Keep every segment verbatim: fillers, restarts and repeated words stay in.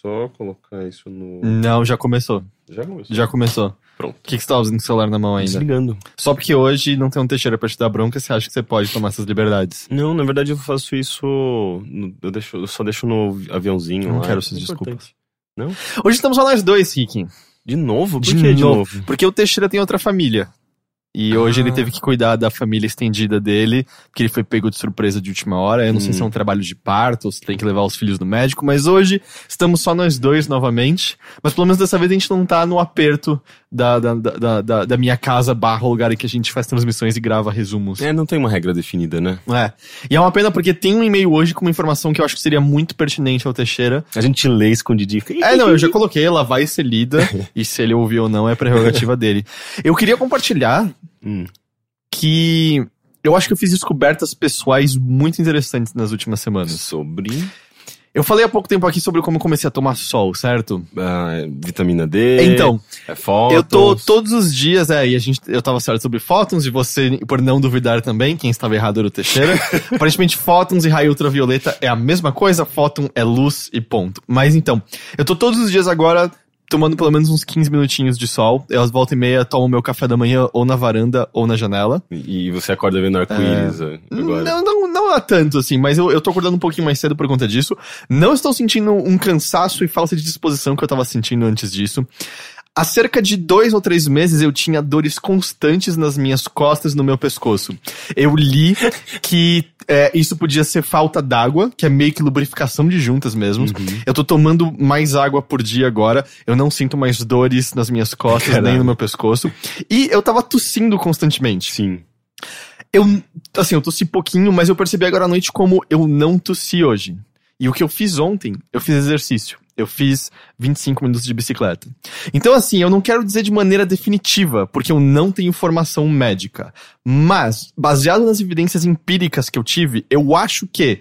Só colocar isso no... Não, já começou. Já começou? Já começou. Pronto. O que, que você tá usando com o celular na mão ainda? Desligando. Só porque hoje não tem um Teixeira pra te dar bronca, você acha que você pode tomar essas liberdades? Não, na verdade eu faço isso... Eu, deixo, eu só deixo no aviãozinho. Eu não lá. Quero suas é desculpas. Não? Hoje estamos só nós dois, Ricky. De novo? Por de que de novo? novo? Porque o Teixeira tem outra família. E ah. hoje ele teve que cuidar da família estendida dele, porque ele foi pego de surpresa de última hora. Eu não hum. sei se é um trabalho de parto ou se tem que levar os filhos no médico, mas hoje estamos só nós dois novamente. Mas pelo menos dessa vez a gente não tá no aperto da, da, da, da, da minha casa barra o lugar em que a gente faz transmissões e grava resumos. É, não tem uma regra definida, né? É. E é uma pena porque tem um e-mail hoje com uma informação que eu acho que seria muito pertinente ao Teixeira. A gente lê escondidinho. É, não, eu já coloquei, ela vai ser lida e se ele ouvir ou não é prerrogativa dele. Eu queria compartilhar... Hum. Que eu acho que eu fiz descobertas pessoais muito interessantes nas últimas semanas. Sobre? Eu falei há pouco tempo aqui sobre como eu comecei a tomar sol, certo? Ah, vitamina D. Então, é fótons. Eu tô todos os dias, é, e a gente, eu tava certo sobre fótons, e você, por não duvidar também, quem estava errado era o Teixeira. Aparentemente, fótons e raio ultravioleta é a mesma coisa, fóton é luz e ponto. Mas então, eu tô todos os dias agora... tomando pelo menos uns quinze minutinhos de sol. Eu às volta e meia tomo meu café da manhã ou na varanda ou na janela. E você acorda vendo arco-íris é... agora? Não, não, não há tanto assim, mas eu, eu tô acordando um pouquinho mais cedo por conta disso. Não estou sentindo um cansaço e falta de disposição que eu tava sentindo antes disso. Há cerca de dois ou três meses eu tinha dores constantes nas minhas costas e no meu pescoço. Eu li que é, isso podia ser falta d'água, que é meio que lubrificação de juntas mesmo. Uhum. Eu tô tomando mais água por dia agora, eu não sinto mais dores nas minhas costas, Caramba. nem no meu pescoço. E eu tava tossindo constantemente. Sim. Eu, assim, eu tossi pouquinho, mas eu percebi agora à noite como eu não tossi hoje. E o que eu fiz ontem, eu fiz exercício. Eu fiz vinte e cinco minutos de bicicleta. Então, assim, eu não quero dizer de maneira definitiva, porque eu não tenho formação médica. Mas, baseado nas evidências empíricas que eu tive, eu acho que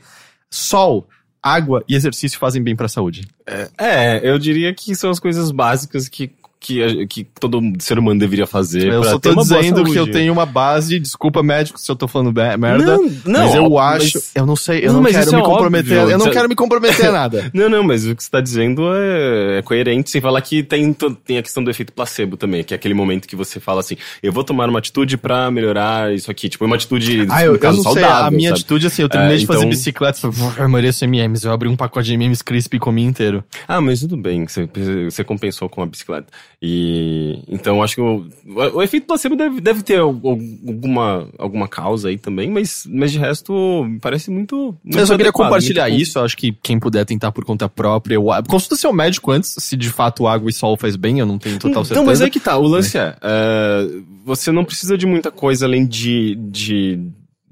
sol, água e exercício fazem bem para a saúde. É, é, eu diria que são as coisas básicas que... Que, que todo ser humano deveria fazer. Eu só tô dizendo que eu tenho uma base. Desculpa, médico, se eu tô falando merda. Não, não, mas eu acho. Mas... Eu não sei, eu não, não quero me é comprometer. Óbvio. Eu não quero me comprometer a nada. Não, não, mas o que você tá dizendo é, é coerente, sem falar que tem, tem a questão do efeito placebo também, que é aquele momento que você fala assim: eu vou tomar uma atitude pra melhorar isso aqui. Tipo, uma atitude ah, eu, eu não saudável. Sei, a minha sabe? Atitude, assim, eu terminei é, de fazer então... bicicleta, eu mereço M Ms, eu abri um pacote de M Ms crisp e comi inteiro. Ah, mas tudo bem, você, você compensou com a bicicleta. E então acho que o, o efeito placebo deve, deve ter alguma, alguma causa aí também, mas, mas de resto me parece muito, muito eu só queria adequado, compartilhar muito... isso, acho que quem puder tentar por conta própria, eu, consulta seu médico antes se de fato água e sol faz bem, eu não tenho total certeza. Então, mas aí que tá, o lance é, é você não precisa de muita coisa além de... de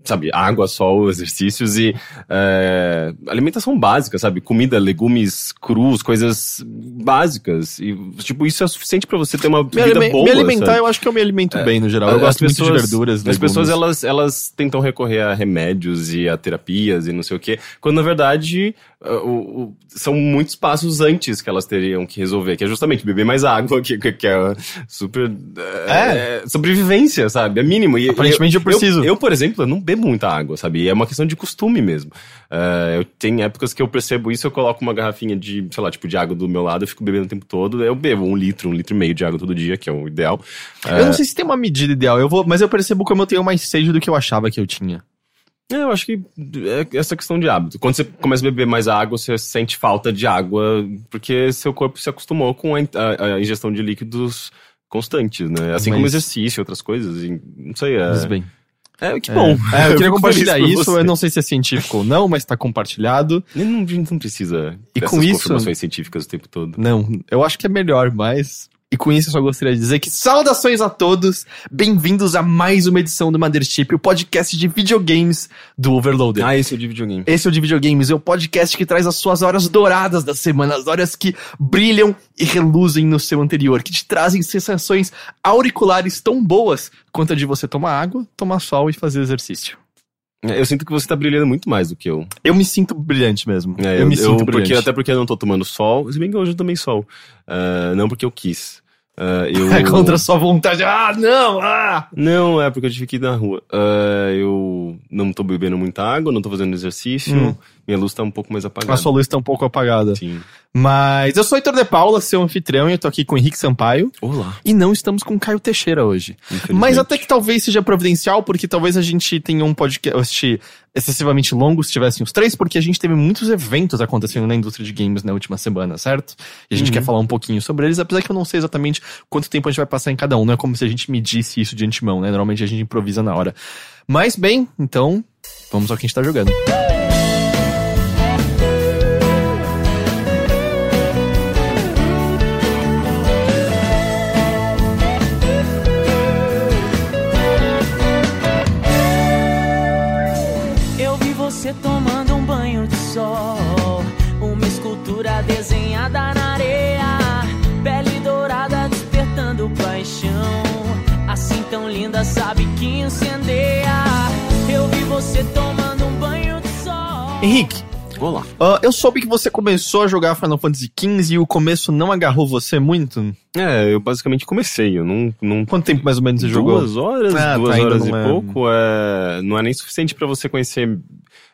sabe, água, sol, exercícios e é, alimentação básica, sabe? Comida, legumes crus, coisas básicas. E, tipo, isso é suficiente pra você ter uma me vida alime- boa. Me alimentar, sabe? Eu acho que eu me alimento é, bem, no geral. Eu gosto muito pessoas, de verduras, legumes. As pessoas, elas, elas tentam recorrer a remédios e a terapias e não sei o quê, quando, na verdade... O, o, são muitos passos antes que elas teriam que resolver, que é justamente beber mais água, que, que, que é super... É, é. Sobrevivência, sabe? É mínimo. E, aparentemente eu, eu preciso. Eu, eu, por exemplo, não bebo muita água, sabe? É uma questão de costume mesmo. Uh, eu tenho épocas que eu percebo isso, eu coloco uma garrafinha de, sei lá, tipo, de água do meu lado, eu fico bebendo o tempo todo, eu bebo um litro, um litro e meio de água todo dia, que é o ideal. Uh, eu não sei se tem uma medida ideal, eu vou, mas eu percebo como eu tenho mais sede do que eu achava que eu tinha. É, eu acho que é essa questão de hábito. Quando você começa a beber mais água, você sente falta de água, porque seu corpo se acostumou com a, a, a ingestão de líquidos constantes, né? Assim mas... como exercício, outras coisas, não sei, é... Mas bem. É, que bom. É, é, eu queria compartilhar isso, eu não sei se é científico ou não, mas tá compartilhado. Não, a gente não precisa e dessas com isso, confirmações científicas o tempo todo. Não, eu acho que é melhor, mas... E com isso eu só gostaria de dizer que saudações a todos, bem-vindos a mais uma edição do Mothership, o podcast de videogames do Overloader. Ah, esse é o de videogames. Esse é o de videogames, é o podcast que traz as suas horas douradas da semana, as horas que brilham e reluzem no seu anterior, que te trazem sensações auriculares tão boas quanto a de você tomar água, tomar sol e fazer exercício. Eu sinto que você tá brilhando muito mais do que eu. Eu me sinto brilhante mesmo. É, eu, eu me sinto eu, brilhante. Porque, até porque eu não tô tomando sol. Se bem que hoje eu tomei sol. Uh, não porque eu quis. Uh, eu... É contra a sua vontade. Ah, não! Ah! Não, é porque eu tive que ir na rua. Uh, eu não tô bebendo muita água, não tô fazendo exercício. Hum. Minha luz tá um pouco mais apagada. A sua luz tá um pouco apagada. Sim. Mas eu sou o Heitor de Paula, seu anfitrião, e eu tô aqui com o Henrique Sampaio. Olá. E não estamos com o Caio Teixeira hoje. Mas até que talvez seja providencial, porque talvez a gente tenha um podcast excessivamente longo, se tivessem os três, porque a gente teve muitos eventos acontecendo na indústria de games na última semana, certo? E a gente uhum. quer falar um pouquinho sobre eles, apesar que eu não sei exatamente quanto tempo a gente vai passar em cada um. Não é como se a gente medisse isso de antemão, né? Normalmente a gente improvisa na hora. Mas bem, então, vamos ao que a gente tá jogando. Sabe que incendeia. Eu vi você tomando um banho de sol. Henrique, olá. Uh, eu soube que você começou a jogar Final Fantasy quinze e o começo não agarrou você muito? É, eu basicamente comecei. Eu não, não... Quanto tempo mais ou menos você duas jogou? Duas horas, ah, duas tá horas e é... pouco. É... Não é nem suficiente pra você conhecer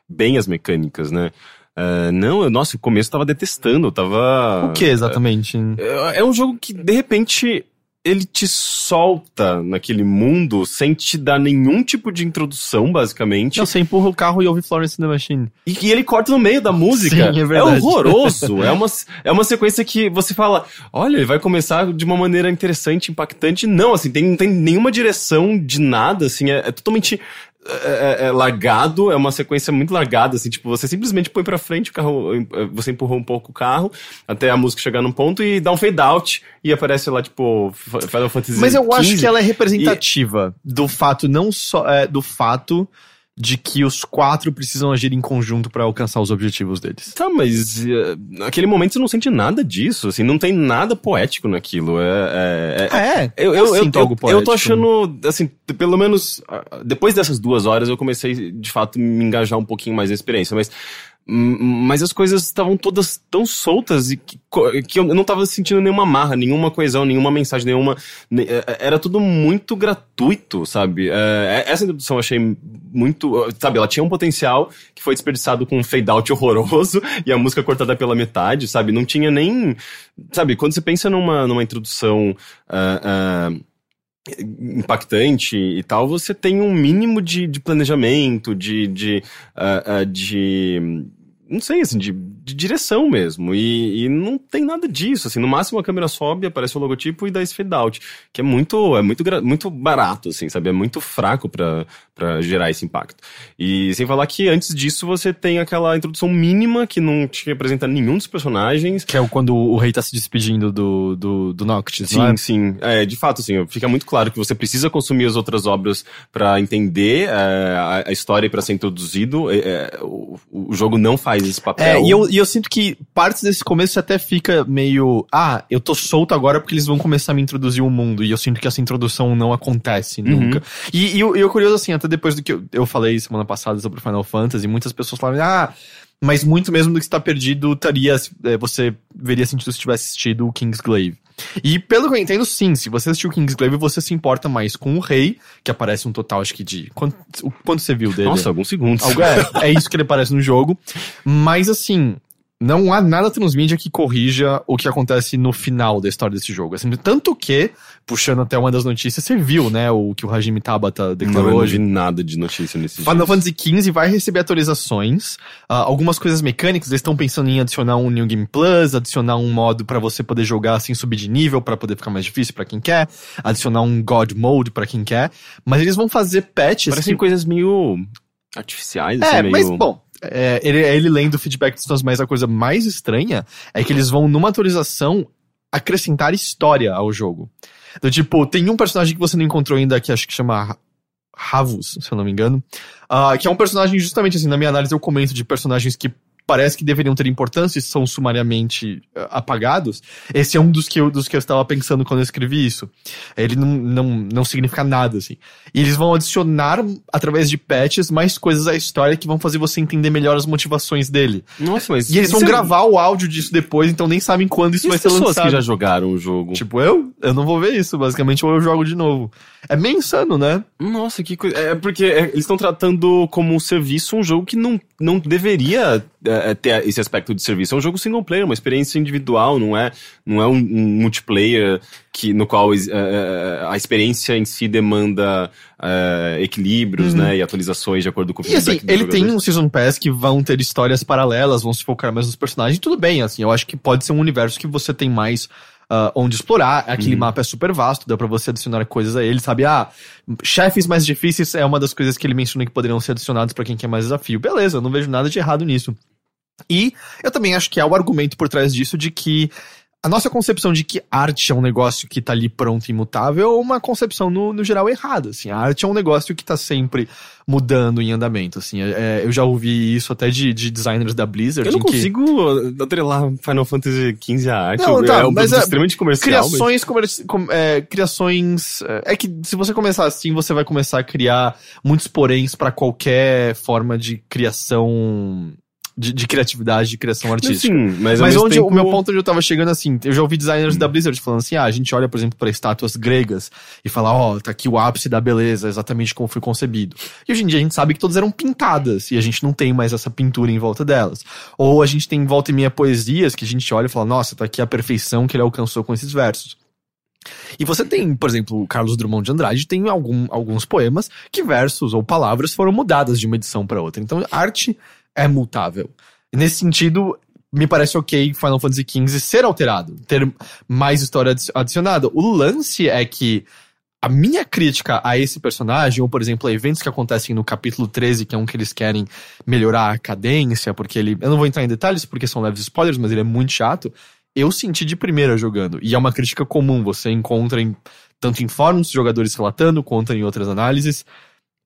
bem as mecânicas, né? Uh, não, eu, nossa, o começo eu tava detestando. Eu tava. O que exatamente? É, é um jogo que, de repente, ele te solta naquele mundo sem te dar nenhum tipo de introdução, basicamente. Não, você empurra o carro e ouve Florence and the Machine. E, e ele corta no meio da música. Sim, é verdade. É horroroso. é, uma, é uma sequência que você fala, olha, ele vai começar de uma maneira interessante, impactante. Não, assim, tem, não tem nenhuma direção de nada, assim, é, é totalmente... É, é largado, é uma sequência muito largada, assim, tipo, você simplesmente põe pra frente o carro, você empurrou um pouco o carro até a música chegar num ponto e dá um fade out e aparece lá, tipo, Final Fantasy quinze. Mas eu acho que ela é representativa e... do fato, não só, é, do fato de que os quatro precisam agir em conjunto pra alcançar os objetivos deles. Tá, mas uh, naquele momento você não sente nada disso, assim, não tem nada poético naquilo. É, é, ah, é? Eu, eu, eu, eu sinto eu, algo poético. Eu tô achando, assim, pelo menos depois dessas duas horas eu comecei, de fato, me engajar um pouquinho mais na experiência, mas... Mas as coisas estavam todas tão soltas e que, que eu não tava sentindo nenhuma marra, nenhuma coesão, nenhuma mensagem, nenhuma... Era tudo muito gratuito, sabe? É, essa introdução eu achei muito... Sabe, ela tinha um potencial que foi desperdiçado com um fade-out horroroso e a música cortada pela metade, sabe? Não tinha nem... Sabe, quando você pensa numa, numa introdução... Uh, uh, impactante e tal, você tem um mínimo de, de planejamento, de... de, uh, uh, de não sei, assim, de, de direção mesmo. E, e não tem nada disso, assim. No máximo a câmera sobe, aparece o logotipo e dá esse fade out, que é muito, é muito, muito barato, assim, sabe? É muito fraco pra, pra gerar esse impacto. E sem falar que antes disso você tem aquela introdução mínima que não te representa nenhum dos personagens. Que é quando o rei tá se despedindo do, do, do Noctis, sim, não é? Sim, é, de fato, assim, fica muito claro que você precisa consumir as outras obras pra entender é, a, a história e pra ser introduzido. É, o, o jogo não faz esse papel. É, e eu, e eu sinto que partes desse começo até fica meio ah, eu tô solto agora porque eles vão começar a me introduzir o mundo, e eu sinto que essa introdução não acontece uhum. nunca. E, e, eu, e eu curioso assim, até depois do que eu, eu falei semana passada sobre Final Fantasy, muitas pessoas falaram, ah, mas muito mesmo do que está perdido taria, é, você veria sentido se tivesse assistido o Kingsglaive. E pelo que eu entendo, sim, se você assistiu o Kingsglaive, você se importa mais com o rei, que aparece um total, acho que de... Quanto, quanto você viu dele? Nossa, alguns segundos. Algo é, é isso que ele aparece no jogo. Mas assim, não há nada transmídia que corrija o que acontece no final da história desse jogo. Assim, tanto que, puxando até uma das notícias, você viu, né, o que o Hajime Tabata declarou não, hoje. Não vi nada de notícia nesse Final Fantasy quinze vai receber atualizações. Uh, algumas coisas mecânicas, eles estão pensando em adicionar um New Game Plus, adicionar um modo pra você poder jogar sem subir de nível, pra poder ficar mais difícil pra quem quer, adicionar um God Mode pra quem quer. Mas eles vão fazer patches... Parecem que... coisas meio artificiais, assim, é, meio... mas, bom... É, ele, ele lendo o feedback dos fãs, mas a coisa mais estranha é que eles vão, numa atualização, acrescentar história ao jogo. Então, tipo, tem um personagem que você não encontrou ainda, que acho que chama Ravus, se eu não me engano, uh, que é um personagem, justamente assim, na minha análise eu comento de personagens que parece que deveriam ter importância e são sumariamente uh, apagados. Esse é um dos que, eu, dos que eu estava pensando quando eu escrevi isso. Ele não, não, não significa nada, assim. E eles vão adicionar, através de patches, mais coisas à história que vão fazer você entender melhor as motivações dele. Nossa, mas... E eles vão gravar é... o áudio disso depois, então nem sabem quando isso e vai ser lançado. As pessoas que já jogaram o jogo? Tipo, eu? Eu não vou ver isso, basicamente, ou eu jogo de novo. É meio insano, né? Nossa, que coisa... É porque eles estão tratando como um serviço um jogo que não, não deveria... É, ter esse aspecto de serviço. É um jogo single player, uma experiência individual, não é, não é um, um multiplayer que, no qual uh, a experiência em si demanda uh, equilíbrios, uhum. né, e atualizações de acordo com o feedback. E assim, ele tem um Season Pass que vão ter histórias paralelas, vão se focar mais nos personagens, tudo bem, assim, eu acho que pode ser um universo que você tem mais... Uh, onde explorar, aquele uhum. mapa é super vasto, dá pra você adicionar coisas a ele, sabe? Ah, chefes mais difíceis é uma das coisas que ele menciona que poderiam ser adicionados pra quem quer mais desafio. Beleza, eu não vejo nada de errado nisso. E eu também acho que há o argumento por trás disso de que a nossa concepção de que arte é um negócio que tá ali pronto e imutável é uma concepção no, no geral errada, assim. A arte é um negócio que tá sempre mudando em andamento, assim. É, eu já ouvi isso até de, de designers da Blizzard. Eu não consigo que... atrelar Final Fantasy quinze à arte. Não, tá, é um produto é, extremamente comercial. Criações... Mas... Comerci... É, criações... É que se você começar assim, você vai começar a criar muitos poréns pra qualquer forma de criação... De, de criatividade, de criação artística. Sim, mas mas onde tempo... o meu ponto onde eu tava chegando assim, eu já ouvi designers hum. da Blizzard falando assim, ah, a gente olha, por exemplo, pra estátuas gregas e fala, ó, oh, tá aqui o ápice da beleza, exatamente como foi concebido. E hoje em dia a gente sabe que todas eram pintadas e a gente não tem mais essa pintura em volta delas. Ou a gente tem em volta e meia poesias que a gente olha e fala, nossa, tá aqui a perfeição que ele alcançou com esses versos. E você tem, por exemplo, o Carlos Drummond de Andrade tem algum, alguns poemas que versos ou palavras foram mudadas de uma edição pra outra. Então, arte... é mutável. Nesse sentido, me parece ok Final Fantasy quinze ser alterado, ter mais história adicionada. O lance é que a minha crítica a esse personagem, ou por exemplo, a eventos que acontecem no capítulo treze, que é um que eles querem melhorar a cadência, porque ele... Eu não vou entrar em detalhes porque são leves spoilers, mas ele é muito chato. Eu senti de primeira jogando. E é uma crítica comum, você encontra em, tanto em fóruns, jogadores relatando, quanto em outras análises.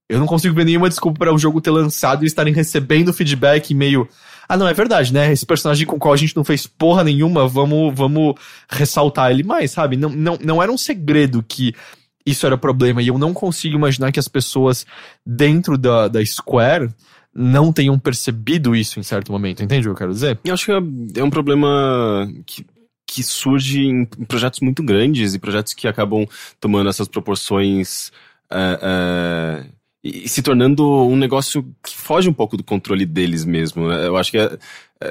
Eu não consigo ver nenhuma desculpa para o jogo ter lançado e estarem recebendo feedback meio... Ah, não, é verdade, né? Esse personagem com o qual a gente não fez porra nenhuma, vamos, vamos ressaltar ele mais, sabe? Não, não, não era um segredo que isso era problema. E eu não consigo imaginar que as pessoas dentro da, da Square... não tenham percebido isso em certo momento. Entende o que eu quero dizer? Eu acho que é um problema... que... que surge em projetos muito grandes e projetos que acabam tomando essas proporções... Uh, uh... e se tornando um negócio que foge um pouco do controle deles mesmo. Eu acho que, é,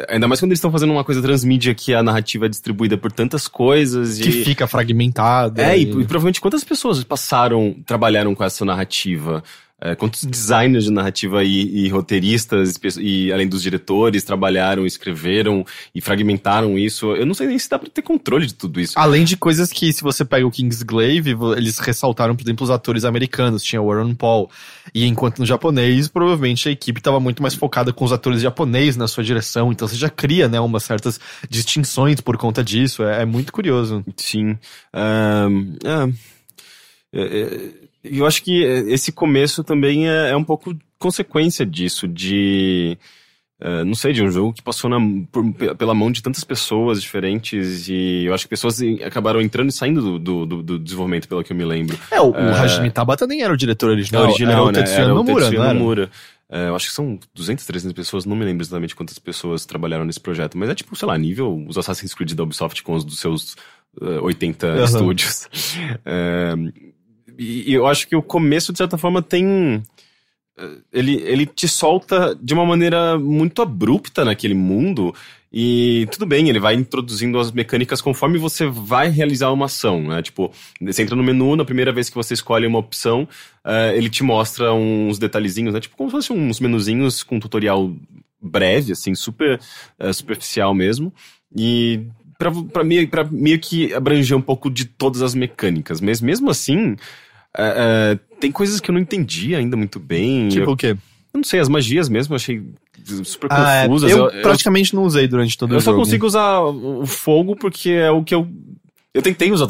ainda mais quando eles estão fazendo uma coisa transmídia que a narrativa é distribuída por tantas coisas. Que e... fica fragmentada. É, e... E, e provavelmente quantas pessoas passaram, trabalharam com essa narrativa... É, quantos designers de narrativa e, e roteiristas, e além dos diretores, trabalharam, escreveram e fragmentaram isso. Eu não sei nem se dá pra ter controle de tudo isso. Além de coisas que, se você pega o Kingsglaive, eles ressaltaram, por exemplo, os atores americanos. Tinha o Aaron Paul. E enquanto no japonês, provavelmente a equipe tava muito mais focada com os atores japoneses na sua direção. Então você já cria, né, umas certas distinções por conta disso. É, é muito curioso. Sim. Um, é... é, é... E eu acho que esse começo também é, é um pouco consequência disso, de... Uh, não sei, de um jogo que passou na, por, pela mão de tantas pessoas diferentes e eu acho que pessoas acabaram entrando e saindo do, do, do desenvolvimento, pelo que eu me lembro. É, o, uh, o Hajime Tabata nem era o diretor original, original era o Tetsuya Nomura, né? Nomura. Uh, eu acho que são duzentas, trezentas pessoas, não me lembro exatamente quantas pessoas trabalharam nesse projeto, mas é tipo, sei lá, nível os Assassin's Creed da Ubisoft com os dos seus uh, oitenta uhum. estúdios. Uh, E eu acho que o começo, de certa forma, tem... Ele, ele te solta de uma maneira muito abrupta naquele mundo... E tudo bem, ele vai introduzindo as mecânicas conforme você vai realizar uma ação, né? Tipo, você entra no menu, na primeira vez que você escolhe uma opção, uh, ele te mostra uns detalhezinhos, né? Tipo, como se fosse uns menuzinhos com um tutorial breve, assim, super uh, superficial mesmo. E pra, pra, meio, pra meio que abranger um pouco de todas as mecânicas. Mas mesmo assim, uh, uh, tem coisas que eu não entendi ainda muito bem. Tipo eu, o quê? Eu não sei, as magias mesmo, eu achei... super ah, confusas. Eu, eu praticamente eu, não usei durante todo o jogo. Eu só consigo usar o fogo porque é o que eu... Eu tentei usar,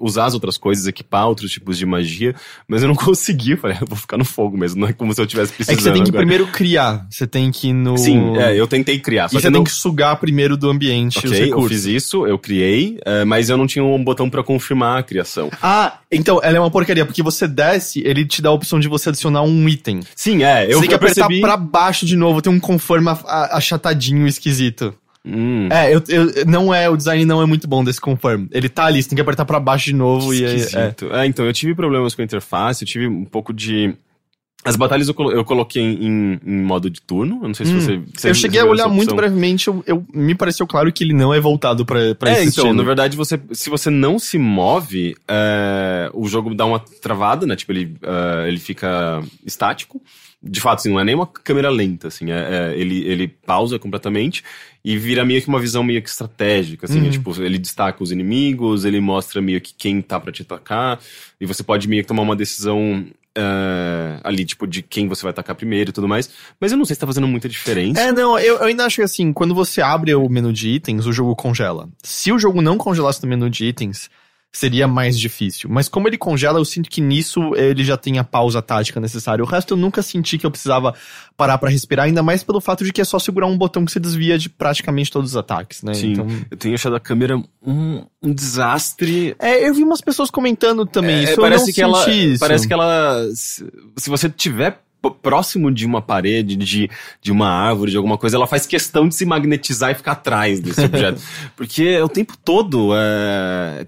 usar as outras coisas, equipar outros tipos de magia, mas eu não consegui. Falei, eu vou ficar no fogo mesmo, não é como se eu tivesse precisando. É que você tem que agora. primeiro criar. Você tem que ir no... Sim, é, eu tentei criar. Só e que você não... tem que sugar primeiro do ambiente okay, os recursos. Eu fiz isso, eu criei, mas eu não tinha um botão pra confirmar a criação. Ah, então, ela é uma porcaria, porque você desce, ele te dá a opção de você adicionar um item. Sim, é. Eu você tem que apertar percebi... pra baixo de novo, tem um conforme achatadinho esquisito. Hum. É, eu, eu, não é, o design não é muito bom desse conform. Ele tá ali, você tem que apertar pra baixo de novo e aí, é. é, então, eu tive problemas com a interface, eu tive um pouco de... As batalhas eu, colo- eu coloquei em, em modo de turno, eu não sei se hum. você... você eu cheguei a olhar muito brevemente, eu, eu, me pareceu claro que ele não é voltado pra, pra é, esse então, estilo. Na verdade, você, se você não se move, é, o jogo dá uma travada, né, tipo, ele, uh, ele fica estático. De fato, assim, não é nem uma câmera lenta, assim, é, é, ele, ele pausa completamente e vira meio que uma visão meio que estratégica, assim, uhum. é, tipo, ele destaca os inimigos, ele mostra meio que quem tá pra te atacar, e você pode meio que tomar uma decisão uh, ali, tipo, de quem você vai atacar primeiro e tudo mais, mas eu não sei se tá fazendo muita diferença. É, não, eu, eu ainda acho que, assim, quando você abre o menu de itens, o jogo congela. Se o jogo não congelasse no menu de itens... seria mais difícil. Mas como ele congela, eu sinto que nisso ele já tem a pausa tática necessária. O resto eu nunca senti que eu precisava parar pra respirar, ainda mais pelo fato de que é só segurar um botão que você desvia de praticamente todos os ataques, né? Sim, então... eu tenho achado a câmera um, um desastre. É, eu vi umas pessoas comentando também, é, isso parece eu não que ela, isso. Parece que ela... Se você tiver... próximo de uma parede, de, de uma árvore, de alguma coisa, ela faz questão de se magnetizar e ficar atrás desse objeto. Porque o tempo todo é,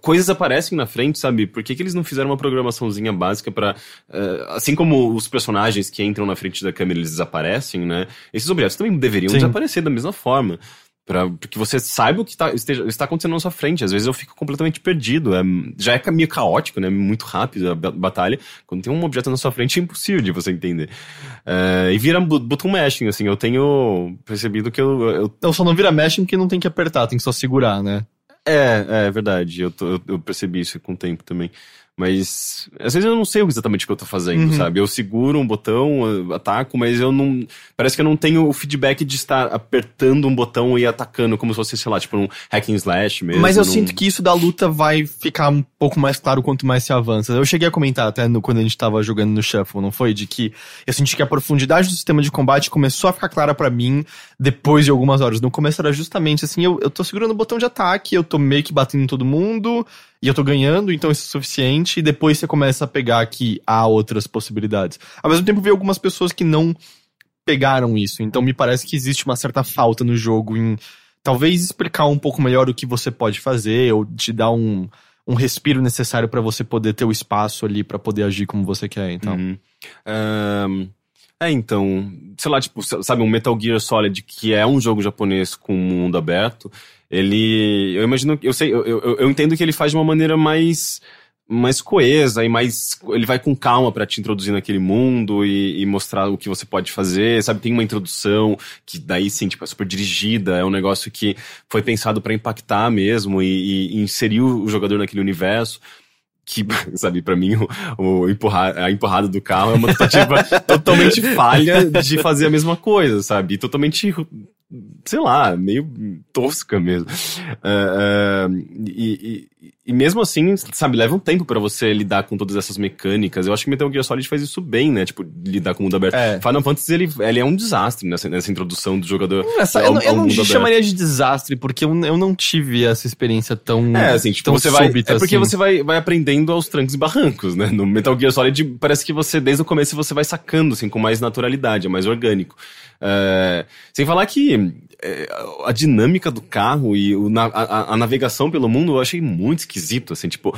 coisas aparecem na frente, sabe? Por que, que eles não fizeram uma programaçãozinha básica pra... É, assim como os personagens que entram na frente da câmera, eles desaparecem, né? Esses objetos também deveriam Sim. desaparecer da mesma forma. Pra que você saiba o que tá, esteja, está acontecendo na sua frente. Às vezes eu fico completamente perdido. É, já é meio caótico, né? Muito rápido a batalha. Quando tem um objeto na sua frente é impossível de você entender. É, e vira bottom mashing, assim. Eu tenho percebido que eu... eu... Não, só não vira mashing porque não tem que apertar. Tem que só segurar, né? É, é verdade. Eu, tô, eu, eu percebi isso com o tempo também. Mas às vezes eu não sei exatamente o que eu tô fazendo, uhum. sabe? Eu seguro um botão, ataco, mas eu não... Parece que eu não tenho o feedback de estar apertando um botão e atacando como se fosse, sei lá, tipo um hack and slash mesmo. Mas eu não... sinto que isso da luta vai ficar um pouco mais claro quanto mais se avança. Eu cheguei a comentar até no, quando a gente tava jogando no Shuffle, não foi? De que eu senti que a profundidade do sistema de combate começou a ficar clara pra mim depois de algumas horas. No começo era justamente assim, eu, eu tô segurando o botão de ataque, eu tô meio que batendo em todo mundo... E eu tô ganhando, então isso é suficiente. E depois você começa a pegar que há outras possibilidades. Ao mesmo tempo, vi algumas pessoas que não pegaram isso. Então me parece que existe uma certa falta no jogo em... Talvez explicar um pouco melhor o que você pode fazer. Ou te dar um, um respiro necessário pra você poder ter o espaço ali pra poder agir como você quer, então. Uhum. Um... É, então, sei lá, tipo, sabe, um Metal Gear Solid, que é um jogo japonês com mundo aberto, ele, eu imagino, eu sei, eu, eu, eu entendo que ele faz de uma maneira mais, mais coesa e mais, ele vai com calma pra te introduzir naquele mundo e, e mostrar o que você pode fazer, sabe, tem uma introdução que daí sim, tipo, é super dirigida, é um negócio que foi pensado pra impactar mesmo e, e, e inserir o jogador naquele universo. Que, sabe, pra mim, o, o empurrar, a empurrada do carro é uma tentativa totalmente falha de fazer a mesma coisa, sabe? Totalmente, sei lá, meio tosca mesmo. Uh, uh, e, e, e mesmo assim, sabe, leva um tempo pra você lidar com todas essas mecânicas. Eu acho que Metal Gear Solid faz isso bem, né? Tipo, lidar com o mundo aberto. É. Final Fantasy, ele, ele é um desastre nessa, nessa introdução do jogador. Essa, ao, eu não, eu não chamaria de desastre, porque eu, eu não tive essa experiência tão É, assim, tipo, tão você vai... É porque assim. você vai, vai aprendendo aos trancos e barrancos, né? No Metal Gear Solid, parece que você, desde o começo, você vai sacando, assim, com mais naturalidade, é mais orgânico. Uh, sem falar que a dinâmica do carro e o, a, a navegação pelo mundo eu achei muito esquisito, assim, tipo,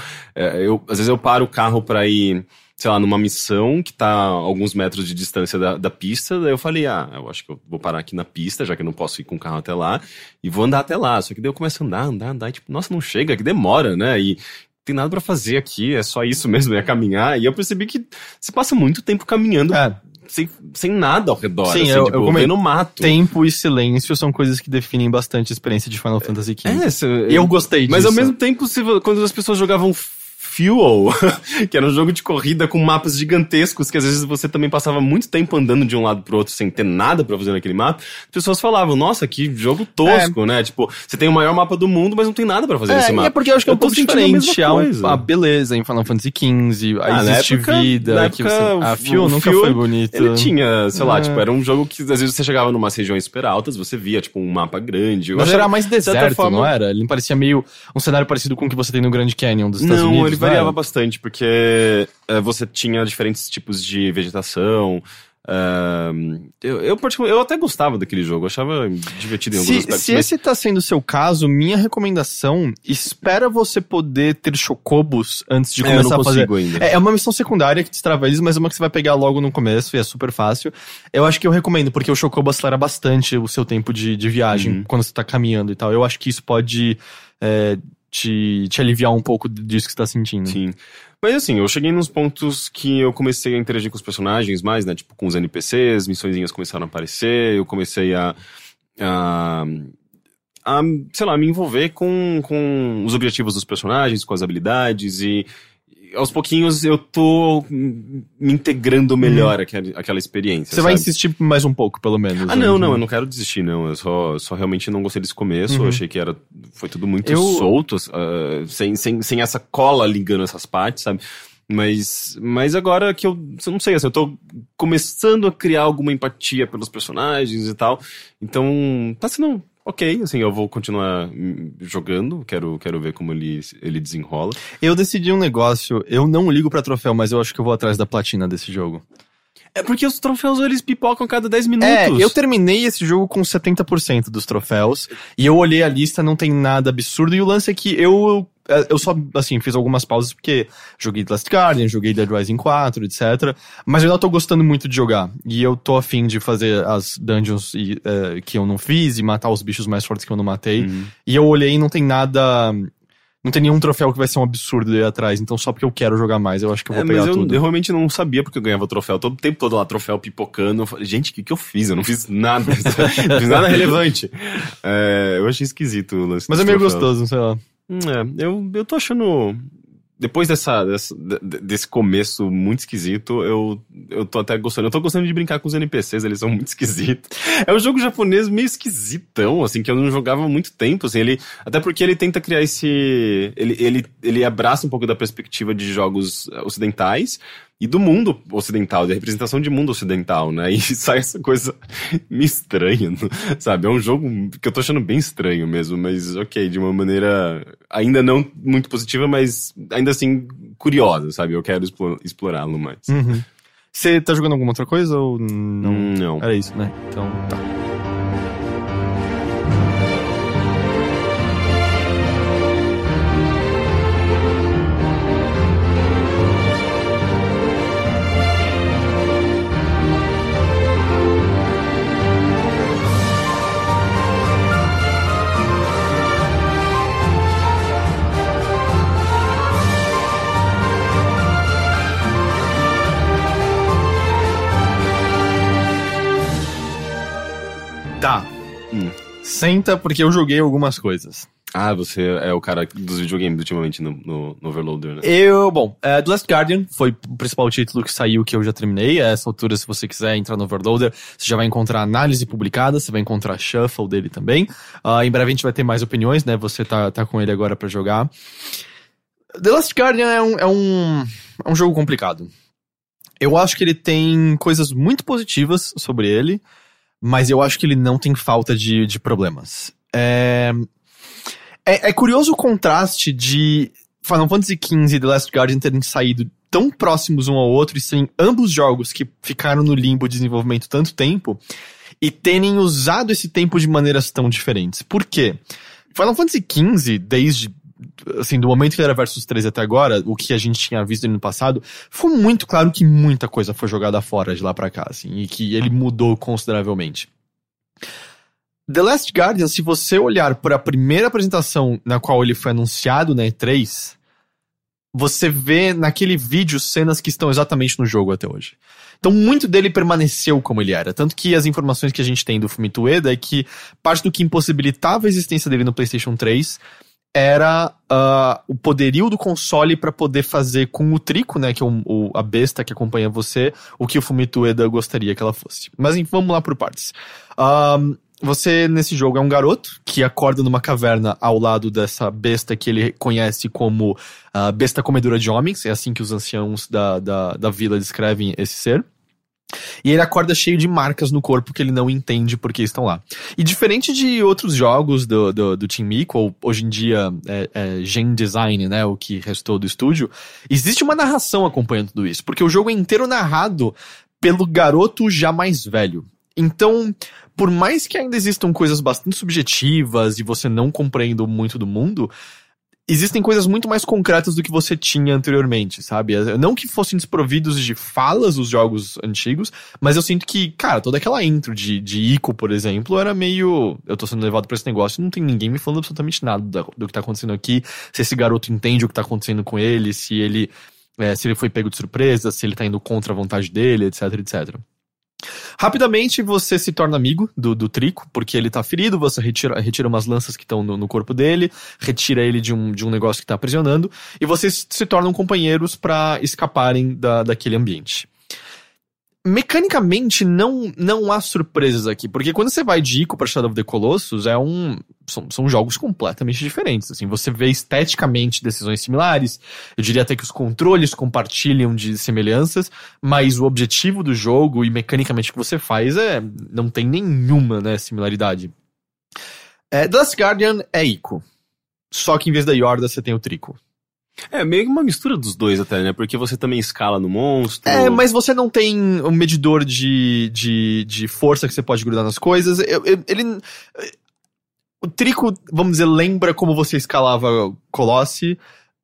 eu, às vezes eu paro o carro pra ir sei lá, numa missão que tá a alguns metros de distância da, da pista. Daí eu falei, ah, eu acho que eu vou parar aqui na pista, já que eu não posso ir com o carro até lá, e vou andar até lá. Só que daí eu começo a andar, andar, andar, e tipo, nossa, não chega, que demora, né? E tem nada pra fazer aqui, é só isso mesmo, é caminhar. E eu percebi que você passa muito tempo caminhando é. sem, sem nada ao redor. Sim, assim, eu, tipo, eu comei no mato. Tempo e silêncio são coisas que definem bastante a experiência de Final Fantasy quinze. É, eu, eu gostei disso. Mas ao mesmo tempo, se, quando as pessoas jogavam Fuel, que era um jogo de corrida com mapas gigantescos, que às vezes você também passava muito tempo andando de um lado pro outro sem ter nada pra fazer naquele mapa, as pessoas falavam, nossa, que jogo tosco, é. né? Tipo, você tem o maior mapa do mundo, mas não tem nada pra fazer é, nesse mapa. É, porque eu acho que eu é um pouco diferente a, a, a beleza em Final Fantasy quinze, a ah, existe época, vida, época, que você, a Fuel nunca Fuel, foi bonita. Ele tinha, sei lá, é. tipo, era um jogo que às vezes você chegava em umas regiões super altas, você via, tipo, um mapa grande. Eu mas achava, era mais deserto, forma, não era? Ele parecia meio um cenário parecido com o que você tem no Grand Canyon dos Estados não, Unidos. Ele variava bastante, porque é, você tinha diferentes tipos de vegetação. Uh, eu, eu, eu até gostava daquele jogo, achava divertido em alguns aspectos. Se mas... esse tá sendo o seu caso, minha recomendação, espera você poder ter chocobos antes de é, começar a fazer. Ainda. É, é uma missão secundária que destrava eles, mas é uma que você vai pegar logo no começo e é super fácil. Eu acho que eu recomendo, porque o chocobo acelera bastante o seu tempo de, de viagem uhum. quando você tá caminhando e tal. Eu acho que isso pode... É, Te, te aliviar um pouco disso que você tá sentindo. Sim. Mas assim, eu cheguei nos pontos que eu comecei a interagir com os personagens mais, né? Tipo, com os N P Cs, missõezinhas começaram a aparecer, eu comecei a... a, a sei lá, me envolver com, com os objetivos dos personagens, com as habilidades e... aos pouquinhos eu tô me integrando melhor àquela, àquela experiência. Você sabe? Vai insistir mais um pouco, pelo menos. Ah, né? não, não, eu não quero desistir, não. Eu só, só realmente não gostei desse começo. Uhum. Eu achei que era, foi tudo muito eu... solto, uh, sem, sem, sem essa cola ligando essas partes, sabe? Mas, mas agora que eu, não sei, assim, eu tô começando a criar alguma empatia pelos personagens e tal. Então, tá sendo... Ok, assim, eu vou continuar jogando, quero, quero ver como ele, ele desenrola. Eu decidi um negócio, eu não ligo pra troféu, mas eu acho que eu vou atrás da platina desse jogo. É porque os troféus, eles pipocam a cada dez minutos. É, eu terminei esse jogo com setenta por cento dos troféus, e eu olhei a lista, não tem nada absurdo, e o lance é que eu... Eu só, assim, fiz algumas pausas porque joguei The Last Guardian, joguei Dead Rising quatro, etcétera. Mas eu ainda tô gostando muito de jogar. E eu tô afim de fazer as dungeons e, uh, que eu não fiz e matar os bichos mais fortes que eu não matei. Uhum. E eu olhei e não tem nada... Não tem nenhum troféu que vai ser um absurdo ir atrás. Então só porque eu quero jogar mais, eu acho que eu vou é, pegar mas eu, tudo. Eu realmente não sabia porque eu ganhava troféu. Todo o tempo todo lá, troféu pipocando. Eu falei, gente, o que, que eu fiz? Eu não fiz nada. Não fiz nada relevante. É, eu achei esquisito o lance. Mas é meio troféu. Gostoso, sei lá. É, eu, eu tô achando... Depois dessa, dessa, desse começo muito esquisito, eu, eu tô até gostando. Eu tô gostando de brincar com os N P Cs, eles são muito esquisitos. É um jogo japonês meio esquisitão, assim, que eu não jogava há muito tempo, assim. Ele, até porque ele tenta criar esse... Ele, ele, ele abraça um pouco da perspectiva de jogos ocidentais e do mundo ocidental, da representação de mundo ocidental, né? E sai essa coisa meio estranha, sabe? É um jogo que eu tô achando bem estranho mesmo, mas ok, de uma maneira ainda não muito positiva, mas ainda assim curiosa, sabe? Eu quero explorá-lo mais. Uhum. Você tá jogando alguma outra coisa ou não? Não. Era isso, né? Então tá. Senta, porque eu joguei algumas coisas. Ah, você é o cara dos videogames ultimamente no, no, no Overloader, né? Eu, bom, é, The Last Guardian foi o principal título que saiu que eu já terminei. A essa altura, se você quiser entrar no Overloader, você já vai encontrar análise publicada, você vai encontrar shuffle dele também. Uh, em breve a gente vai ter mais opiniões, né? Você tá, tá com ele agora pra jogar. The Last Guardian é um, é um, é um jogo complicado. Eu acho que ele tem coisas muito positivas sobre ele. Mas eu acho que ele não tem falta de, de problemas. É... É, é curioso o contraste de Final Fantasy quinze e The Last Guardian terem saído tão próximos um ao outro e serem ambos jogos que ficaram no limbo de desenvolvimento tanto tempo e terem usado esse tempo de maneiras tão diferentes. Por quê? Final Fantasy quinze, desde assim, do momento que era Versus três até agora, o que a gente tinha visto no passado, foi muito claro que muita coisa foi jogada fora de lá pra cá, assim, e que ele mudou consideravelmente. The Last Guardian, se você olhar por a primeira apresentação na qual ele foi anunciado na E três, você vê naquele vídeo cenas que estão exatamente no jogo até hoje. Então muito dele permaneceu como ele era. Tanto que as informações que a gente tem do Fumito Ueda é que parte do que impossibilitava a existência dele no PlayStation três era uh, o poderio do console para poder fazer com o Trico, né, que é o, o, a besta que acompanha você, o que o Fumito Ueda gostaria que ela fosse. Mas enfim, vamos lá por partes. Um, você, nesse jogo, é um garoto que acorda numa caverna ao lado dessa besta que ele conhece como uh, besta comedora de homens. É assim que os anciãos da, da, da vila descrevem esse ser. E ele acorda cheio de marcas no corpo que ele não entende porque estão lá. E diferente de outros jogos do, do, do Team Ico, hoje em dia é, é Gen Design, né, o que restou do estúdio, existe uma narração acompanhando tudo isso, porque o jogo é inteiro narrado pelo garoto já mais velho. Então, por mais que ainda existam coisas bastante subjetivas e você não compreenda muito do mundo, existem coisas muito mais concretas do que você tinha anteriormente, sabe? Não que fossem desprovidos de falas os jogos antigos, mas eu sinto que, cara, toda aquela intro de, de Ico, por exemplo, era meio... Eu tô sendo levado pra esse negócio, não tem ninguém me falando absolutamente nada do que tá acontecendo aqui, se esse garoto entende o que tá acontecendo com ele, se ele, é, se ele foi pego de surpresa, se ele tá indo contra a vontade dele, etc, et cetera. Rapidamente você se torna amigo do, do Trico, porque ele tá ferido, você retira, retira umas lanças que estão no, no corpo dele, retira ele de um, de um negócio que tá aprisionando, e vocês se tornam companheiros pra escaparem da, daquele ambiente. Mecanicamente não, não há surpresas aqui, porque quando você vai de Ico pra Shadow of the Colossus, é um, são, são jogos completamente diferentes, assim, você vê esteticamente decisões similares, eu diria até que os controles compartilham de semelhanças, mas o objetivo do jogo e mecanicamente o que você faz é, não tem nenhuma, né, similaridade. É, The Last Guardian é Ico, só que em vez da Yorda você tem o Trico. É, meio que uma mistura dos dois até, né? Porque você também escala no monstro... É, mas você não tem um medidor de, de, de força que você pode grudar nas coisas. Eu, eu, ele... O Trico, vamos dizer, lembra como você escalava Colossi,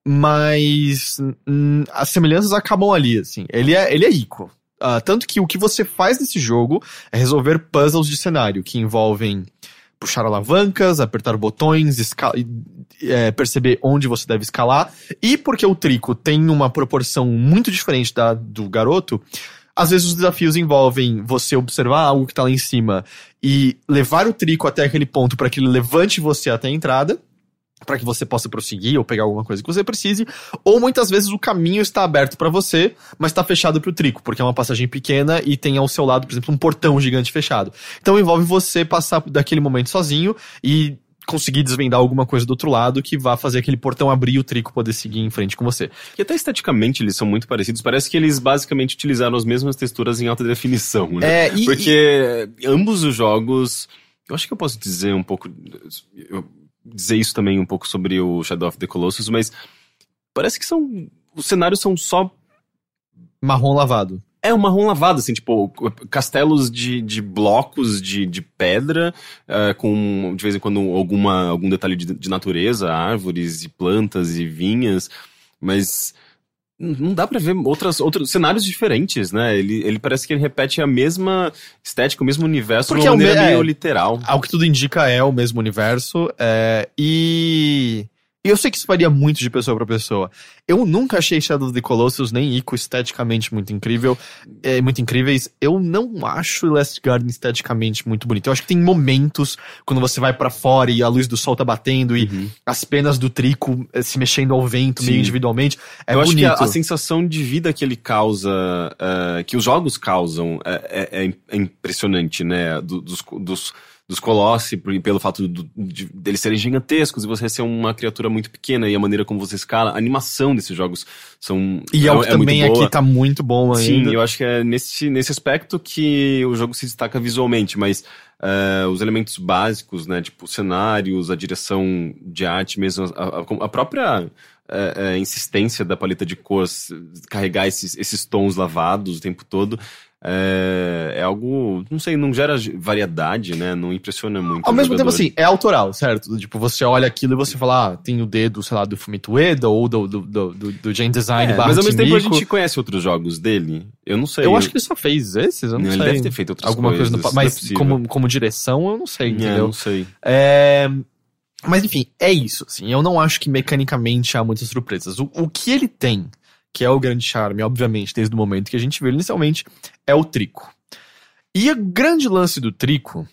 mas hum, as semelhanças acabam ali, assim. Ele é, ele é Ico. Uh, tanto que o que você faz nesse jogo é resolver puzzles de cenário, que envolvem... puxar alavancas, apertar botões, escala, é, perceber onde você deve escalar. E porque o Trico tem uma proporção muito diferente da do garoto, às vezes os desafios envolvem você observar algo que tá lá em cima e levar o Trico até aquele ponto para que ele levante você até a entrada, para que você possa prosseguir ou pegar alguma coisa que você precise, ou muitas vezes o caminho está aberto para você, mas está fechado pro Trico, porque é uma passagem pequena e tem ao seu lado, por exemplo, um portão gigante fechado. Então envolve você passar daquele momento sozinho e conseguir desvendar alguma coisa do outro lado que vá fazer aquele portão abrir e o Trico poder seguir em frente com você. E até esteticamente eles são muito parecidos. Parece que eles basicamente utilizaram as mesmas texturas em alta definição, né? É, e, porque e... ambos os jogos... Eu acho que eu posso dizer um pouco... Eu... dizer isso também um pouco sobre o Shadow of the Colossus, mas parece que são... os cenários são só... marrom lavado. É, um marrom lavado, assim, tipo, castelos de, de blocos de, de pedra, uh, com, de vez em quando, alguma, algum detalhe de, de natureza, árvores e plantas e vinhas, mas... não dá pra ver outras, outros cenários diferentes, né? Ele, ele parece que ele repete a mesma estética, o mesmo universo, porque de uma maneira é, meio literal. Ao que tudo indica é o mesmo universo. É, e... E eu sei que isso varia muito de pessoa pra pessoa. Eu nunca achei Shadow of the Colossus nem Ico esteticamente muito incrível, é, muito incríveis. Eu não acho Last Guardian esteticamente muito bonito. Eu acho que tem momentos quando você vai pra fora e a luz do sol tá batendo e uhum. as penas do Trico se mexendo ao vento, Sim. meio individualmente. É eu bonito. Eu acho que a, a sensação de vida que ele causa, uh, que os jogos causam, é, é, é impressionante, né? Do, dos... dos dos Colossi, pelo fato do, de, de eles serem gigantescos e você ser uma criatura muito pequena e a maneira como você escala, a animação desses jogos são e é, é também muito boa. Aqui tá muito bom ainda. Sim, eu acho que é nesse, nesse aspecto que o jogo se destaca visualmente, mas uh, os elementos básicos, né, tipo cenários, a direção de arte mesmo, a, a, a própria uh, uh, insistência da paleta de cores, carregar esses, esses tons lavados o tempo todo, É, é algo, não sei, não gera variedade, né? Não impressiona muito. Ao mesmo jogador. Tempo, assim, é autoral, certo? Tipo, você olha aquilo e você fala, ah, tem o dedo, sei lá, do Fumito Ueda ou do, do, do, do, do Game Design é, barra. Mas ao mesmo tempo a gente conhece outros jogos dele. Eu não sei. Eu, eu... acho que ele só fez esses, eu não, não sei. Ele deve ter feito outras Alguma coisas. Coisa no... Mas é como, como direção, eu não sei, entendeu? É, eu não sei. É... Mas enfim, é isso. Assim, eu não acho que mecanicamente há muitas surpresas. O, o que ele tem, que é o grande charme, obviamente, desde o momento que a gente viu inicialmente, é o Trico. E o grande lance do Trico,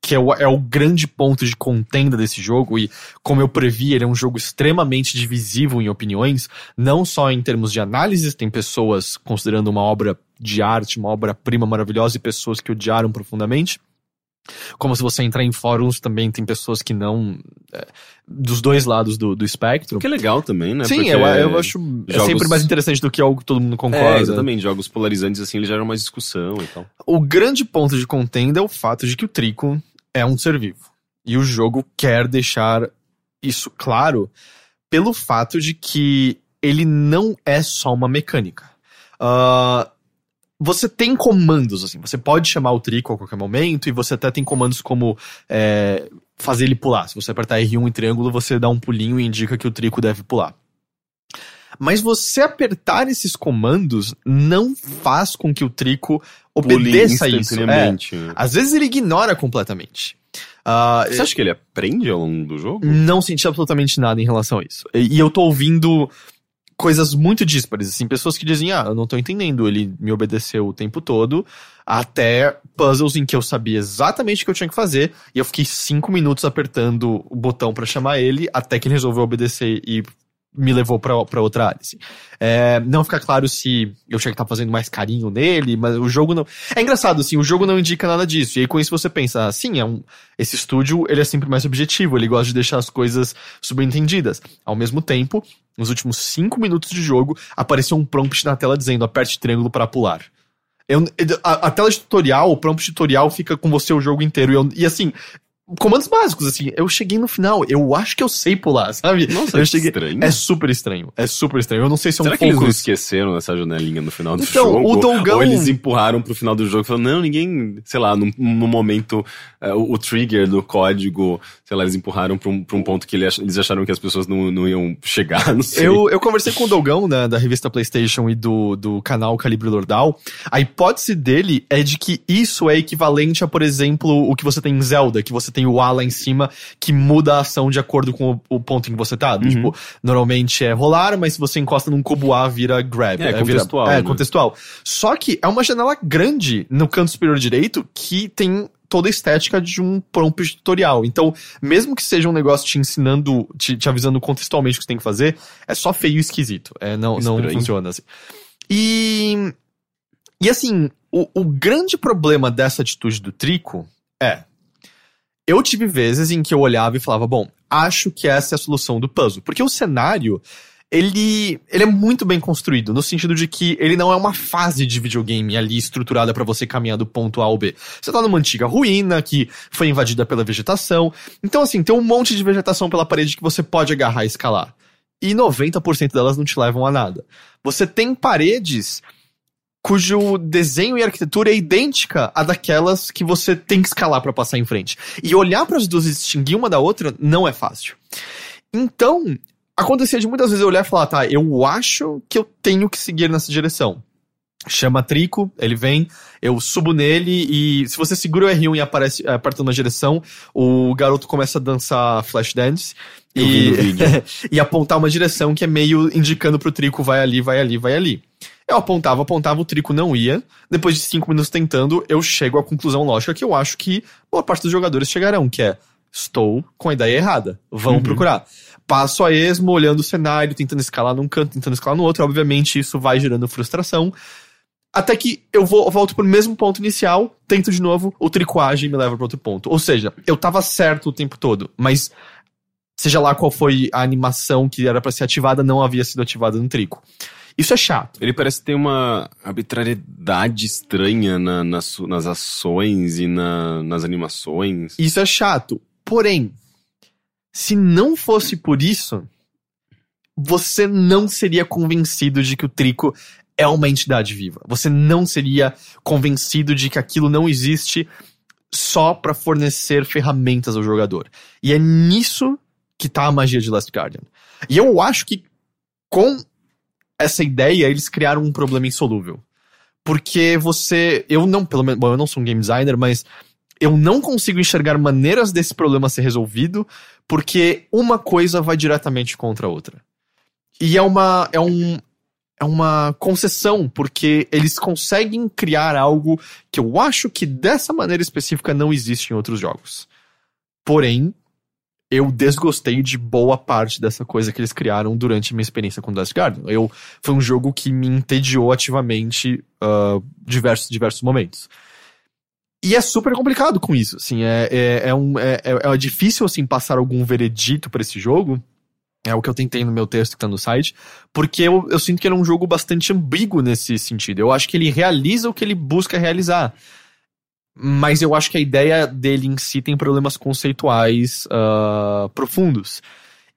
que é o, é o grande ponto de contenda desse jogo, e como eu previ, ele é um jogo extremamente divisivo em opiniões, não só em termos de análises, tem pessoas considerando uma obra de arte, uma obra-prima maravilhosa, e pessoas que odiaram profundamente. Como se você entrar em fóruns também tem pessoas que não... É, dos dois lados do, do espectro. Que é legal também, né? Sim, eu, eu acho jogos... é sempre mais interessante do que algo que todo mundo concorda. É, exatamente. Jogos polarizantes assim, eles geram mais discussão e tal. O grande ponto de contenda é o fato de que o Trico é um ser vivo. E o jogo quer deixar isso claro pelo fato de que ele não é só uma mecânica. Ahn... Uh... Você tem comandos, assim, você pode chamar o Trico a qualquer momento, e você até tem comandos como é, fazer ele pular. Se você apertar erre um em triângulo, você dá um pulinho e indica que o Trico deve pular. Mas você apertar esses comandos não faz com que o Trico obedeça a isso. É. Às vezes ele ignora completamente. Uh, Você acha que ele aprende ao longo do jogo? Não senti absolutamente nada em relação a isso. E, e eu tô ouvindo... coisas muito díspares, assim, pessoas que dizem, ah, eu não tô entendendo, ele me obedeceu o tempo todo, até puzzles em que eu sabia exatamente o que eu tinha que fazer, e eu fiquei cinco minutos apertando o botão pra chamar ele, até que ele resolveu obedecer e me levou pra, pra outra área, assim. É, não fica claro se eu tinha que estar fazendo mais carinho nele, mas o jogo não... É engraçado, assim, o jogo não indica nada disso, e aí com isso você pensa, assim, ah, é um... esse estúdio, ele é sempre mais objetivo, ele gosta de deixar as coisas subentendidas. Ao mesmo tempo... Nos últimos cinco minutos de jogo, apareceu um prompt na tela dizendo, aperte triângulo para pular. Eu, a, a tela de tutorial, o prompt tutorial fica com você o jogo inteiro. E, eu, e assim, comandos básicos, assim, eu cheguei no final, eu acho que eu sei pular, sabe? Nossa, eu cheguei... estranho. É super estranho, é super estranho. Eu não sei se é um pouco... Será que eles não esqueceram dessa janelinha no final do então, jogo? O Dogão... Ou eles empurraram pro final do jogo e falaram, não, ninguém, sei lá, no, no momento, uh, o, o trigger do código... Sei lá, eles empurraram pra um, pra um ponto que eles acharam que as pessoas não, não iam chegar, não sei. Eu, eu conversei com o Dogão, né, da revista PlayStation e do, do canal Calibre Lordal. A hipótese dele é de que isso é equivalente a, por exemplo, o que você tem em Zelda, que você tem o A lá em cima, que muda a ação de acordo com o, o ponto em que você tá. Uhum. Tipo, normalmente é rolar, mas se você encosta num cubo A, vira grab. É, é contextual. Vira, né? É, contextual. Só que é uma janela grande no canto superior direito que tem... toda a estética de um prompt tutorial. Então, mesmo que seja um negócio te ensinando, te, te avisando contextualmente o que você tem que fazer, é só feio e esquisito. É, não, não funciona assim. E, e assim, o, o grande problema dessa atitude do Trico é... Eu tive vezes em que eu olhava e falava, bom, acho que essa é a solução do puzzle. Porque o cenário... Ele, ele é muito bem construído, no sentido de que ele não é uma fase de videogame ali estruturada pra você caminhar do ponto A ao B. Você tá numa antiga ruína que foi invadida pela vegetação. Então, assim, tem um monte de vegetação pela parede que você pode agarrar e escalar. E noventa por cento delas não te levam a nada. Você tem paredes cujo desenho e arquitetura é idêntica à daquelas que você tem que escalar pra passar em frente. E olhar pras duas e distinguir uma da outra não é fácil. Então... Acontecia de muitas vezes eu olhar e falar, tá, eu acho que eu tenho que seguir nessa direção. Chama Trico, ele vem, eu subo nele e se você segura o erre um e aparece apertando a direção, o garoto começa a dançar Flashdance e, e apontar uma direção que é meio indicando pro Trico, vai ali, vai ali, vai ali. Eu apontava, apontava, o Trico não ia. Depois de cinco minutos tentando, eu chego à conclusão lógica que eu acho que boa parte dos jogadores chegarão, que é, estou com a ideia errada, vão uhum. procurar. Passo a esmo, olhando o cenário, tentando escalar num canto, tentando escalar no outro. Obviamente, isso vai gerando frustração. Até que eu vou, volto pro mesmo ponto inicial, tento de novo, o tricoagem me leva para outro ponto. Ou seja, eu tava certo o tempo todo, mas seja lá qual foi a animação que era para ser ativada, não havia sido ativada no Trico. Isso é chato. Ele parece ter uma arbitrariedade estranha na, nas, nas ações e na, nas animações. Isso é chato. Porém... Se não fosse por isso, você não seria convencido de que o Trico é uma entidade viva. Você não seria convencido de que aquilo não existe só para fornecer ferramentas ao jogador. E é nisso que tá a magia de Last Guardian. E eu acho que com essa ideia eles criaram um problema insolúvel. Porque você... Eu não, pelo menos... Bom, eu não sou um game designer, mas... Eu não consigo enxergar maneiras desse problema ser resolvido, porque uma coisa vai diretamente contra a outra. E é uma, é um, é uma concessão, porque eles conseguem criar algo que eu acho que dessa maneira específica não existe em outros jogos. Porém, eu desgostei de boa parte dessa coisa que eles criaram durante minha experiência com Last Guardian. Eu, foi um jogo que me entediou ativamente uh, diversos, diversos momentos. E é super complicado com isso, assim, é, é, é, um, é, é difícil, assim, passar algum veredito pra esse jogo, é o que eu tentei no meu texto que tá no site, porque eu, eu sinto que ele é um jogo bastante ambíguo nesse sentido, eu acho que ele realiza o que ele busca realizar, mas eu acho que a ideia dele em si tem problemas conceituais uh, profundos,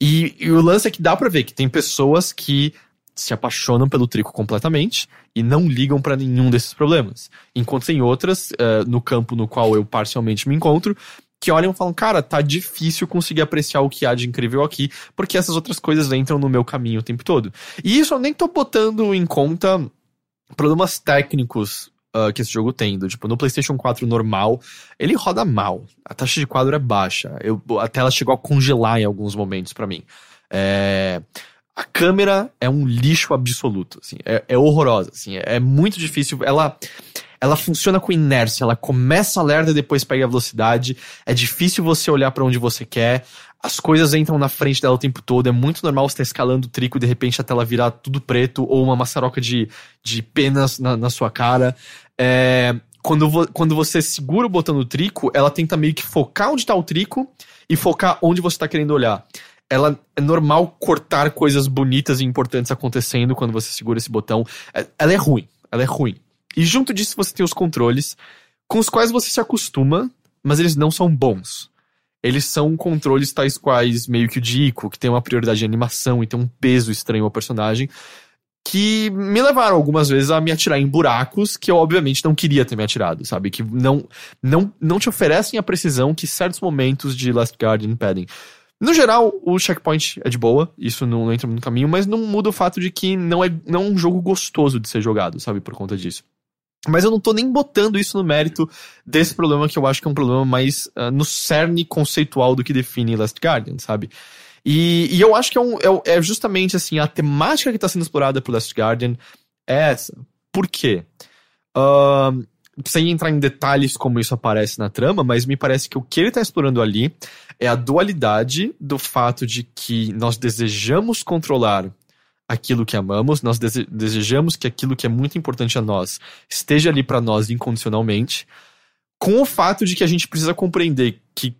e, e o lance é que dá pra ver que tem pessoas que se apaixonam pelo Trico completamente e não ligam pra nenhum desses problemas. Enquanto tem outras, uh, no campo no qual eu parcialmente me encontro, que olham e falam, cara, tá difícil conseguir apreciar o que há de incrível aqui, porque essas outras coisas entram no meu caminho o tempo todo. E isso eu nem tô botando em conta problemas técnicos uh, que esse jogo tem. Tipo, no PlayStation quatro normal, ele roda mal. A taxa de quadro é baixa. Eu, a tela chegou a congelar em alguns momentos pra mim. É... A câmera é um lixo absoluto, assim, é, é horrorosa, assim, é, é muito difícil, ela, ela funciona com inércia, ela começa alerta e depois pega a velocidade, é difícil você olhar pra onde você quer, as coisas entram na frente dela o tempo todo, é muito normal você estar escalando o trico e de repente a tela virar tudo preto ou uma maçaroca de, de penas na, na sua cara, é... Quando, vo- quando você segura o botão do trico, ela tenta meio que focar onde tá o trico e focar onde você tá querendo olhar. Ela é normal cortar coisas bonitas e importantes acontecendo quando você segura esse botão. Ela é ruim, ela é ruim. E junto disso você tem os controles, com os quais você se acostuma, mas eles não são bons. Eles são controles tais quais meio que o de Ico, que tem uma prioridade de animação e tem um peso estranho ao personagem, que me levaram algumas vezes a me atirar em buracos que eu obviamente não queria ter me atirado, sabe? Que não, não, não te oferecem a precisão que certos momentos de Last Guardian pedem. No geral, o checkpoint é de boa, isso não entra no caminho, mas não muda o fato de que não é, não é um jogo gostoso de ser jogado, sabe, por conta disso. Mas eu não tô nem botando isso no mérito desse problema, que eu acho que é um problema mais uh, no cerne conceitual do que define Last Guardian, sabe? E, e eu acho que é, um, é, é justamente, assim, a temática que tá sendo explorada por Last Guardian é essa. Por quê? Ahn... Uh, Sem entrar em detalhes como isso aparece na trama, mas me parece que o que ele tá explorando ali é a dualidade do fato de que nós desejamos controlar aquilo que amamos, nós dese- desejamos que aquilo que é muito importante a nós esteja ali pra nós incondicionalmente, com o fato de que a gente precisa compreender que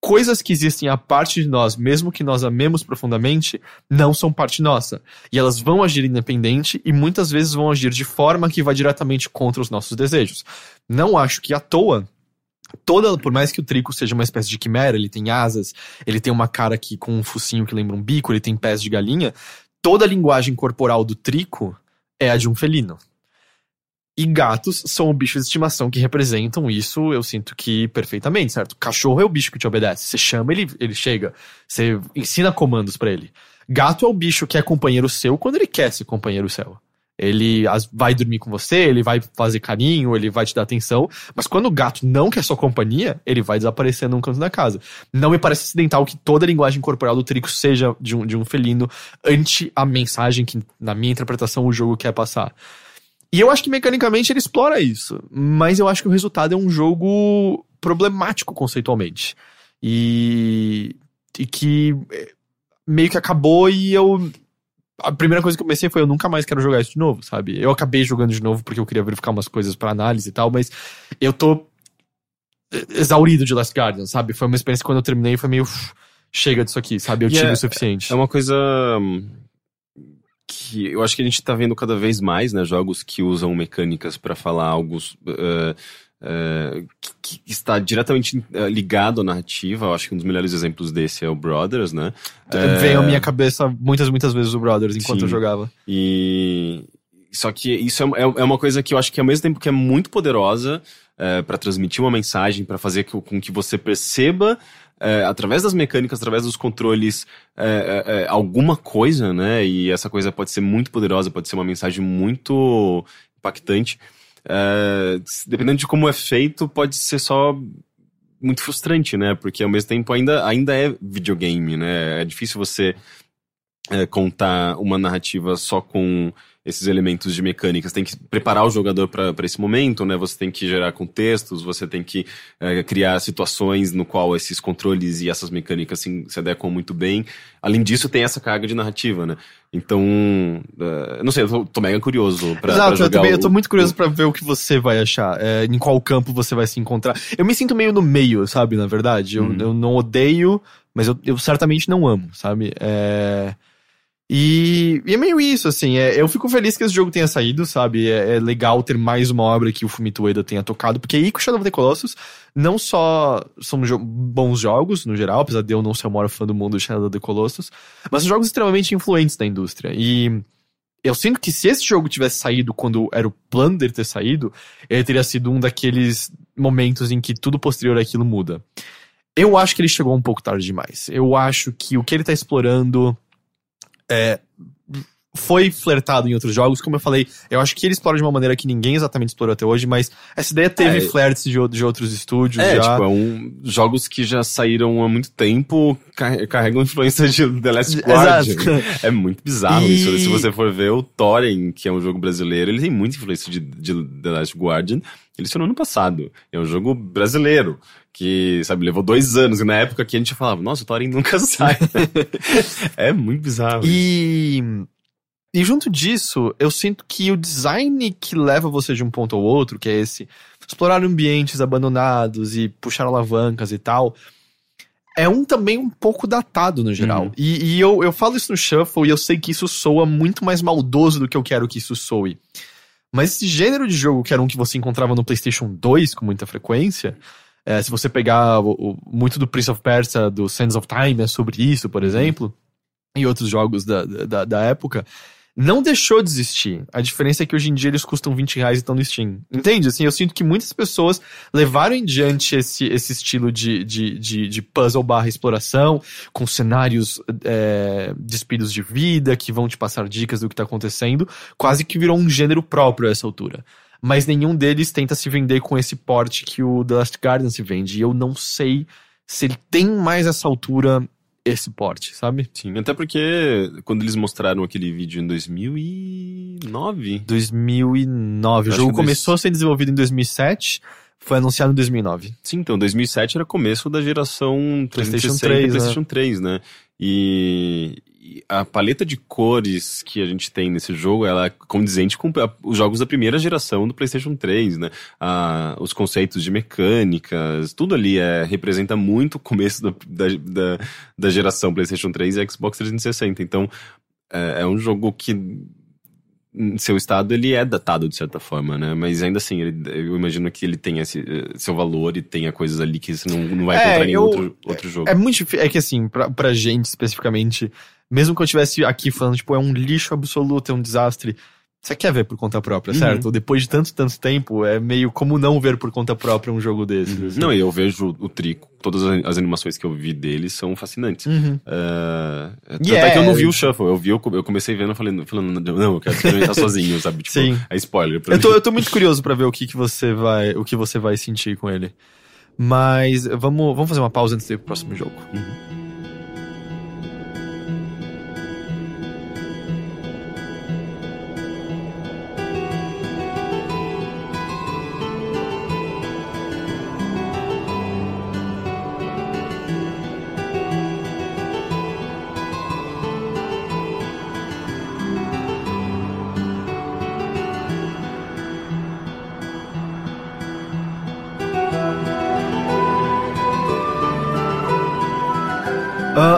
coisas que existem à parte de nós, mesmo que nós amemos profundamente, não são parte nossa. E elas vão agir independente e muitas vezes vão agir de forma que vai diretamente contra os nossos desejos. Não acho que à toa, toda, por mais que o Trico seja uma espécie de quimera, ele tem asas, ele tem uma cara que, com um focinho que lembra um bico, ele tem pés de galinha, toda a linguagem corporal do Trico é a de um felino. E gatos são o bicho de estimação que representam isso, eu sinto que perfeitamente, certo? Cachorro é o bicho que te obedece. Você chama, ele, ele chega. Você ensina comandos pra ele. Gato é o bicho que é companheiro seu quando ele quer ser companheiro seu. Ele vai dormir com você, ele vai fazer carinho, ele vai te dar atenção. Mas quando o gato não quer sua companhia, ele vai desaparecer num canto da casa. Não me parece acidental que toda a linguagem corporal do Trico seja de um, de um felino ante a mensagem que, na minha interpretação, o jogo quer passar. E eu acho que mecanicamente ele explora isso, mas eu acho que o resultado é um jogo problemático conceitualmente. E, e que meio que acabou e eu... A primeira coisa que eu pensei foi eu nunca mais quero jogar isso de novo, sabe? Eu acabei jogando de novo porque eu queria verificar umas coisas pra análise e tal, mas eu tô exaurido de Last Guardian, sabe? Foi uma experiência que quando eu terminei foi meio... Chega disso aqui, sabe? Eu tive yeah, o suficiente. É uma coisa... que eu acho que a gente tá vendo cada vez mais, né, jogos que usam mecânicas para falar algo uh, uh, que, que está diretamente ligado à narrativa. Eu acho que um dos melhores exemplos desse é o Brothers, né? Veio é... à minha cabeça muitas, muitas vezes o Brothers enquanto Sim. eu jogava. E Só que isso é, é uma coisa que eu acho que ao mesmo tempo que é muito poderosa é, para transmitir uma mensagem, para fazer que, com que você perceba é, através das mecânicas, através dos controles é, é, alguma coisa, né? E essa coisa pode ser muito poderosa, pode ser uma mensagem muito impactante. É, dependendo de como é feito, pode ser só muito frustrante, né? Porque ao mesmo tempo ainda, ainda é videogame, né? É difícil você é, contar uma narrativa só com esses elementos de mecânica. Você tem que preparar o jogador para esse momento, né? Você tem que gerar contextos, você tem que é, criar situações no qual esses controles e essas mecânicas assim, se adequam muito bem. Além disso, tem essa carga de narrativa, né? Então, uh, não sei, eu tô, tô mega curioso pra, Exato, pra jogar eu também, o... eu tô muito curioso pra ver o que você vai achar, é, em qual campo você vai se encontrar. Eu me sinto meio no meio, sabe, na verdade. Eu, uhum. eu não odeio, mas eu, eu certamente não amo, sabe? É... E, e é meio isso, assim, é, eu fico feliz que esse jogo tenha saído, sabe, é, é legal ter mais uma obra que o Fumito Ueda tenha tocado, porque Ico e Shadow of the Colossus não só são jo- bons jogos, no geral, apesar de eu não ser o maior fã do mundo de Shadow of the Colossus, mas são jogos extremamente influentes da indústria, e eu sinto que se esse jogo tivesse saído quando era o plano dele ter saído, ele teria sido um daqueles momentos em que tudo posterior àquilo muda. Eu acho que ele chegou um pouco tarde demais, eu acho que o que ele tá explorando... É, foi flertado em outros jogos, como eu falei, eu acho que ele explora de uma maneira que ninguém exatamente explorou até hoje, mas essa ideia teve é, flertes de, de outros estúdios é, já. Tipo, é um, jogos que já saíram há muito tempo carregam influência de The Last Guardian. Exato. É muito bizarro e... isso, se você for ver o Thorin, que é um jogo brasileiro, ele tem muita influência de, de The Last Guardian. Ele saiu no ano passado, é um jogo brasileiro, que, sabe, levou dois anos, e na época que a gente falava, nossa, o Thorin nunca sai. É muito bizarro. E... e junto disso, eu sinto que o design que leva você de um ponto ao outro, que é esse explorar ambientes abandonados e puxar alavancas e tal, é um também um pouco datado no geral. Uhum. E, e eu, eu falo isso no Shuffle e eu sei que isso soa muito mais maldoso do que eu quero que isso soe. Mas esse gênero de jogo, que era um que você encontrava no PlayStation dois com muita frequência, é, se você pegar o, o, muito do Prince of Persia, do Sands of Time, é sobre isso, por exemplo, e outros jogos da, da, da época, não deixou de existir. A diferença é que hoje em dia eles custam vinte reais e estão no Steam. Entende? Assim, eu sinto que muitas pessoas levaram em diante esse, esse estilo de, de, de, de puzzle barra exploração, com cenários é, despidos de vida, que vão te passar dicas do que tá acontecendo. Quase que virou um gênero próprio a essa altura. Mas nenhum deles tenta se vender com esse porte que o The Last Guardian se vende. E eu não sei se ele tem mais essa altura... esse porte, sabe? Sim, até porque quando eles mostraram aquele vídeo em dois mil e nove... dois mil e nove, o jogo começou dois... a ser desenvolvido em dois mil e sete, foi anunciado em dois mil e nove. Sim, então, dois mil e sete era começo da geração PlayStation três, né? PlayStation três, né? E... a paleta de cores que a gente tem nesse jogo, ela é condizente com os jogos da primeira geração do PlayStation três, né? Ah, os conceitos de mecânicas, tudo ali é, representa muito o começo do, da, da, da geração PlayStation três e Xbox trezentos e sessenta. Então, é, é um jogo que, em seu estado, ele é datado de certa forma, né? Mas ainda assim, ele, eu imagino que ele tenha esse, seu valor e tenha coisas ali que você não, não vai encontrar é, em eu, outro, outro jogo. É, é muito difícil, é que assim, pra, pra gente especificamente... mesmo que eu estivesse aqui falando, tipo, é um lixo absoluto, é um desastre. Você quer ver por conta própria, uhum. certo? Depois de tanto, tanto tempo, é meio como não ver por conta própria um jogo desse. Uhum. Assim. Não, e eu vejo o Trico, todas as animações que eu vi dele são fascinantes. Uhum. Uh, tanto yeah. é que eu não vi o Shuffle, eu vi, eu comecei vendo e falei, falando, não, eu quero experimentar sozinho, sabe? Tipo, Sim. é spoiler pra eu tô, mim. Eu tô muito curioso pra ver o que, que você vai, o que você vai sentir com ele. Mas vamos, vamos fazer uma pausa antes de ir pro próximo jogo. Uhum.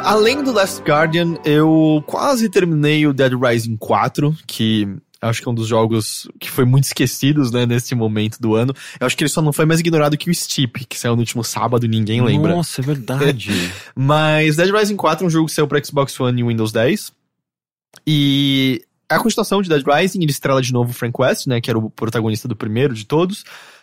Além do Last Guardian, eu quase terminei o Dead Rising quatro, que acho que é um dos jogos que foi muito esquecidos, né, nesse momento do ano. Eu acho que ele só não foi mais ignorado que o Steep, que saiu no último sábado e ninguém lembra. Nossa, é verdade. Mas Dead Rising quatro é um jogo que saiu para Xbox One e Windows dez. E É a continuação de Dead Rising, ele estrela de novo o Frank West, né, que era o protagonista do primeiro de todos.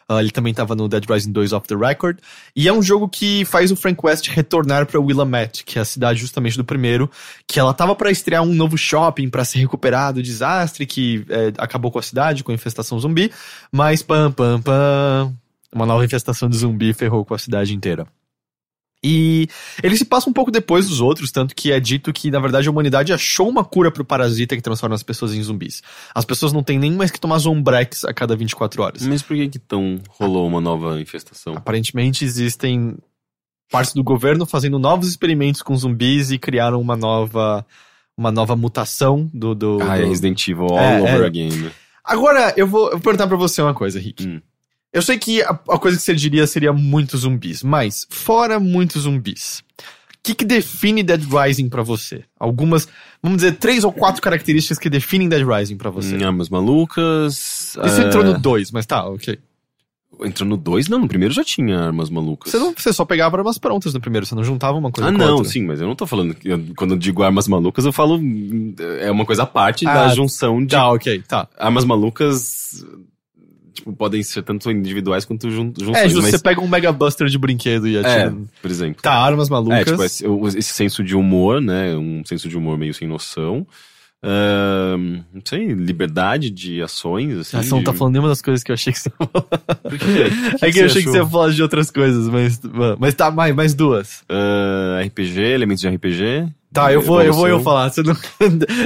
Uh, ele também estava no Dead Rising dois Off the Record. E é um jogo que faz o Frank West retornar pra Willamette, que é a cidade justamente do primeiro, que ela tava pra estrear um novo shopping pra se recuperar do desastre que é, acabou com a cidade, com a infestação zumbi. Mas pam, pam, pam, uma nova infestação de zumbi ferrou com a cidade inteira. E ele se passa um pouco depois dos outros, tanto que é dito que, na verdade, a humanidade achou uma cura pro parasita que transforma as pessoas em zumbis. As pessoas não têm nem mais que tomar Zombrex a cada vinte e quatro horas. Mas por que que então rolou uma nova infestação? Aparentemente existem partes do governo fazendo novos experimentos com zumbis e criaram uma nova, uma nova mutação do... do ah, do... é Resident Evil all é, over é. again. Agora, eu vou, eu vou perguntar pra você uma coisa, Rick. Hum. Eu sei que a, a coisa que você diria seria muitos zumbis, mas fora muitos zumbis, o que que define Dead Rising pra você? Algumas, vamos dizer, três ou quatro características que definem Dead Rising pra você. Armas malucas... Isso é... entrou no dois, mas tá, ok. Entrou no dois? Não, no primeiro já tinha armas malucas. Você, não, você só pegava armas prontas no primeiro, você não juntava uma coisa ah, com não, outra. Ah, não, sim, mas eu não tô falando... Que eu, quando eu digo armas malucas, eu falo... É uma coisa à parte ah, da junção de... Tá, ok, tá. Armas malucas... Tipo, podem ser tanto individuais quanto juntos. É, justo, mas... você pega um Mega Buster de brinquedo e atira. É, por exemplo. Tá, armas malucas. É, tipo, esse, esse senso de humor, né? Um senso de humor meio sem noção. Uh, não sei, liberdade de ações, assim. A ação de... tá falando de uma das coisas que eu achei que você ia falar. Por quê? Que é que, que eu achei achou? que você ia falar de outras coisas, mas, mas tá, mais, mais duas. Uh, R P G, elementos de R P G. Tá, eu vou, eu vou eu falar. Você não...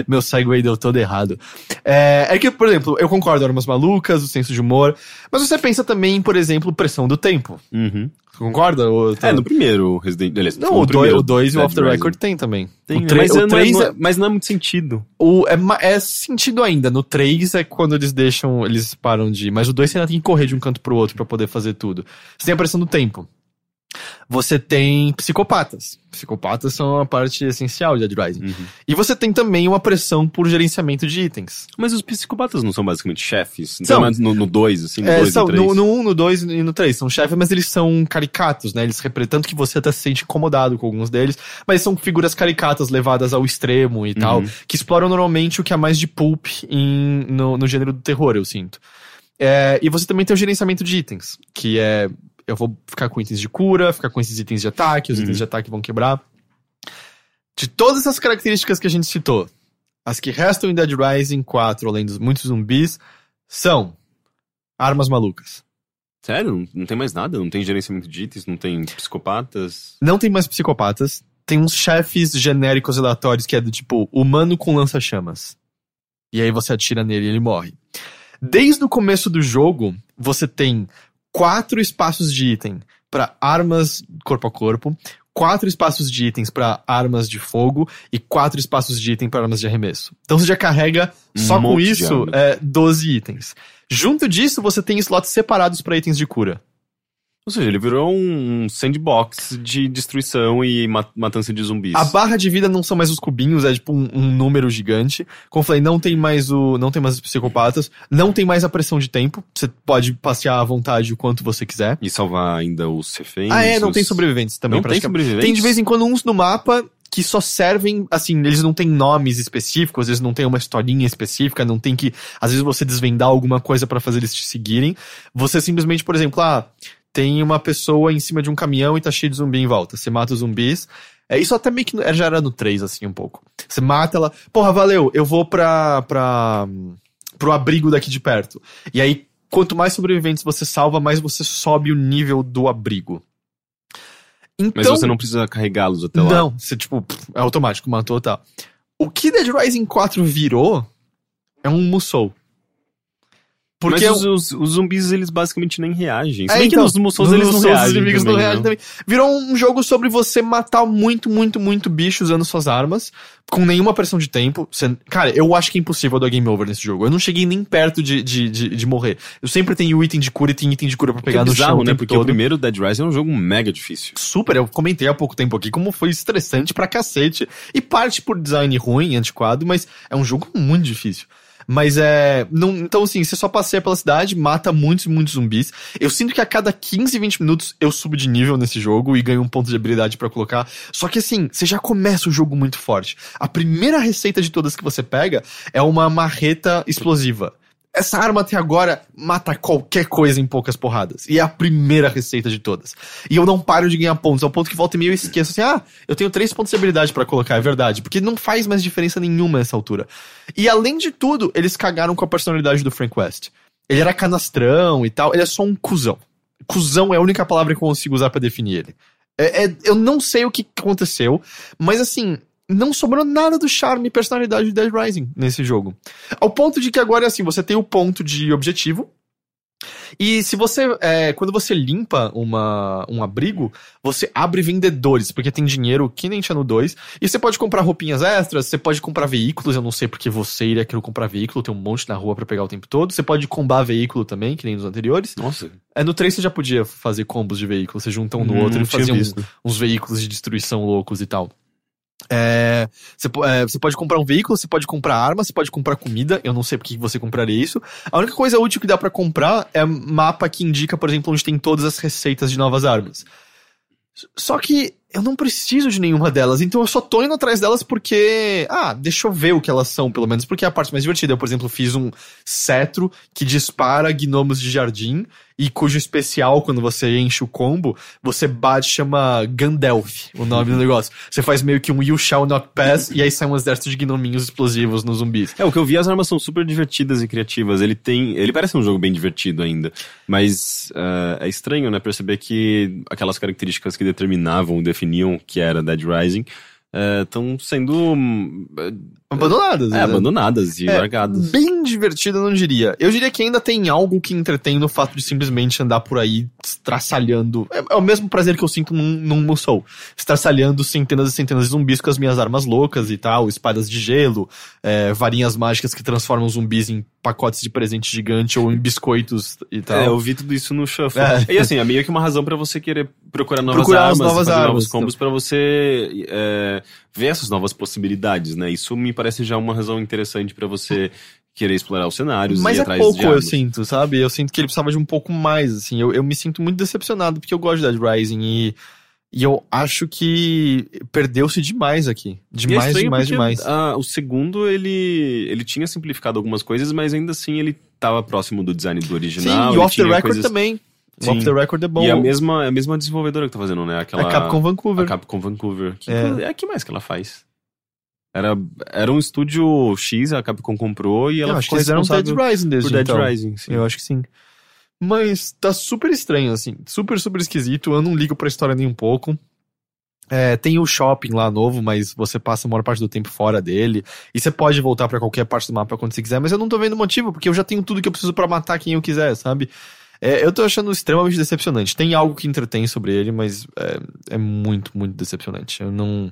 Meu segue deu todo errado. É, é que, por exemplo, eu concordo, armas malucas, o senso de humor. Mas você pensa também, por exemplo, pressão do tempo. Uhum. Concorda? Ou, tá... É, no primeiro Resident Evil. Não, o dois e o Off the Record tem também. Tem, o tre- mas, o três não é, é... mas não é muito sentido. O, é, é sentido ainda. No três é quando eles deixam. Eles param de. Mas o dois você ainda tem que correr de um canto pro outro pra poder fazer tudo. Você tem a pressão do tempo. Você tem psicopatas. Psicopatas são a parte essencial de Dead Rising. Uhum. E você tem também uma pressão por gerenciamento de itens. Mas os psicopatas não são basicamente chefes? São. Então, no dois, assim, no dois é, e no um, no dois um, e no três. São chefes, mas eles são caricatos, né? Eles representam, tanto que você até se sente incomodado com alguns deles. Mas são figuras caricatas levadas ao extremo e tal. Uhum. Que exploram normalmente o que há mais de pulp em, no, no gênero do terror, eu sinto. É, e você também tem o gerenciamento de itens. Que é... Eu vou ficar com itens de cura, ficar com esses itens de ataque, os uhum. itens de ataque vão quebrar. De todas essas características que a gente citou, as que restam em Dead Rising quatro, além dos muitos zumbis, são armas malucas. Sério? Não tem mais nada? Não tem gerenciamento de itens? Não tem psicopatas? Não tem mais psicopatas. Tem uns chefes genéricos aleatórios que é do tipo, humano com lança-chamas. E aí você atira nele e ele morre. Desde o começo do jogo, você tem... Quatro espaços de item para armas corpo a corpo, quatro espaços de itens para armas de fogo e quatro espaços de item para armas de arremesso. Então você já carrega só um com isso é, doze itens. Junto disso você tem slots separados para itens de cura. Ou seja, ele virou um sandbox de destruição e matança de zumbis. A barra de vida não são mais os cubinhos, é tipo um, um número gigante. Como eu falei, não tem mais o, não tem mais os psicopatas, não tem mais a pressão de tempo. Você pode passear à vontade o quanto você quiser. E salvar ainda os reféns. Ah, é, não os... tem sobreviventes também. Não tem sobreviventes? Tem de vez em quando uns no mapa... que só servem, assim, eles não têm nomes específicos, às vezes não tem uma historinha específica, não tem que, às vezes você desvendar alguma coisa pra fazer eles te seguirem. Você simplesmente, por exemplo, ah, tem uma pessoa em cima de um caminhão e tá cheio de zumbi em volta, você mata os zumbis. É, isso até meio que já era no três, assim, um pouco. Você mata ela, porra, valeu, eu vou pra, pra, pro abrigo daqui de perto. E aí, quanto mais sobreviventes você salva, mais você sobe o nível do abrigo. Então, mas você não precisa carregá-los até lá. Não, você tipo, é automático, matou e tal. O que Dead Rising quatro virou é um Musou. Porque mas eu... os, os zumbis, eles basicamente nem reagem. Se é, bem então, que nos Musous eles não reagem. Os inimigos também, não reagem não. também. Virou um jogo sobre você matar muito, muito, muito bicho usando suas armas. Com nenhuma pressão de tempo. Você... Cara, eu acho que é impossível dar game over nesse jogo. Eu não cheguei nem perto de, de, de, de morrer. Eu sempre tenho item de cura e tenho item de cura pra pegar é bizarro, no chão, né? Porque todo. O primeiro Dead Rising é um jogo mega difícil. Super, eu comentei há pouco tempo aqui como foi estressante pra cacete. E parte por design ruim, antiquado, mas é um jogo muito difícil. Mas é... Não, então, assim, você só passeia pela cidade, mata muitos, muitos zumbis. Eu sinto que a cada quinze, vinte minutos eu subo de nível nesse jogo e ganho um ponto de habilidade pra colocar. Só que, assim, você já começa o jogo muito forte. A primeira receita de todas que você pega é uma marreta explosiva. Essa arma até agora mata qualquer coisa em poucas porradas. E é a primeira receita de todas. E eu não paro de ganhar pontos. É um ponto que volta e meio eu esqueço. Assim, ah, eu tenho três pontos de habilidade pra colocar, é verdade. Porque não faz mais diferença nenhuma nessa altura. E além de tudo, eles cagaram com a personalidade do Frank West. Ele era canastrão e tal. Ele é só um cuzão. Cuzão é a única palavra que eu consigo usar pra definir ele. É, é, eu não sei o que aconteceu. Mas assim... Não sobrou nada do charme e personalidade de Dead Rising nesse jogo. Ao ponto de que agora, assim, você tem o ponto de objetivo. E se você... É, quando você limpa uma, um abrigo, você abre vendedores, porque tem dinheiro que nem tinha no dois. E você pode comprar roupinhas extras, você pode comprar veículos. Eu não sei porque você iria querer comprar veículo. Tem um monte na rua pra pegar o tempo todo. Você pode combar veículo também, que nem nos anteriores. Nossa. É, no três você já podia fazer combos de veículo. Você junta um no hum, outro e fazia uns, uns veículos de destruição loucos e tal. É, você, é, você pode comprar um veículo, você pode comprar arma, você pode comprar comida. Eu não sei porque você compraria isso. A única coisa útil que dá pra comprar é mapa que indica, por exemplo, onde tem todas as receitas de novas armas. Só que eu não preciso de nenhuma delas, então eu só tô indo atrás delas porque... Ah, deixa eu ver o que elas são, pelo menos, porque é a parte mais divertida. Eu, por exemplo, fiz um cetro que dispara gnomos de jardim e cujo especial, quando você enche o combo, você bate, chama Gandalf, o nome do negócio. Você faz meio que um You Shall Not Pass e aí sai um exército de gnominhos explosivos nos zumbis. É, o que eu vi, as armas são super divertidas e criativas. Ele tem... Ele parece um jogo bem divertido ainda, mas uh, é estranho, né, perceber que aquelas características que determinavam, definiam que era Dead Rising... estão é, sendo abandonadas, é, né? abandonadas e é, largadas. Bem divertido, eu não diria. Eu diria que ainda tem algo que entretém no fato de simplesmente andar por aí estraçalhando. É, é o mesmo prazer que eu sinto num, num Musou, estraçalhando centenas e centenas de zumbis com as minhas armas loucas e tal, espadas de gelo, é, varinhas mágicas que transformam zumbis em pacotes de presente gigante ou em biscoitos e tal. É, eu vi tudo isso no Shuffle. É. E assim, é meio que uma razão pra você querer procurar novas procurar armas, novas fazer armas, novos combos, então, pra você é, ver essas novas possibilidades, né? Isso me parece já uma razão interessante pra você querer explorar os cenários e ir atrás de armas. Mas é pouco, eu sinto, sabe? Eu sinto que ele precisava de um pouco mais, assim. Eu, eu me sinto muito decepcionado porque eu gosto de Dead Rising e... E eu acho que perdeu-se demais aqui. Demais, é estranho, demais, demais. Ah, o segundo, ele, ele tinha simplificado algumas coisas, mas ainda assim ele tava próximo do design do original. Sim, e o Off the Record coisas... também. Sim. O Off the Record é bom. E a mesma, a mesma desenvolvedora que tá fazendo, né? Aquela, a Capcom Vancouver. A Capcom Vancouver. Que é. É, que mais que ela faz? Era, era um estúdio X, a Capcom comprou e ela eu ficou responsável por Dead Rising desde por Dead então. Rising, sim. Eu acho que sim. Mas tá super estranho, assim. Super, super esquisito. Eu não ligo pra história nem um pouco. É, tem o shopping lá novo, mas você passa a maior parte do tempo fora dele. E você pode voltar pra qualquer parte do mapa quando você quiser. Mas eu não tô vendo motivo, porque eu já tenho tudo que eu preciso pra matar quem eu quiser, sabe? É, eu tô achando extremamente decepcionante. Tem algo que entretém sobre ele, mas é, é muito, muito decepcionante. Eu não,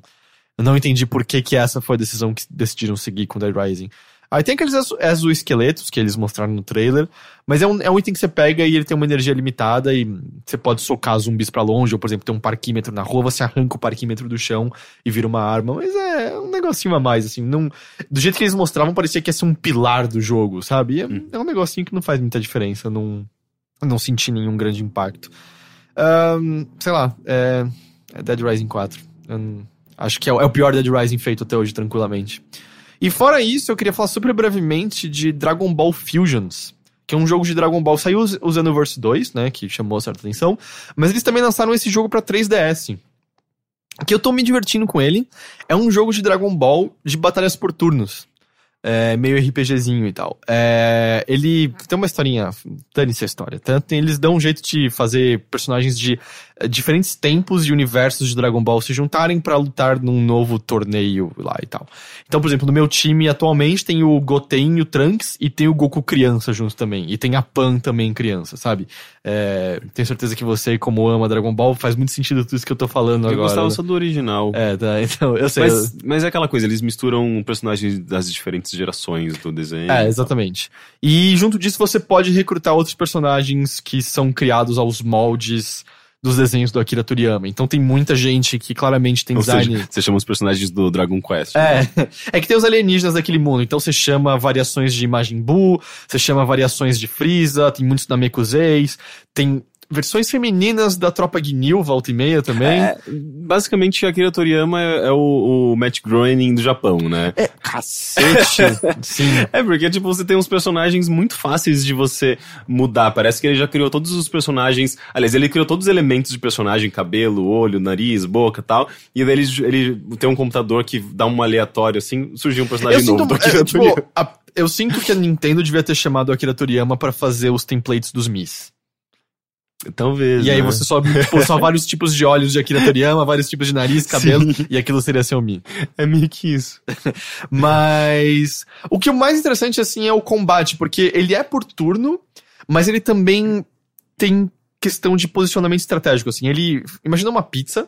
eu não entendi por que que essa foi a decisão que decidiram seguir com Dead Rising. Aí tem aqueles exoesqueletos que eles mostraram no trailer, mas é um, é um item que você pega e ele tem uma energia limitada e você pode socar zumbis pra longe, ou por exemplo, tem um parquímetro na rua, você arranca o parquímetro do chão e vira uma arma, mas é um negocinho a mais, assim, não, do jeito que eles mostravam parecia que ia ser um pilar do jogo, sabe? E é, hum. é um negocinho que não faz muita diferença, eu não, eu não senti nenhum grande impacto. Um, sei lá, é, é Dead Rising quatro, eu, acho que é, é o pior Dead Rising feito até hoje, tranquilamente. E fora isso, eu queria falar super brevemente de Dragon Ball Fusions, que é um jogo de Dragon Ball, saiu usando o Xenoverse dois, né, que chamou certa atenção, mas eles também lançaram esse jogo pra três D S, que eu tô me divertindo com ele. É um jogo de Dragon Ball de batalhas por turnos, é, meio RPGzinho e tal. É, ele tem uma historinha, dane-se a história, tanto eles dão um jeito de fazer personagens de diferentes tempos e universos de Dragon Ball se juntarem pra lutar num novo torneio lá e tal. Então, por exemplo, no meu time atualmente tem o Goten e o Trunks e tem o Goku criança junto também. E tem a Pan também criança, sabe? É, tenho certeza que você, como ama Dragon Ball, faz muito sentido tudo isso que eu tô falando eu agora. Eu gostava né? só do original. É, tá, então, eu sei. Mas, eu... mas é aquela coisa, eles misturam personagens das diferentes gerações do desenho. É, exatamente. E junto disso você pode recrutar outros personagens que são criados aos moldes dos desenhos do Akira Toriyama. Então tem muita gente que claramente tem Ou design... Seja, você chama os personagens do Dragon Quest. É, né? É que tem os alienígenas daquele mundo. Então você chama variações de Majin Buu, você chama variações de Frieza, tem muitos Namekuseis, tem... versões femininas da Tropa Gnil, volta e meia também. É, basicamente, Akira Toriyama é, é o, o Matt Groening do Japão, né? É, cacete! Sim. É, porque, tipo, você tem uns personagens muito fáceis de você mudar. Parece que ele já criou todos os personagens... Aliás, ele criou todos os elementos de personagem, cabelo, olho, nariz, boca e tal. E daí ele, ele tem um computador que dá um aleatório, assim, surgiu um personagem Eu novo sinto, do Akira é, Toriyama. Tipo, a, eu sinto que a Nintendo devia ter chamado o Akira Toriyama pra fazer os templates dos Mis. Talvez, E né? aí você só, tipo, só vários tipos de olhos de Akira Toriyama, vários tipos de nariz, cabelo, Sim. e aquilo seria seu Mi. É meio que isso. Mas o que é mais interessante, assim, é o combate, porque ele é por turno, mas ele também tem questão de posicionamento estratégico, assim. Ele, imagina uma pizza,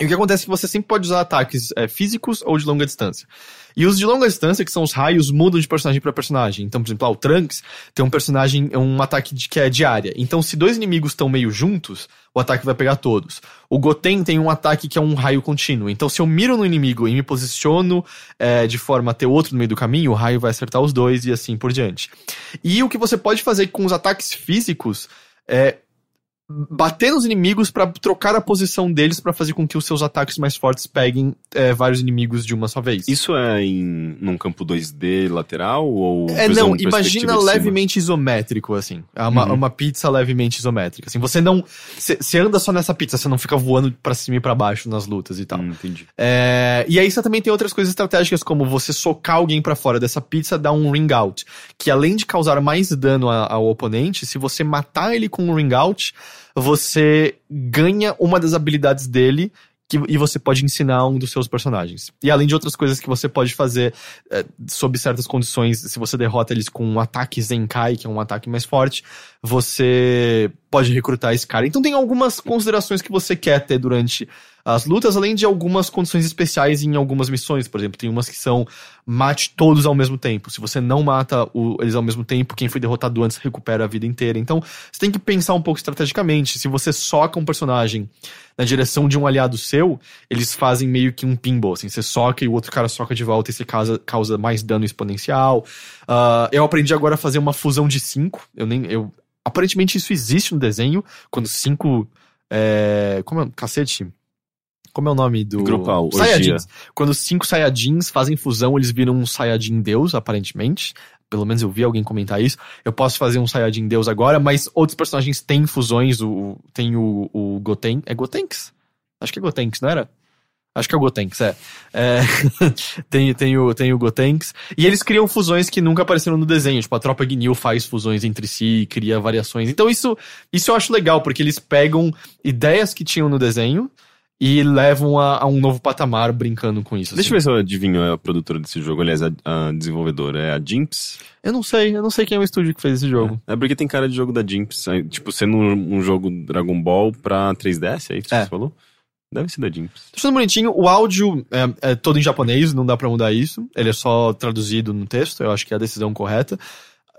e o que acontece é que você sempre pode usar ataques é, físicos ou de longa distância. E os de longa distância, que são os raios, mudam de personagem pra personagem. Então, por exemplo, lá, o Trunks tem um personagem, um ataque de, que é de área. Então, se dois inimigos estão meio juntos, o ataque vai pegar todos. O Goten tem um ataque que é um raio contínuo. Então, se eu miro no inimigo e me posiciono é, de forma a ter outro no meio do caminho, o raio vai acertar os dois e assim por diante. E o que você pode fazer com os ataques físicos é... bater nos inimigos pra trocar a posição deles pra fazer com que os seus ataques mais fortes peguem é, vários inimigos de uma só vez. Isso é em num campo dois D lateral ou... É, não, imagina levemente isométrico, assim. Uma, uhum. uma pizza levemente isométrica. Assim, você não... Você anda só nessa pizza, você não fica voando pra cima e pra baixo nas lutas e tal. Hum, entendi. É, e aí você também tem outras coisas estratégicas, como você socar alguém pra fora dessa pizza, dar um ring out. Que além de causar mais dano a, ao oponente, se você matar ele com um ring out... você ganha uma das habilidades dele que, e você pode ensinar um dos seus personagens. E além de outras coisas que você pode fazer é, sob certas condições, se você derrota eles com um ataque Zenkai, que é um ataque mais forte, você pode recrutar esse cara. Então tem algumas considerações que você quer ter durante as lutas, além de algumas condições especiais em algumas missões. Por exemplo, tem umas que são mate todos ao mesmo tempo. Se você não mata o, eles ao mesmo tempo, quem foi derrotado antes recupera a vida inteira. Então, você tem que pensar um pouco estrategicamente. Se você soca um personagem na direção de um aliado seu, eles fazem meio que um pinball, assim. Você soca e o outro cara soca de volta e você causa, causa mais dano exponencial. Uh, eu aprendi agora a fazer uma fusão de cinco. Eu nem... Eu, aparentemente isso existe no desenho, quando cinco... É, como é? Cacete... Como é o nome do... Grupal, Saiyajins. Quando os cinco Saiyajins fazem fusão, eles viram um Saiyajin Deus, aparentemente. Pelo menos eu vi alguém comentar isso. Eu posso fazer um Saiyajin Deus agora, mas outros personagens têm fusões. O, tem o, o Goten... É Gotenks? Acho que é Gotenks, não era? Acho que é o Gotenks, é. é tem, tem, o, tem o Gotenks. E eles criam fusões que nunca apareceram no desenho. Tipo, a Tropa Gnil faz fusões entre si e cria variações. Então isso, isso eu acho legal, porque eles pegam ideias que tinham no desenho e levam a, a um novo patamar brincando com isso. Deixa assim. eu ver se eu adivinho a produtora desse jogo. Aliás, a, a desenvolvedora é a Jimps? Eu não sei. Eu não sei quem é o estúdio que fez esse jogo. É, é porque tem cara de jogo da Jimps. É, tipo, sendo um, um jogo Dragon Ball pra três D S, é isso que é. você falou? Deve ser da Jimps. Tá tudo bonitinho. O áudio é, é todo em japonês, não dá pra mudar isso. Ele é só traduzido no texto. Eu acho que é a decisão correta.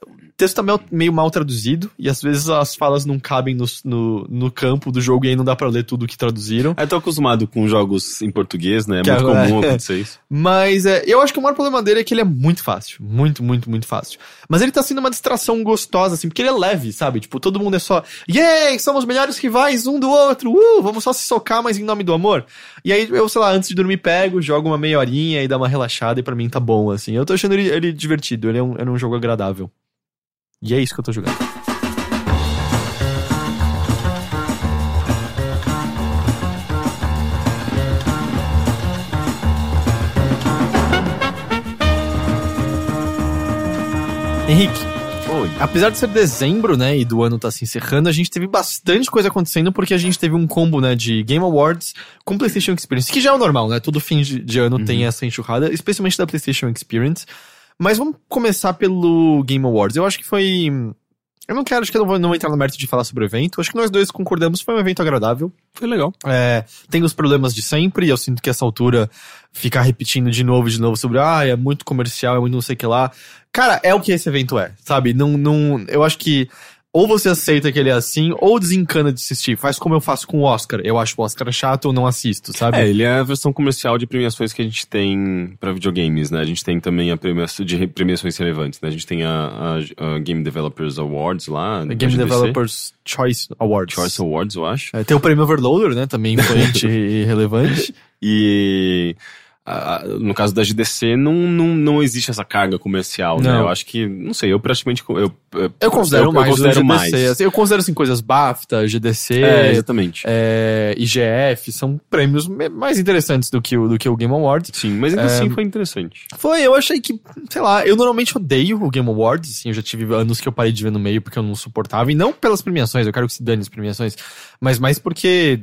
O texto tá meio, meio mal traduzido, e às vezes as falas não cabem no, no, no campo do jogo, e aí não dá pra ler tudo que traduziram. Eu tô acostumado com jogos em português, né? É que muito é, comum é, acontecer isso. Mas é, eu acho que o maior problema dele é que ele é muito fácil. Muito, muito, muito fácil. Mas ele tá sendo uma distração gostosa, assim, porque ele é leve, sabe? Tipo, todo mundo é só... Yay! Somos os melhores rivais um do outro! Uh! Vamos só se socar, mas em nome do amor. E aí, eu, sei lá, antes de dormir, pego, jogo uma meia horinha e dá uma relaxada, e pra mim tá bom, assim. Eu tô achando ele, ele divertido. Ele é um, é um jogo agradável. E é isso que eu tô jogando. Henrique, Oi. apesar de ser dezembro, né, e do ano tá se encerrando, a gente teve bastante coisa acontecendo, porque a gente teve um combo, né, de Game Awards com PlayStation Experience, que já é o normal, né? Todo fim de, de ano uhum. tem essa enxurrada, especialmente da PlayStation Experience. Mas vamos começar pelo Game Awards. Eu acho que foi... Eu não quero, acho que eu não vou, não vou entrar no mérito de falar sobre o evento. Acho que nós dois concordamos, foi um evento agradável. Foi legal. É, tem os problemas de sempre, eu sinto que essa altura ficar repetindo de novo e de novo sobre ah, é muito comercial, é muito não sei o que lá. Cara, é o que esse evento é, sabe? Não, não, eu acho que Ou você aceita que ele é assim, ou desencana de assistir. Faz como eu faço com o Oscar. Eu acho o Oscar chato ou não assisto, sabe? É, ele é a versão comercial de premiações que a gente tem pra videogames, né? A gente tem também a premiação de premiações relevantes, né? A gente tem a, a, a Game Developers Awards lá. A Game Developers Choice Awards. Choice Awards, eu acho. É, tem o prêmio Overloader, né? Também importante e relevante. E... no caso da G D C, não, não, não existe essa carga comercial, não. Né? Eu acho que, não sei, eu praticamente... Eu, eu, eu considero eu, mais. Eu considero, G D C, mais. Assim, eu considero, assim, coisas BAFTA, G D C... É, exatamente. É, I G F, são prêmios mais interessantes do que o, do que o Game Awards. Sim, mas ainda é, assim foi interessante. Foi, eu achei que, sei lá, eu normalmente odeio o Game Awards, assim, eu já tive anos que eu parei de ver no meio porque eu não suportava, e não pelas premiações, eu quero que se dane as premiações, mas mais porque...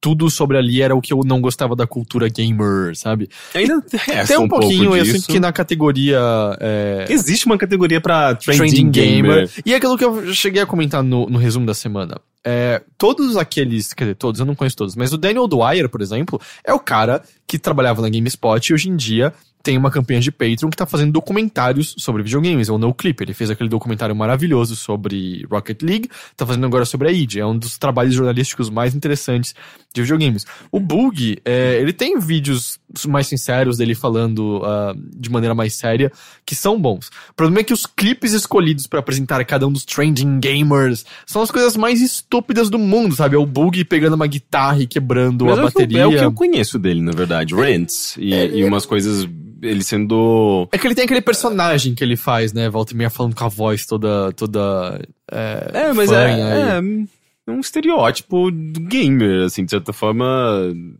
tudo sobre ali era o que eu não gostava da cultura gamer, sabe? Ainda até um, um pouquinho, pouco eu sinto que na categoria... É... existe uma categoria pra trending, trending gamer. gamer. E é aquilo que eu cheguei a comentar no, no resumo da semana. É, todos aqueles, quer dizer, todos, eu não conheço todos, mas o Daniel Dwyer, por exemplo, é o cara que trabalhava na GameSpot e hoje em dia... tem uma campanha de Patreon que tá fazendo documentários sobre videogames, é o No Clip. Ele fez aquele documentário maravilhoso sobre Rocket League, tá fazendo agora sobre a I D. É um dos trabalhos jornalísticos mais interessantes de videogames. O Bug, é, ele tem vídeos mais sinceros dele falando uh, de maneira mais séria, que são bons. O problema é que os clipes escolhidos pra apresentar cada um dos trending gamers são as coisas mais estúpidas do mundo, sabe? É o Bug pegando uma guitarra e quebrando Mas a é bateria. É o que eu conheço dele, na verdade. Rants e, é, e umas coisas... ele sendo... é que ele tem aquele personagem que ele faz, né? Volta e meia falando com a voz toda... toda é, é mas fã, é, aí. É um estereótipo gamer, assim, de certa forma...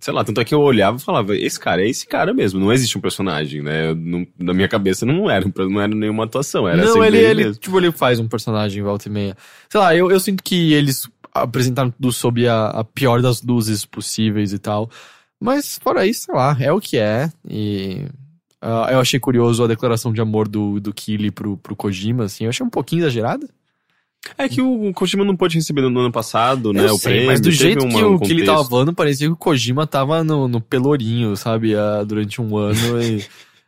sei lá, tanto é que eu olhava e falava, esse cara é esse cara mesmo, não existe um personagem, né? Eu, não, na minha cabeça não era, não era nenhuma atuação, era não, assim ele, ele mesmo. Tipo, ele faz um personagem, volta e meia. Sei lá, eu, eu sinto que eles apresentaram tudo sob a, a pior das luzes possíveis e tal. Mas, fora isso, sei lá, é o que é, e... Uh, eu achei curioso a declaração de amor do, do Killy pro, pro Kojima, assim. Eu achei um pouquinho exagerada. É que o Kojima não pôde receber no ano passado, né? Eu o sei, prêmio, mas do jeito que o Killy tava falando, parecia que o Kojima tava no, no pelourinho, sabe? Uh, durante um ano e...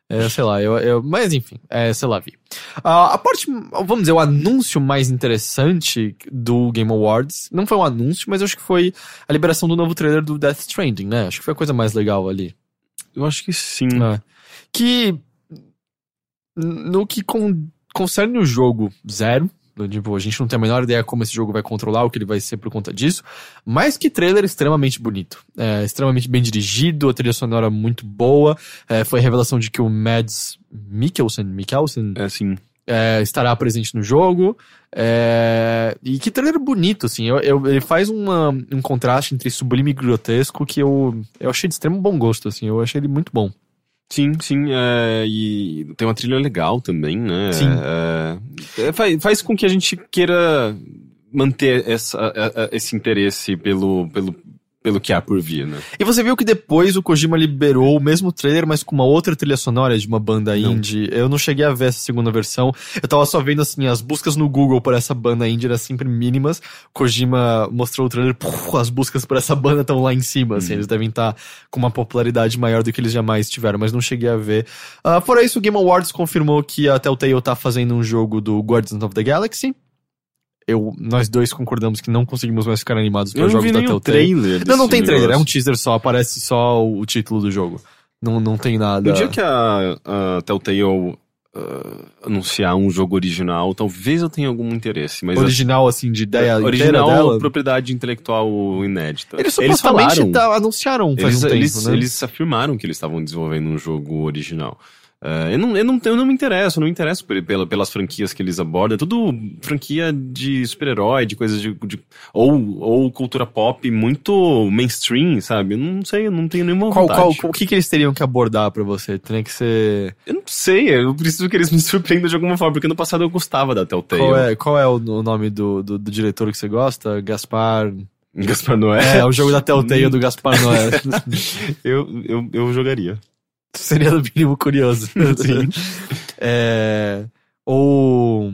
é, sei lá, eu, eu, mas enfim, é, sei lá, vi. Uh, a parte, vamos dizer, o anúncio mais interessante do Game Awards, não foi um anúncio, mas acho que foi a liberação do novo trailer do Death Stranding, né? Acho que foi a coisa mais legal ali. Eu acho que sim. Ah. Que, no que con- concerne o jogo, zero. Tipo, a gente não tem a menor ideia como esse jogo vai controlar, o que ele vai ser por conta disso. Mas que trailer extremamente bonito. É, extremamente bem dirigido, a trilha sonora muito boa. É, foi a revelação de que o Mads Mikkelsen, Mikkelsen é, sim. É, estará presente no jogo. É, e que trailer bonito, assim. Eu, eu, ele faz uma, um contraste entre sublime e grotesco que eu, eu achei de extremo bom gosto, assim. Eu achei ele muito bom. Sim, sim, é, e tem uma trilha legal também, né? Sim. É, é, faz, faz com que a gente queira manter essa, a, a, esse interesse pelo, pelo, pelo que há por vir, né? E você viu que depois o Kojima liberou o mesmo trailer, mas com uma outra trilha sonora de uma banda indie. Não. Eu não cheguei a ver essa segunda versão. Eu tava só vendo, assim, as buscas no Google por essa banda indie eram sempre mínimas. Kojima mostrou o trailer, puf, as buscas por essa banda estão lá em cima, hum. assim. Eles devem estar tá com uma popularidade maior do que eles jamais tiveram, mas não cheguei a ver. Uh, fora isso, o Game Awards confirmou que a Telltale tá fazendo um jogo do Guardians of the Galaxy. Eu, nós dois concordamos que não conseguimos mais ficar animados para jogos da Telltale. Não, não tem trailer, é um teaser só, aparece só o título do jogo. Não, não tem nada. No dia que a, a Telltale uh, anunciar um jogo original, talvez eu tenha algum interesse. Mas original, a, assim, de ideia original dela? Propriedade intelectual inédita. Eles supostamente eles falaram, anunciaram faz eles, um tempo, eles, né? Eles afirmaram que eles estavam desenvolvendo um jogo original. Uh, eu, não, eu, não, eu não me interesso, eu não me interesso pela, pelas franquias que eles abordam. É tudo franquia de super-herói, de coisas de... de ou, ou cultura pop muito mainstream, sabe? Eu não sei, eu não tenho nenhuma qual, vontade. Qual, qual, o que, que eles teriam que abordar pra você? Teria que ser... Eu não sei, eu preciso que eles me surpreendam de alguma forma, porque no passado eu gostava da Telltale. Qual é, qual é o nome do, do, do diretor que você gosta? Gaspar... Gaspar Noé? É, é o jogo da Telltale do Gaspar Noé. eu, eu, eu jogaria. Seria no mínimo curioso. Sim. É, ou...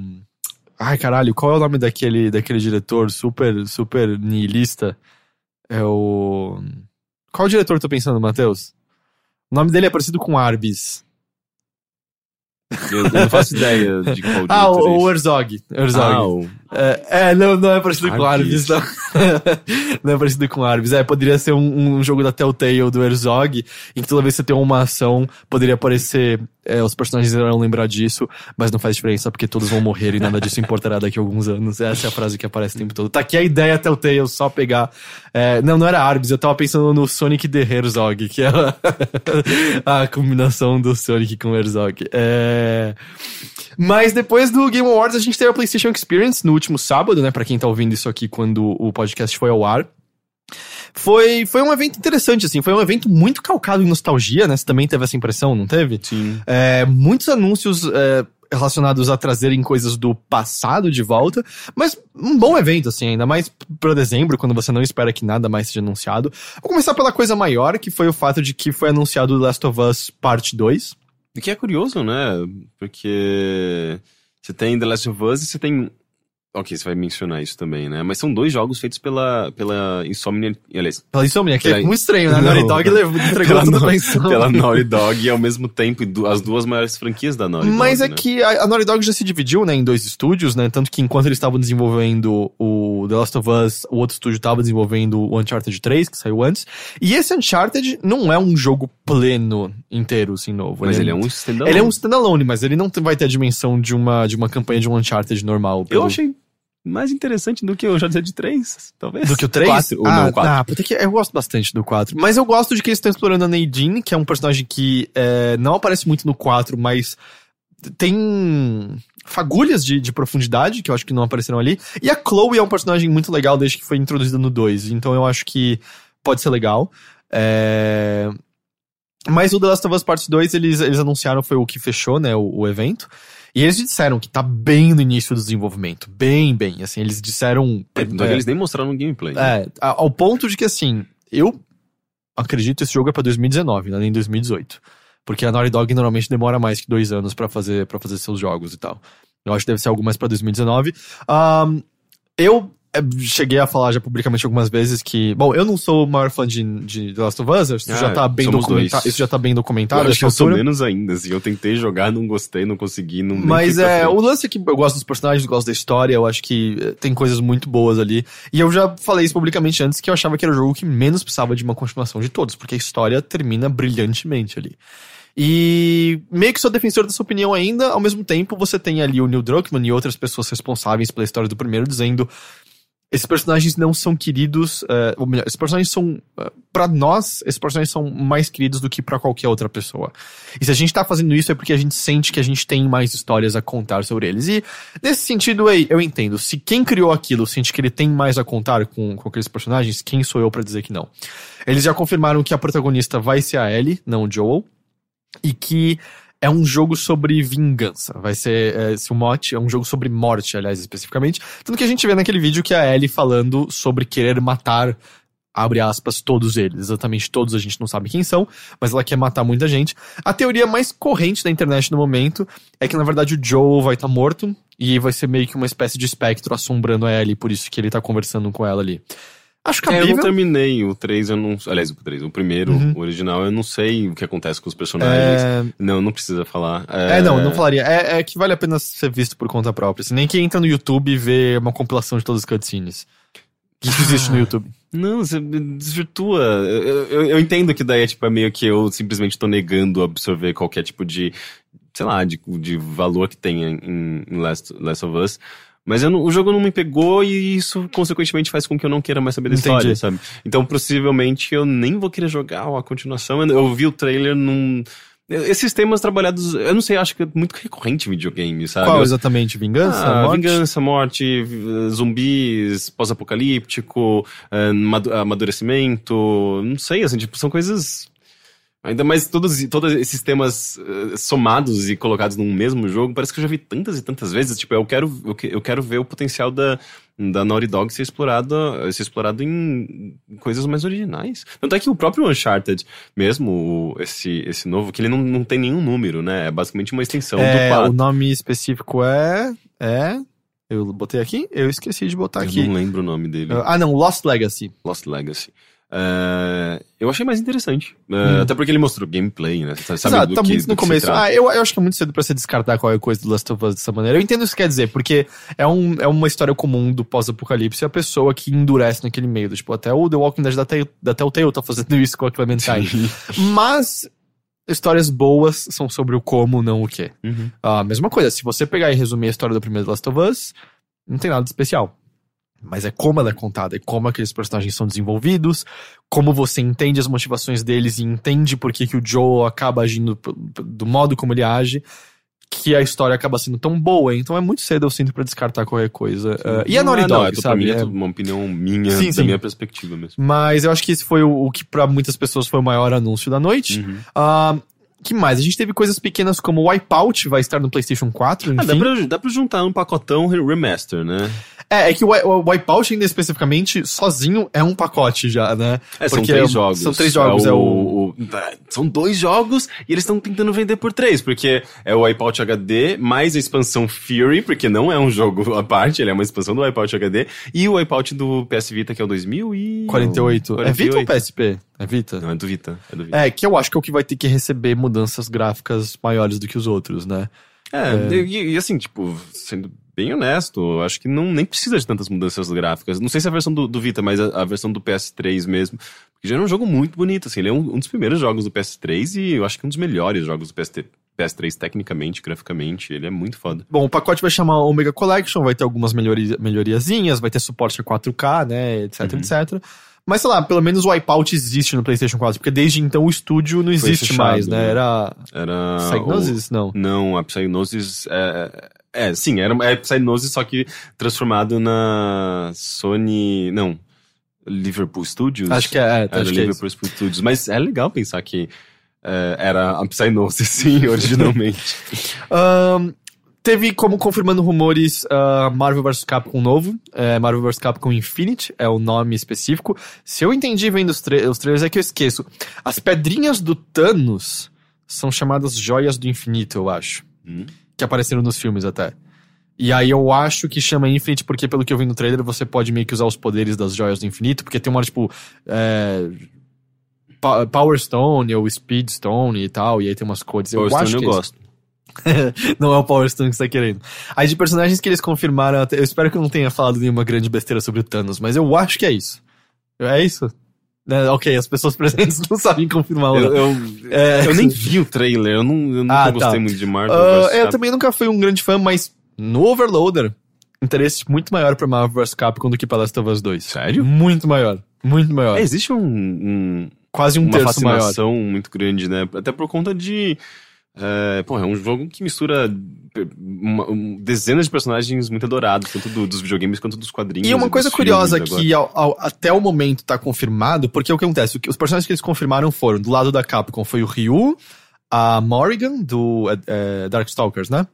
ai, caralho, qual é o nome daquele, daquele diretor super, super nihilista? É o... qual é o diretor que eu tô pensando, Matheus? O nome dele é parecido com Arbis. Eu não faço ideia de qual diretor. Ah, o, o Herzog. Herzog. Ah, o... É, é não, não é parecido Arbis. com Arbis, não. Não é parecido com Arbis. É, poderia ser um, um jogo da Telltale do Herzog, em que toda vez que você tem uma ação, poderia aparecer... É, os personagens irão lembrar disso, mas não faz diferença, porque todos vão morrer e nada disso importará daqui a alguns anos. Essa é a frase que aparece o tempo todo. Tá aqui a ideia Telltale, só pegar... É, não, não era Arbis, eu tava pensando no Sonic the Herzog, que é a, a combinação do Sonic com o Herzog. É... Mas depois do Game Awards, a gente teve a PlayStation Experience no último sábado, né? Pra quem tá ouvindo isso aqui quando o podcast foi ao ar. Foi, foi um evento interessante, assim. Foi um evento muito calcado em nostalgia, né? Você também teve essa impressão, não teve? Sim. É, muitos anúncios... É... relacionados a trazerem coisas do passado de volta, mas um bom evento, assim, ainda mais pra dezembro, quando você não espera que nada mais seja anunciado. Vou começar pela coisa maior, que foi o fato de que foi anunciado The Last of Us Parte dois. O que é curioso, né? Porque você tem The Last of Us e você tem... Ok, você vai mencionar isso também, né? Mas são dois jogos feitos pela, pela Insomniac... Aliás, pela Insomniac, que pela... é muito estranho, né? A Naughty Dog entregou tudo pra Insomniac. Pela Naughty Dog e, ao mesmo tempo, as duas maiores franquias da Naughty Dog. Mas é né? que a Naughty Dog já se dividiu, né, em dois estúdios, né? Tanto que, enquanto eles estavam desenvolvendo o The Last of Us, o outro estúdio estava desenvolvendo o Uncharted três, que saiu antes. E esse Uncharted não é um jogo pleno inteiro, assim, novo. Mas ele, ele é um standalone. Ele é um standalone, mas ele não vai ter a dimensão de uma, de uma campanha de um Uncharted normal. Pelo... Eu achei... mais interessante do que o Uncharted três, talvez. Do que o três? quatro, ah, não, quatro. Ah, puta que eu gosto bastante do quatro. Mas eu gosto de que eles estão explorando a Nadine, que é um personagem que é, não aparece muito no quatro, mas tem fagulhas de, de profundidade, que eu acho que não apareceram ali. E a Chloe é um personagem muito legal desde que foi introduzida no dois. Então eu acho que pode ser legal. É... Mas o The Last of Us Part dois, eles, eles anunciaram, foi o que fechou, né, o, o evento. E eles disseram que tá bem no início do desenvolvimento. Bem, bem. Assim, eles disseram... É, então é, eles nem mostraram no gameplay. Né? É, ao ponto de que, assim, eu acredito que esse jogo é pra dois mil e dezenove, né, nem dois mil e dezoito. Porque a Naughty Dog normalmente demora mais que dois anos pra fazer, pra fazer seus jogos e tal. Eu acho que deve ser algo mais pra dois mil e dezenove. Um, eu... cheguei a falar já publicamente algumas vezes que... Bom, eu não sou o maior fã de, de The Last of Us, isso, ah, já, tá bem documenta- isso já tá bem documentado. Eu acho que eu sou menos ainda, assim. Eu tentei jogar, não gostei, não consegui... Não Mas é, o lance é que eu gosto dos personagens, eu gosto da história, eu acho que tem coisas muito boas ali. E eu já falei isso publicamente antes, que eu achava que era o jogo que menos precisava de uma continuação de todos, porque a história termina brilhantemente ali. E meio que sou defensor dessa opinião ainda, ao mesmo tempo você tem ali o Neil Druckmann e outras pessoas responsáveis pela história do primeiro, dizendo... Esses personagens não são queridos... Uh, ou melhor, esses personagens são... Uh, pra nós, esses personagens são mais queridos do que pra qualquer outra pessoa. E se a gente tá fazendo isso é porque a gente sente que a gente tem mais histórias a contar sobre eles. E nesse sentido aí, eu entendo. Se quem criou aquilo sente que ele tem mais a contar com, com aqueles personagens, quem sou eu pra dizer que não? Eles já confirmaram que a protagonista vai ser a Ellie, não o Joel. E que... é um jogo sobre vingança. Vai ser é, se o mote... É um jogo sobre morte, aliás, especificamente. Tanto que a gente vê naquele vídeo que a Ellie falando sobre querer matar, abre aspas, todos eles. Exatamente todos, a gente não sabe quem são, mas ela quer matar muita gente. A teoria mais corrente da internet no momento é que, na verdade, o Joel vai estar tá morto e vai ser meio que uma espécie de espectro assombrando a Ellie, por isso que ele tá conversando com ela ali. Acho que é, eu não terminei o três, eu não... Aliás, o três, o primeiro, uhum. o original, eu não sei o que acontece com os personagens. É... Não, não precisa falar. É, é não, não falaria. É, é que vale a pena ser visto por conta própria. Assim, nem quem entra no YouTube e vê uma compilação de todas as cutscenes. Isso existe no YouTube. Não, você desvirtua. Eu, eu, eu entendo que daí é tipo, é meio que eu simplesmente tô negando absorver qualquer tipo de... Sei lá, de, de valor que tem em, em Last, Last of Us. Mas eu não, o jogo não me pegou e isso, consequentemente, faz com que eu não queira mais saber da história, sabe? Então, possivelmente, eu nem vou querer jogar a continuação. Eu, eu vi o trailer num... Esses temas trabalhados, eu não sei, acho que é muito recorrente em videogame, sabe? Qual exatamente? Vingança? Ah, morte? Vingança, morte, zumbis, pós-apocalíptico, amadurecimento... Não sei, assim, tipo, são coisas... Ainda mais todos, todos esses temas uh, somados e colocados num mesmo jogo, parece que eu já vi tantas e tantas vezes. Tipo, eu quero, eu, que, eu quero ver o potencial da, da Naughty Dog ser explorado, ser explorado em coisas mais originais. Tanto é que o próprio Uncharted, mesmo o, esse, esse novo, que ele não, não tem nenhum número, né? É basicamente uma extensão é, do quatro. O nome específico é... é... Eu botei aqui? Eu esqueci de botar eu aqui. Eu não lembro o nome dele. Ah, não. Lost Legacy. Lost Legacy. Uh, Eu achei mais interessante. Uh, hum. Até porque ele mostrou gameplay, né? Você sabe, exato, do tá que, muito no do começo. Que ah, eu, eu acho que é muito cedo pra você descartar qualquer coisa do Last of Us dessa maneira. Eu entendo o que você quer dizer, porque é, um, é uma história comum do pós-apocalipse e a pessoa que endurece naquele meio. Do, tipo, até o The Walking Dead da, da Telltale tá fazendo isso com a Clementine. Sim. Mas histórias boas são sobre o como, não o quê. Uhum. A mesma coisa, se você pegar e resumir a história do primeiro Last of Us, não tem nada de especial. Mas é como ela é contada, é como aqueles personagens são desenvolvidos, como você entende as motivações deles e entende por que que o Joel acaba agindo do modo como ele age, que a história acaba sendo tão boa. Então é muito cedo, eu sinto, pra descartar qualquer coisa. Uh, e a Naughty Dog, não, é, sabe? Pra mim é, é uma opinião minha, sim, da sim. minha perspectiva mesmo. Mas eu acho que esse foi o, o que pra muitas pessoas foi o maior anúncio da noite. Uhum. Uh, que mais? A gente teve coisas pequenas como Wipeout, vai estar no PlayStation quatro, enfim. Ah, dá pra, dá pra juntar um pacotão remaster, né? É, é que o Wipeout ainda especificamente, sozinho, é um pacote já, né? É, são três é, jogos. São três jogos, é o... É o, o são dois jogos e eles estão tentando vender por três, porque é o Wipeout H D mais a expansão Fury, porque não é um jogo à parte, ele é uma expansão do Wipeout H D, e o Wipeout do P S Vita, que é o dois mil e quarenta e oito. É Vita ou P S P? É Vita? Não, é do Vita. É do Vita. É, que eu acho que é o que vai ter que receber mudanças gráficas maiores do que os outros, né? É, é... E, e assim, tipo, sendo bem honesto, acho que não, nem precisa de tantas mudanças gráficas. Não sei se é a versão do, do Vita, mas a, a versão do P S três mesmo. Porque já era um jogo muito bonito, assim. Ele é um, um dos primeiros jogos do P S três e eu acho que um dos melhores jogos do P S três tecnicamente, graficamente. Ele é muito foda. Bom, o pacote vai chamar Omega Collection, vai ter algumas melhoria, melhoriazinhas, vai ter suporte a quatro K, né, etc, uhum. etcétera. Mas, sei lá, pelo menos o Wipeout existe no PlayStation quatro, porque desde então o estúdio não existe fechado, mais, né? Era... Era... Psygnosis? O... Não. Não, a Psygnosis... É, é sim, era é Psygnosis, só que transformado na Sony... Não, Liverpool Studios. Acho que é, é era acho Liverpool que é Studios. Mas é legal pensar que é, era a Psygnosis, sim, originalmente. um... Teve como confirmando rumores uh, Marvel versus. Capcom novo, é, Marvel versus. Capcom Infinite, é o nome específico. Se eu entendi vendo os, tra- os trailers é que eu esqueço. As pedrinhas do Thanos são chamadas Joias do Infinito, eu acho. Hum? Que apareceram nos filmes até. E aí eu acho que chama Infinite porque, pelo que eu vi no trailer, você pode meio que usar os poderes das Joias do Infinito, porque tem uma, tipo... É... Power Stone ou Speed Stone e tal, e aí tem umas cores. Power eu Stone acho que eu é gosto. Não é o Power Stone que você tá querendo. Aí de personagens que eles confirmaram até, eu espero que eu não tenha falado nenhuma grande besteira sobre o Thanos, mas eu acho que é isso. É isso? É, ok, as pessoas presentes não sabem confirmar. Eu, eu, é, eu nem vi o trailer. Eu, não, eu nunca ah, gostei tá. muito de Marvel. Uh, eu também nunca fui um grande fã, mas no Overloader, interesse muito maior pra Marvel versus. Capcom do que pra Last of Us dois. Sério? Muito maior. Muito maior. É, existe um, um... Quase um uma terço fascinação maior. Muito grande, né? Até por conta de... É, pô, é um jogo que mistura uma, uma, dezenas de personagens muito adorados, tanto do, dos videogames quanto dos quadrinhos. E uma e coisa curiosa que ao, ao, até o momento tá confirmado, porque o que acontece? Os personagens que eles confirmaram foram, do lado da Capcom foi o Ryu, a Morrigan do é, é, Darkstalkers, né?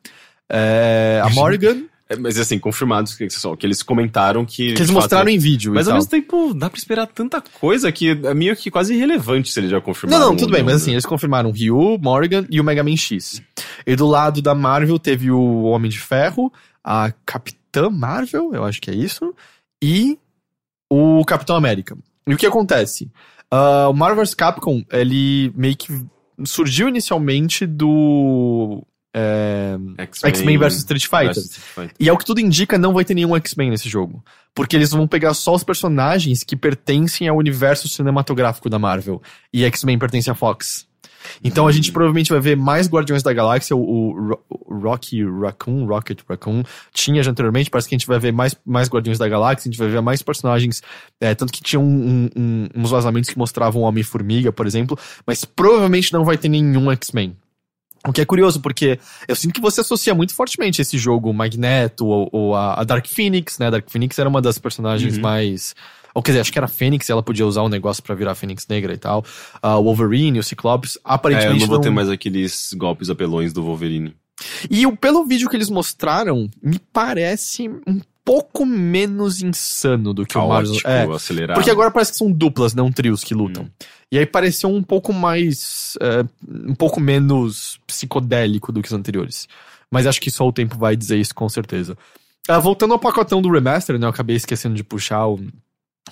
É, a Morrigan... É, mas assim, confirmados que, que eles comentaram que... Que eles mostraram fato, em vídeo. Mas e ao tal. Mesmo tempo, dá pra esperar tanta coisa que é meio que quase irrelevante se eles já confirmaram. Não, não, tudo bem, mas assim, eles confirmaram Ryu, Morrigan e o Mega Man X. E do lado da Marvel teve o Homem de Ferro, a Capitã Marvel, eu acho que é isso, e o Capitão América. E o que acontece? Uh, o Marvel versus. Capcom, ele meio que surgiu inicialmente do... É... X-Men, X-Men versus Street Fighter. versus Street Fighter. E ao que tudo indica, não vai ter nenhum X-Men nesse jogo. Porque eles vão pegar só os personagens que pertencem ao universo cinematográfico da Marvel. E X-Men pertence à Fox. Então a gente provavelmente vai ver mais Guardiões da Galáxia. O, o, o Rocky Raccoon, Rocket Raccoon tinha já anteriormente. Parece que a gente vai ver mais, mais Guardiões da Galáxia. A gente vai ver mais personagens. É, tanto que tinha um, um, uns vazamentos que mostravam o Homem-Formiga, por exemplo. Mas provavelmente não vai ter nenhum X-Men. O que é curioso, porque eu sinto que você associa muito fortemente esse jogo, o Magneto, ou, ou a Dark Phoenix, né? A Dark Phoenix era uma das personagens uhum. mais... Ou quer dizer, acho que era a Fênix, ela podia usar um negócio pra virar a Fênix Negra e tal. O uh, Wolverine, o Ciclopes, aparentemente... É, eu não vou não... ter mais aqueles golpes apelões do Wolverine. E pelo vídeo que eles mostraram, me parece um pouco menos insano do que Caótico, o Marvel. É, acelerado. Porque agora parece que são duplas, não trios que lutam. Hum. E aí pareceu um pouco mais... É, um pouco menos psicodélico do que os anteriores. Mas acho que só o tempo vai dizer isso, com certeza. Ah, voltando ao pacotão do remaster, né? Eu acabei esquecendo de puxar o...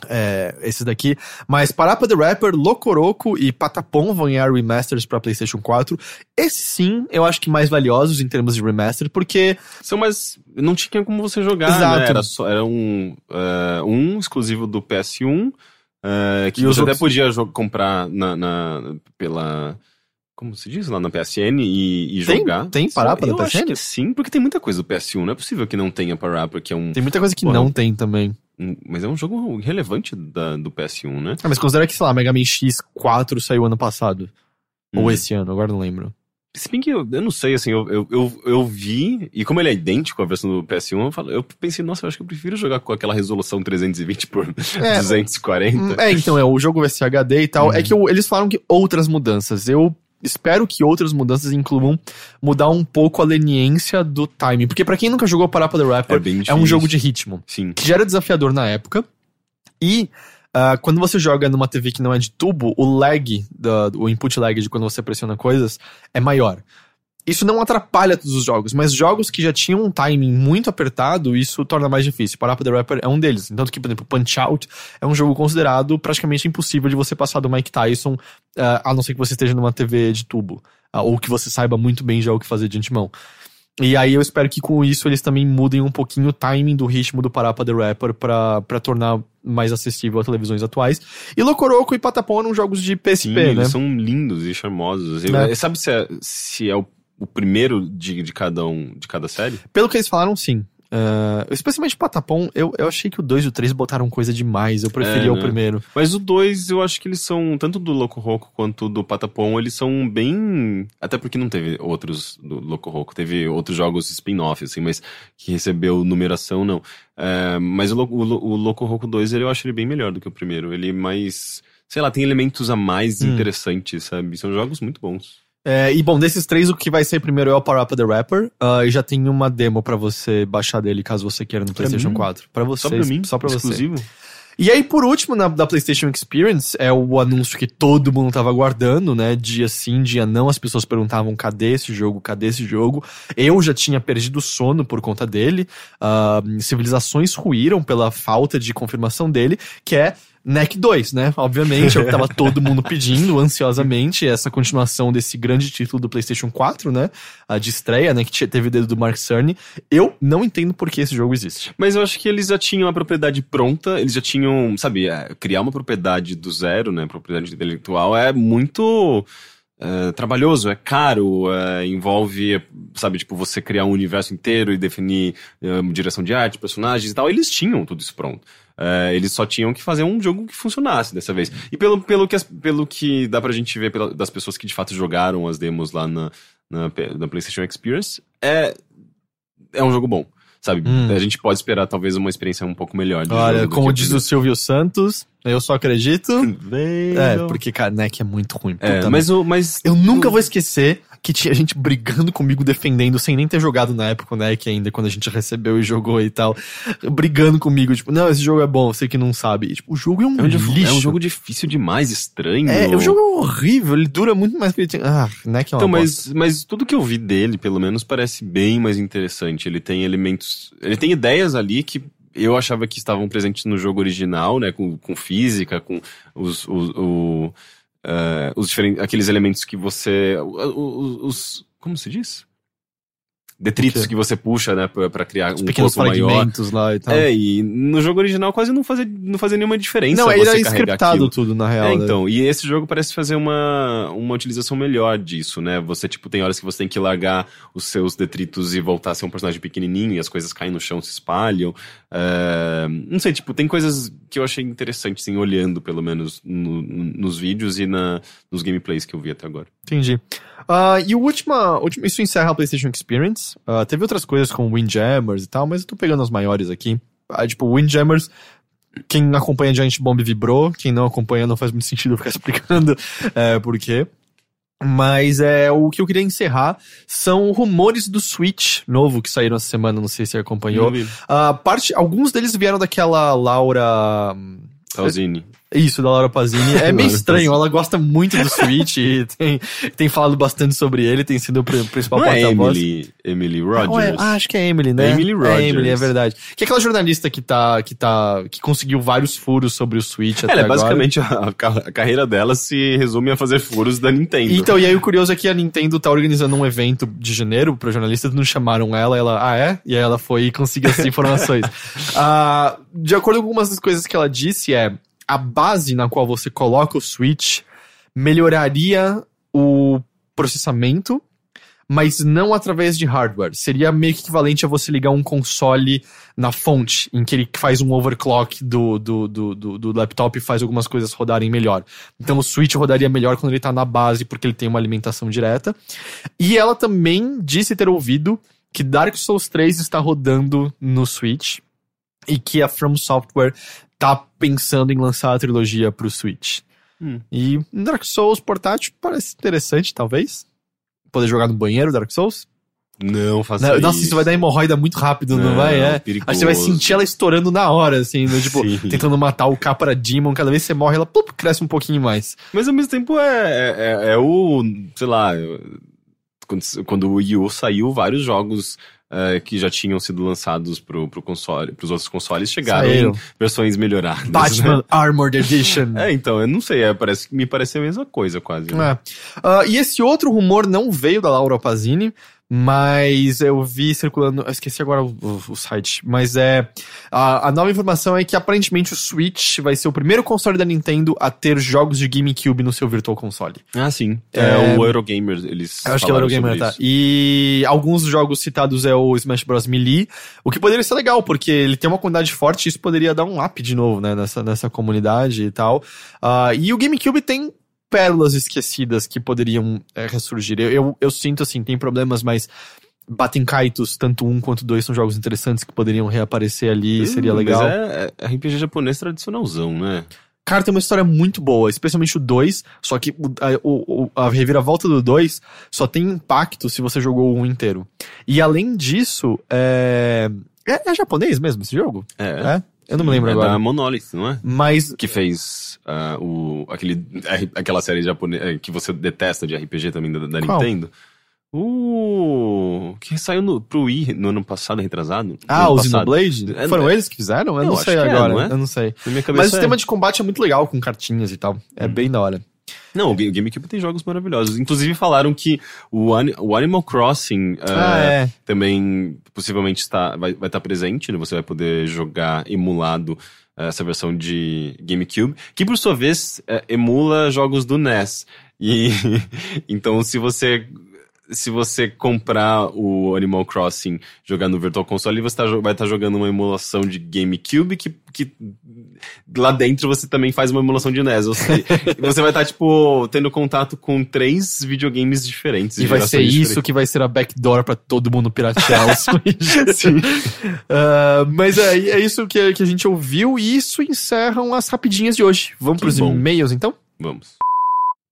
É, esse daqui. Mas Parappa the Rapper, Loco Roco e Patapon vão ganhar remasters pra PlayStation quatro. Esse sim, eu acho que mais valiosos em termos de remaster, porque... São mais... Não tinha como você jogar, Exato. Né? Era, só, era um, uh, um exclusivo do P S um, uh, que e você até outros... podia jo- comprar na, na, pela... Como se diz lá na P S N e, e tem, jogar. Tem Parappa na P S N? Eu acho que sim, porque tem muita coisa do P S um. Não é possível que não tenha Parappa, que é um... Tem muita coisa que Porra. não tem também. Mas é um jogo relevante da, do P S um, né? Ah, mas considera que, sei lá, Mega Man X quatro saiu ano passado. Hum. Ou esse ano, agora não lembro. Se bem que eu, eu não sei, assim, eu, eu, eu, eu vi... E como ele é idêntico à versão do P S um, eu, falo, eu pensei, nossa, eu acho que eu prefiro jogar com aquela resolução trezentos e vinte por duzentos e quarenta. É, então, é, o jogo vai ser H D e tal. Hum. É que eu, eles falaram que outras mudanças. Eu... Espero que outras mudanças incluam mudar um pouco a leniência do timing. Porque pra quem nunca jogou Parappa the Rapper, é, é um jogo de ritmo. Sim. Que já era desafiador na época. E uh, quando você joga numa T V que não é de tubo, o lag, da, o input lag de quando você pressiona coisas, é maior. Isso não atrapalha todos os jogos, mas jogos que já tinham um timing muito apertado, isso torna mais difícil. Parappa the Rapper é um deles. Tanto que, por exemplo, Punch-Out é um jogo considerado praticamente impossível de você passar do Mike Tyson, uh, a não ser que você esteja numa T V de tubo, uh, ou que você saiba muito bem já o que fazer de antemão. E aí eu espero que com isso eles também mudem um pouquinho o timing do ritmo do Parappa the Rapper pra, pra tornar mais acessível a televisões atuais. E Loco Roco e Patapon eram jogos de P S P, Sim, né? Eles são lindos e charmosos. Eu, é. Sabe se é, se é o O primeiro de, de cada um, de cada série? Pelo que eles falaram, sim. Uh, especialmente Patapon, eu, eu achei que o dois e o três botaram coisa demais. Eu preferia é, o né? primeiro. Mas o dois, eu acho que eles são, tanto do Loco Roco quanto do Patapon, eles são bem... Até porque não teve outros do Loco Roco. Teve outros jogos spin-off, assim, mas que recebeu numeração, não. Uh, mas o, o, o Loco Roco dois, ele, eu acho ele bem melhor do que o primeiro. Ele é mais... Sei lá, tem elementos a mais hum. interessantes, sabe? São jogos muito bons. É, e bom, desses três, o que vai sair primeiro é o Parappa the Rapper. Uh, e já tem uma demo pra você baixar dele, caso você queira, no PlayStation quatro. Pra você. Só pra mim? Só pra Exclusivo? Você. E aí, por último, na, da PlayStation Experience, é o anúncio que todo mundo tava aguardando, né? Dia sim, dia não. As pessoas perguntavam, cadê esse jogo? Cadê esse jogo? Eu já tinha perdido o sono por conta dele. Uh, civilizações ruíram pela falta de confirmação dele, que é... Neck dois, né? Obviamente, é o que tava todo mundo pedindo ansiosamente, essa continuação desse grande título do PlayStation quatro, né? A de estreia, né? Que teve o dedo do Mark Cerny. Eu não entendo por que esse jogo existe. Mas eu acho que eles já tinham a propriedade pronta, eles já tinham, sabe, criar uma propriedade do zero, né? Propriedade intelectual é muito... É, trabalhoso, é caro, é, envolve, sabe, tipo, você criar um universo inteiro e definir é, direção de arte, personagens e tal. Eles tinham tudo isso pronto. É, eles só tinham que fazer um jogo que funcionasse dessa vez. E pelo, pelo, que, pelo que dá pra gente ver pela, das pessoas que de fato jogaram as demos lá na, na, na PlayStation Experience, é, é um jogo bom. Sabe, hum. a gente pode esperar talvez uma experiência um pouco melhor. Olha, como diz o Silvio Santos, eu só acredito. É, porque Neck é muito ruim. É, mas, o, mas eu nunca o... vou esquecer que tinha gente brigando comigo, defendendo, sem nem ter jogado na época o Neck ainda, quando a gente recebeu e jogou e tal. Brigando comigo, tipo, não, esse jogo é bom, você que não sabe. E, tipo, o jogo é um é lixo. É um jogo difícil demais, estranho. É, o jogo é horrível, ele dura muito mais que ele tinha. Ah, Neck é uma então, mas, mas tudo que eu vi dele, pelo menos, parece bem mais interessante. Ele tem elementos. Ele tem ideias ali que eu achava que estavam presentes no jogo original, né? Com, com física, com os, os, o, uh, os diferentes, aqueles elementos que você... Os, os, como se diz? Detritos que você puxa, né? Pra, pra criar os um pequenos corpo fragmentos maior. Lá e tal. É, e no jogo original quase não fazia, não fazia nenhuma diferença. Não, ele era scriptado tudo, na real. É, né? Então. E esse jogo parece fazer uma, uma utilização melhor disso, né? Você, tipo, tem horas que você tem que largar os seus detritos e voltar a ser um personagem pequenininho e as coisas caem no chão, se espalham. É, não sei, tipo, tem coisas que eu achei interessante, assim, olhando, pelo menos, no, nos vídeos e na, nos gameplays que eu vi até agora. Entendi. Uh, e o último, isso encerra a PlayStation Experience. Uh, teve outras coisas com Windjammers e tal, mas eu tô pegando as maiores aqui. Ah, tipo, Windjammers, quem acompanha Giant Bomb vibrou, quem não acompanha não faz muito sentido eu ficar explicando é, por quê. Mas é, o que eu queria encerrar são rumores do Switch novo que saíram essa semana, não sei se você acompanhou. Uh, parte, alguns deles vieram daquela Laura... Ancine. Isso, da Laura Pazzini. É meio estranho, ela gosta muito do Switch e tem, tem falado bastante sobre ele, tem sido o principal porta-voz. É Emily, Emily Rogers. Ah, acho que é Emily, né? É Emily Rogers. É Emily, é verdade. Que é aquela jornalista que tá, que tá, que conseguiu vários furos sobre o Switch até agora. É, basicamente a, a carreira dela se resume a fazer furos da Nintendo. Então, e aí o curioso é que a Nintendo tá organizando um evento de janeiro pra jornalistas, não chamaram ela, ela, ah é? E aí ela foi e conseguiu essas informações. Ah, de acordo com algumas das coisas que ela disse é... A base na qual você coloca o Switch melhoraria o processamento, mas não através de hardware. Seria meio que equivalente a você ligar um console na fonte, em que ele faz um overclock do, do, do, do, do laptop e faz algumas coisas rodarem melhor. Então o Switch rodaria melhor quando ele tá na base, porque ele tem uma alimentação direta. E ela também disse ter ouvido que Dark Souls três está rodando no Switch e que a From Software... tá pensando em lançar a trilogia pro Switch. Hum. E Dark Souls portátil parece interessante, talvez. Poder jogar no banheiro Dark Souls? Não, faça não, isso. Nossa, isso vai dar hemorroida muito rápido, não, não vai? É. Perigoso. Aí você vai sentir ela estourando na hora, assim, né? Tipo, sim, tentando matar o Capra Demon. Cada vez que você morre, ela plup, cresce um pouquinho mais. Mas ao mesmo tempo é, é, é o... Sei lá... Quando, quando o Wii U saiu, vários jogos... Uh, que já tinham sido lançados pro, pro console, pros outros consoles, chegaram Saíram. em versões melhoradas. Batman, né? Armored Edition. É, então, eu não sei, é, parece, me parece a mesma coisa quase. Né? É. Uh, e esse outro rumor não veio da Laura Pazzini, mas eu vi circulando... Eu esqueci agora o, o, o site, mas é... A, a nova informação é que aparentemente o Switch vai ser o primeiro console da Nintendo a ter jogos de GameCube no seu Virtual Console. Ah, sim. É, é o Eurogamer, eles eu acho que é o Eurogamer, tá. E alguns dos jogos citados é o Smash Bros. Melee, o que poderia ser legal, porque ele tem uma quantidade forte e isso poderia dar um up de novo, né, nessa, nessa comunidade e tal. Uh, e o GameCube tem... pérolas esquecidas que poderiam é, ressurgir. Eu, eu, eu sinto, assim, tem problemas, mas Batenkaitos, tanto um quanto dois, são jogos interessantes que poderiam reaparecer ali, hum, seria legal. Mas é, é R P G japonês tradicionalzão, né? Cara, tem uma história muito boa, especialmente o dois, só que o, a, o, a reviravolta do dois só tem impacto se você jogou o um inteiro. E além disso, é... É, é japonês mesmo esse jogo? É. É? Eu não me lembro é agora. É da Monolith, não é? Mas... Que fez uh, o, aquele, aquela série japonesa que você detesta de R P G também da, da Nintendo. O... Uh, que saiu no, pro Wii no ano passado, retrasado. Ah, o Xenoblade? É, Foram é... eles que fizeram? Eu não, não sei agora, é, não é? Eu não sei. Mas o sistema é... de combate é muito legal, com cartinhas e tal. É hum. bem da hora. Não, o GameCube tem jogos maravilhosos. Inclusive falaram que o, An- o Animal Crossing ah, uh, é. também possivelmente está, vai, vai estar presente, né? Você vai poder jogar emulado uh, essa versão de GameCube, que por sua vez uh, emula jogos do N E S. E então se você... Se você comprar o Animal Crossing, jogar no Virtual Console, você tá, vai estar tá jogando uma emulação de GameCube que, que lá dentro você também faz uma emulação de N E S. Você, você vai estar, tá, tipo, tendo contato com três videogames diferentes. E vai ser isso diferentes. Que vai ser a backdoor pra todo mundo piratear o Switch. Sim. Uh, mas é, é isso que, que a gente ouviu e isso encerram as rapidinhas de hoje. Vamos que pros bom. E-mails, então? Vamos.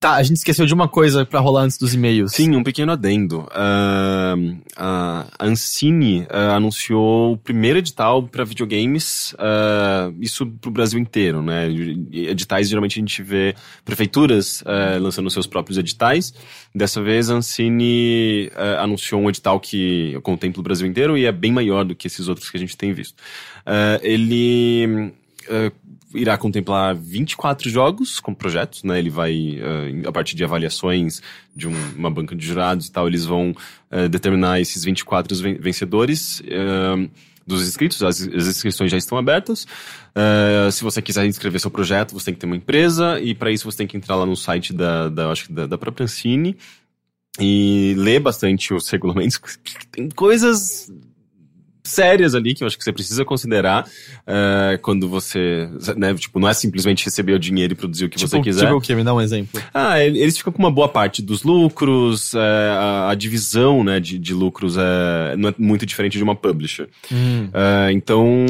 Tá, a gente esqueceu de uma coisa pra rolar antes dos e-mails. Sim, um pequeno adendo. Uh, a Ancine uh, anunciou o primeiro edital pra videogames, uh, isso pro Brasil inteiro, né? Editais, geralmente a gente vê prefeituras uh, lançando seus próprios editais. Dessa vez, a Ancine uh, anunciou um edital que contempla o Brasil inteiro e é bem maior do que esses outros que a gente tem visto. Uh, ele... Uh, irá contemplar vinte e quatro jogos com projetos, né? Ele vai, uh, a partir de avaliações de um, uma banca de jurados e tal, eles vão uh, determinar esses vinte e quatro vencedores uh, dos inscritos. As, as inscrições já estão abertas. Uh, se você quiser inscrever seu projeto, você tem que ter uma empresa e para isso você tem que entrar lá no site da, da, acho que da, da própria Ancine e ler bastante os regulamentos. Tem coisas... sérias ali, que eu acho que você precisa considerar uh, quando você, né, tipo, não é simplesmente receber o dinheiro e produzir o que tipo, você quiser. Tipo o que? Me dá um exemplo. Ah, eles ficam com uma boa parte dos lucros, uh, a, a divisão, né, de, de lucros é, não é muito diferente de uma publisher. Hum. Uh, então,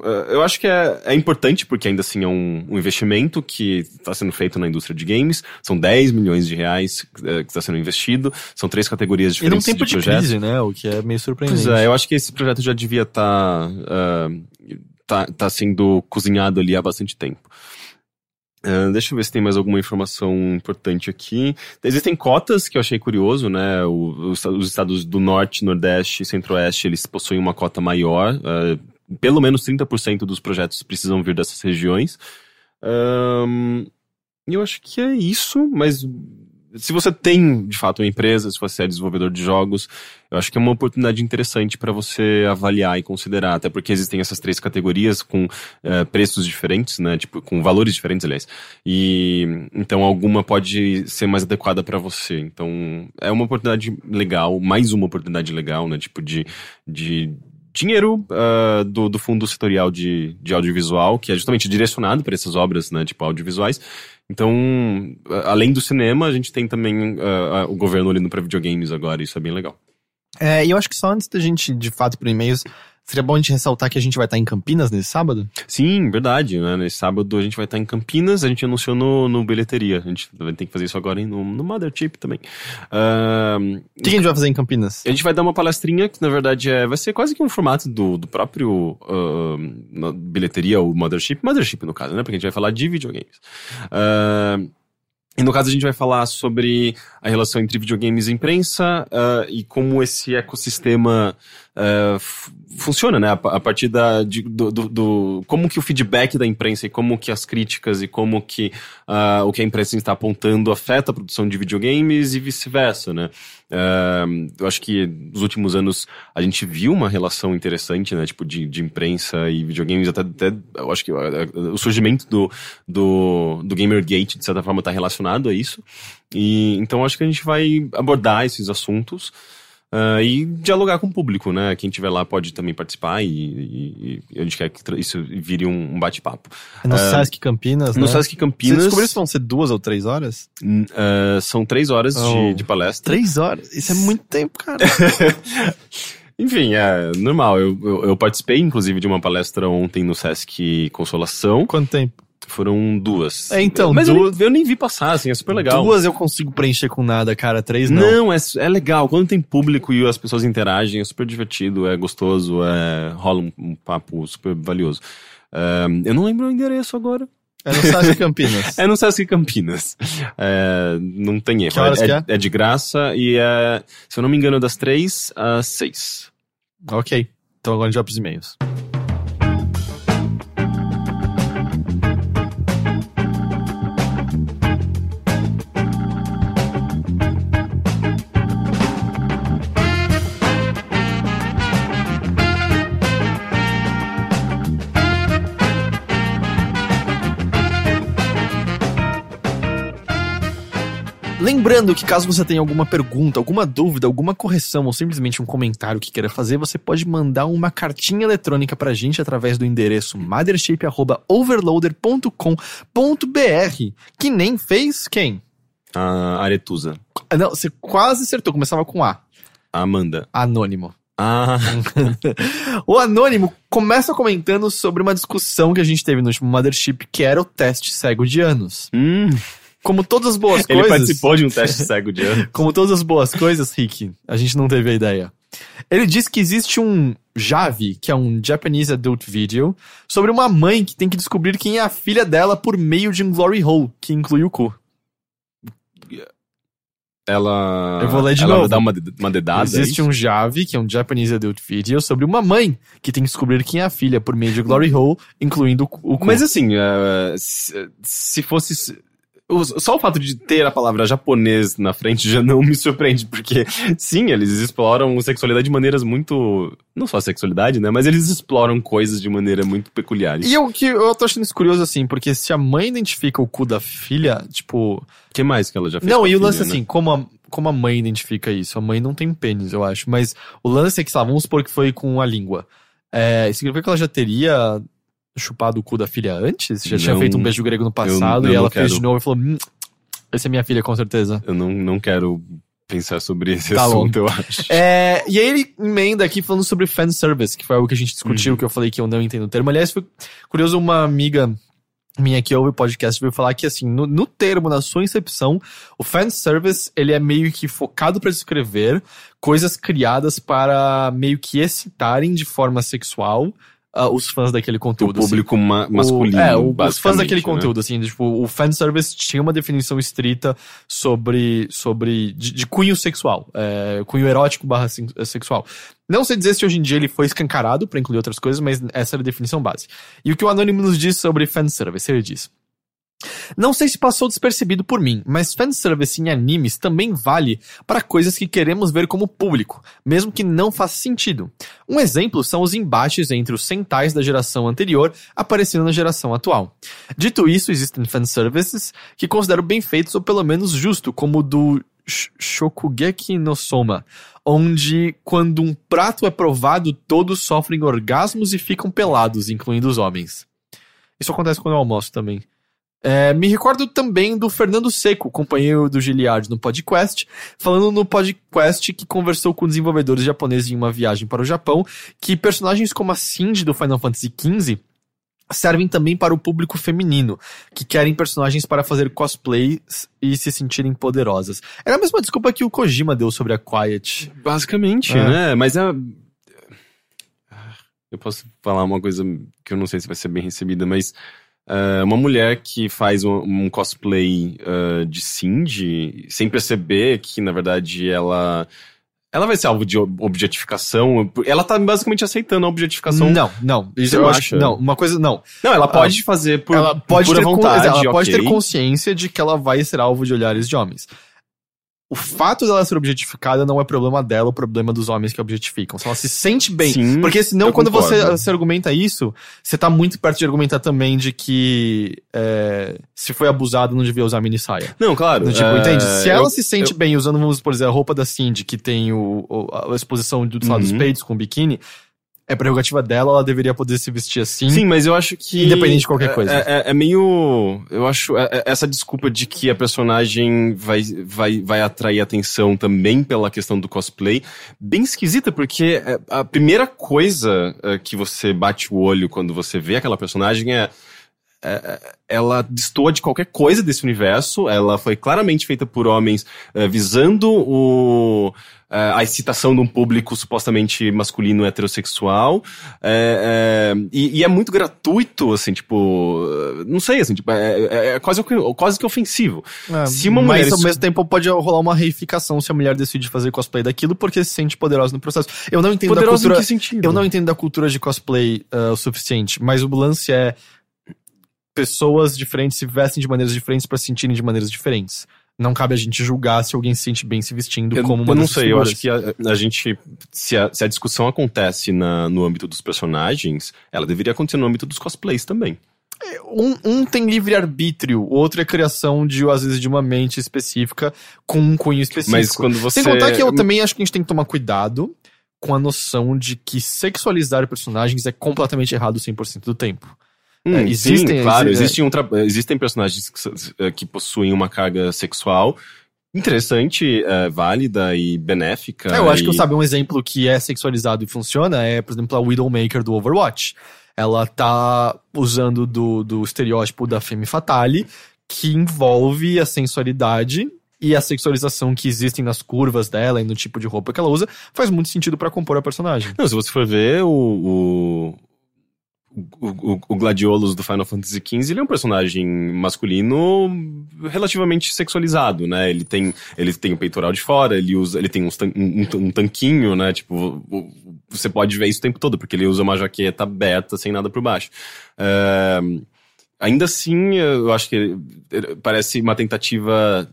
uh, eu acho que é, é importante, porque ainda assim é um, um investimento que está sendo feito na indústria de games, são dez milhões de reais que está sendo investido, são três categorias diferentes de projetos. E num tempo de, de crise, né, o que é meio surpreendente. Pois é, eu acho que esse projeto já devia estar tá, uh, tá, tá sendo cozinhado ali há bastante tempo. Uh, deixa eu ver se tem mais alguma informação importante aqui. Existem cotas que eu achei curioso, né? O, os, os estados do Norte, Nordeste e Centro-Oeste, eles possuem uma cota maior. Uh, pelo menos trinta por cento dos projetos precisam vir dessas regiões. Um, eu acho que é isso, mas... Se você tem, de fato, uma empresa, se você é desenvolvedor de jogos, eu acho que é uma oportunidade interessante para você avaliar e considerar, até porque existem essas três categorias com uh, preços diferentes, né, tipo, com valores diferentes, aliás, e então alguma pode ser mais adequada para você. Então, é uma oportunidade legal, mais uma oportunidade legal, né, tipo, de... de dinheiro uh, do, do fundo setorial de, de audiovisual, que é justamente direcionado para essas obras, né, tipo audiovisuais. Então, além do cinema, a gente tem também uh, o governo olhando para videogames agora, isso é bem legal. É, e eu acho que só antes da gente, de fato, para e-mails, seria bom a gente ressaltar que a gente vai estar em Campinas nesse sábado? Sim, verdade, né, nesse sábado a gente vai estar em Campinas, a gente anunciou no, no Bilheteria, a gente tem que fazer isso agora no, no Mothership também. Uh, o que a gente vai fazer em Campinas? A gente vai dar uma palestrinha que na verdade é, vai ser quase que um formato do, do próprio uh, Bilheteria ou Mothership, Mothership no caso, né, porque a gente vai falar de videogames. Uh, E no caso a gente vai falar sobre a relação entre videogames e imprensa uh, e como esse ecossistema uh, f- funciona, né? A, a partir da, de, do, do, do... Como que o feedback da imprensa e como que as críticas e como que uh, o que a imprensa está apontando afeta a produção de videogames e vice-versa, né? Uh, eu acho que nos últimos anos a gente viu uma relação interessante, né? Tipo, de, de imprensa e videogames, até, até eu acho que uh, uh, o surgimento do, do, do Gamergate, de certa forma, está relacionado a isso. E, então acho que a gente vai abordar esses assuntos uh, e dialogar com o público, né? Quem estiver lá pode também participar e, e, e a gente quer que tra- isso vire um, um bate-papo. É no uh, Sesc Campinas, né? No Sesc Campinas. Você descobriu se vão ser duas ou três horas? Uh, são três horas oh. de, de palestra. Três horas? Isso é muito tempo, cara. Enfim, é normal. Eu, eu, eu participei, inclusive, de uma palestra ontem no Sesc Consolação. Quanto tempo? Foram duas. É, então, mas duas... eu, nem, eu nem vi passar, assim, é super legal. Duas eu consigo preencher com nada, cara, três não. Não, é, é legal, quando tem público e as pessoas interagem, é super divertido, é gostoso, é, rola um, um papo super valioso. Um, eu não lembro o endereço agora. É no Sesc Campinas. É no Sesc Campinas. É, não tem erro. Que horas é, que é? É de graça e é, se eu não me engano, das três às seis. Ok, então agora a gente vai pros e-mails. Lembrando que caso você tenha alguma pergunta, alguma dúvida, alguma correção ou simplesmente um comentário que queira fazer, você pode mandar uma cartinha eletrônica pra gente através do endereço mothership arroba overloader ponto com ponto b r, que nem fez quem? A Aretusa. Não, você quase acertou, começava com A. Amanda. Anônimo. Ah. O Anônimo começa comentando sobre uma discussão que a gente teve no último Mothership, que era o teste cego de anos. Hum... Como todas as boas coisas... Ele participou de um teste cego de anos. Como todas as boas coisas, Rick, a gente não teve a ideia. Ele diz que existe um J A V, que é um Japanese Adult Video, sobre uma mãe que tem que descobrir quem é a filha dela por meio de um glory hole, que inclui o cu. Ela... Eu vou ler de ela novo. Ela dá uma, uma dedada. Existe é um J A V, que é um Japanese Adult Video, sobre uma mãe que tem que descobrir quem é a filha por meio de glory hole, incluindo o cu. Mas assim, uh, se, se fosse... Só o fato de ter a palavra japonês na frente já não me surpreende, porque sim, eles exploram sexualidade de maneiras muito... Não só a sexualidade, né? Mas eles exploram coisas de maneira muito peculiar. E eu, que, eu tô achando isso curioso, assim, porque se a mãe identifica o cu da filha, tipo... O que mais que ela já fez? Não, e o lance, né? Assim, como a, como a mãe identifica isso? A mãe não tem pênis, eu acho. Mas o lance é que, sei lá, vamos supor que foi com a língua. É, significa que ela já teria... chupado o cu da filha antes? Já não, tinha feito um beijo grego no passado eu, eu e ela fez de novo e falou, hum, essa é minha filha, com certeza. Eu não, não quero pensar sobre esse tá assunto, bom. Eu acho. É, e aí ele emenda aqui falando sobre fanservice, que foi algo que a gente discutiu, uhum. que eu falei que eu não entendo o termo. Aliás, foi curioso, uma amiga minha que ouve o podcast veio falar que, assim, no, no termo, na sua incepção, o fanservice, ele é meio que focado pra descrever coisas criadas para meio que excitarem de forma sexual uh, os fãs daquele conteúdo. O público assim, ma- masculino, o, é, o, os fãs daquele conteúdo, né? Assim, de, tipo, o fanservice tinha uma definição estrita sobre, sobre de, de cunho sexual, é, cunho erótico barra sexual. Não sei dizer se hoje em dia ele foi escancarado pra incluir outras coisas, mas essa era a definição base. E o que o Anônimo nos diz sobre fanservice, ele diz... Não sei se passou despercebido por mim, mas fanservice em animes também vale para coisas que queremos ver como público, mesmo que não faça sentido. Um exemplo são os embates entre os sentais da geração anterior aparecendo na geração atual. Dito isso, existem fanservices que considero bem feitos ou pelo menos justo, como o do Sh- Shokugeki no Soma, onde quando um prato é provado, todos sofrem orgasmos e ficam pelados, incluindo os homens. Isso acontece quando eu almoço também. É, me recordo também do Fernando Seco, companheiro do Giliard no podcast, falando no podcast que conversou com desenvolvedores japoneses em uma viagem para o Japão, que personagens como a Cindy do Final Fantasy quinze servem também para o público feminino, que querem personagens para fazer cosplays e se sentirem poderosas. Era a mesma desculpa que o Kojima deu sobre a Quiet. Basicamente, é. né? Mas é... Eu posso falar uma coisa que eu não sei se vai ser bem recebida, mas... Uh, uma mulher que faz um, um cosplay uh, de Cindy sem perceber que, na verdade, ela ela vai ser alvo de objetificação. Ela tá basicamente aceitando a objetificação. Não, não. Isso eu acho. Não, uma coisa, não. Não, ela pode ela, fazer por, ela pode por pura ter vontade. Ela okay. pode ter consciência de que ela vai ser alvo de olhares de homens. O fato dela ser objetificada não é problema dela, é o problema dos homens que objetificam. Se ela se sente bem. Sim, porque senão, quando você, você argumenta isso, você tá muito perto de argumentar também de que é, se foi abusado, não devia usar mini saia. Não, claro. Tipo, é... entende? Se ela eu, se sente eu... bem usando, vamos por exemplo, a roupa da Cindy, que tem o, o, a exposição do lado uhum. dos peitos com o biquíni, é prerrogativa dela, ela deveria poder se vestir assim. Sim, mas eu acho que... Independente de qualquer coisa. É, é, é meio... Eu acho... É, é essa desculpa de que a personagem vai, vai, vai atrair atenção também pela questão do cosplay, bem esquisita, porque a primeira coisa que você bate o olho quando você vê aquela personagem é... ela destoa de qualquer coisa desse universo, ela foi claramente feita por homens uh, visando o, uh, a excitação de um público supostamente masculino heterossexual, uh, uh, e, e é muito gratuito, assim, tipo, não sei, assim, tipo, é, é quase, quase que ofensivo. É, se uma mulher mas ao isso... mesmo tempo pode rolar uma reificação se a mulher decide fazer cosplay daquilo porque se sente poderosa no processo. Eu não entendo poderosa da cultura, em que sentido? Eu não entendo da cultura de cosplay uh, o suficiente, mas o lance é pessoas diferentes se vestem de maneiras diferentes pra se sentirem de maneiras diferentes. Não cabe a gente julgar se alguém se sente bem se vestindo eu, como uma eu não sei, figuras. Eu acho que a, a gente... Se a, se a discussão acontece na, no âmbito dos personagens, ela deveria acontecer no âmbito dos cosplays também. Um, um tem livre-arbítrio, o outro é criação, de às vezes, de uma mente específica com um cunho específico. Mas quando você... Sem contar que eu também acho que a gente tem que tomar cuidado com a noção de que sexualizar personagens é completamente errado cem por cento do tempo. Hum, é, existem, sim, claro, existe, existem, um tra... existem personagens que, que possuem uma carga sexual interessante, é, válida e benéfica. É, eu acho e... que eu sabe um exemplo que é sexualizado e funciona é, por exemplo, a Widowmaker do Overwatch. Ela tá usando do, do estereótipo da femme fatale, que envolve a sensualidade e a sexualização que existem nas curvas dela e no tipo de roupa que ela usa, faz muito sentido pra compor a personagem. Não, se você for ver o... o... O, o, o Gladiolus do Final Fantasy quinze, ele é um personagem masculino relativamente sexualizado, né? Ele tem, ele tem o peitoral de fora, ele usa, ele tem uns tan, um, um tanquinho, né? Tipo, você pode ver isso o tempo todo, porque ele usa uma jaqueta aberta, sem nada por baixo. Uh, ainda assim, eu acho que parece uma tentativa...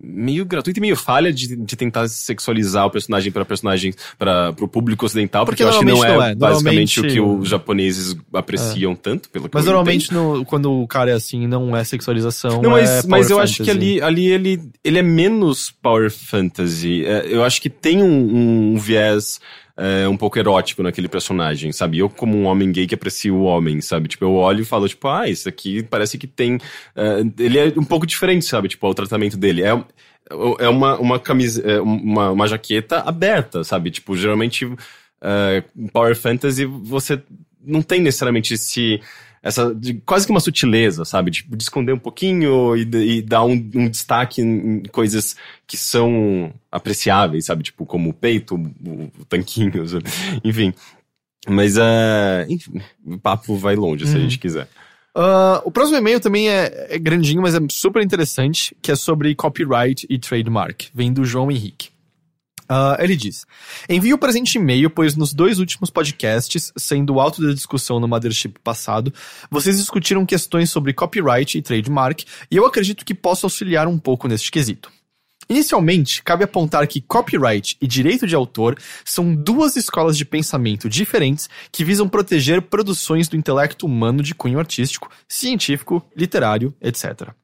meio gratuito e meio falha de, de tentar sexualizar o personagem para personagem para o público ocidental, porque, porque eu acho que não é, não é. basicamente o que os japoneses apreciam é. tanto. Pelo que mas eu normalmente no, quando o cara é assim, não é sexualização, não, mas, é mas eu fantasy. Acho que ali, ali ele, ele é menos power fantasy. Eu acho que tem um, um viés... É um pouco erótico naquele personagem, sabe? Eu, como um homem gay que aprecio o homem, sabe? Tipo, eu olho e falo, tipo, ah, isso aqui parece que tem... Uh, ele é um pouco diferente, sabe? Tipo, o tratamento dele é... É uma, uma camisa... É uma, uma jaqueta aberta, sabe? Tipo, geralmente, uh, Power Fantasy, você não tem necessariamente esse... Essa, de, quase que uma sutileza, sabe? Tipo, de esconder um pouquinho e, e dar um, um destaque em coisas que são apreciáveis, sabe? Tipo, como o peito, o, o tanquinho, sabe? Enfim. Mas é... Enfim, o papo vai longe, uhum. se a gente quiser. Uh, o próximo e-mail também é, é grandinho, mas é super interessante, que é sobre copyright e trademark. Vem do João Henrique. Uh, ele diz: envie o presente e-mail, pois nos dois últimos podcasts, sendo o alto da discussão no Mothership passado, vocês discutiram questões sobre copyright e trademark, e eu acredito que posso auxiliar um pouco neste quesito. Inicialmente, cabe apontar que copyright e direito de autor são duas escolas de pensamento diferentes que visam proteger produções do intelecto humano de cunho artístico, científico, literário, etcétera.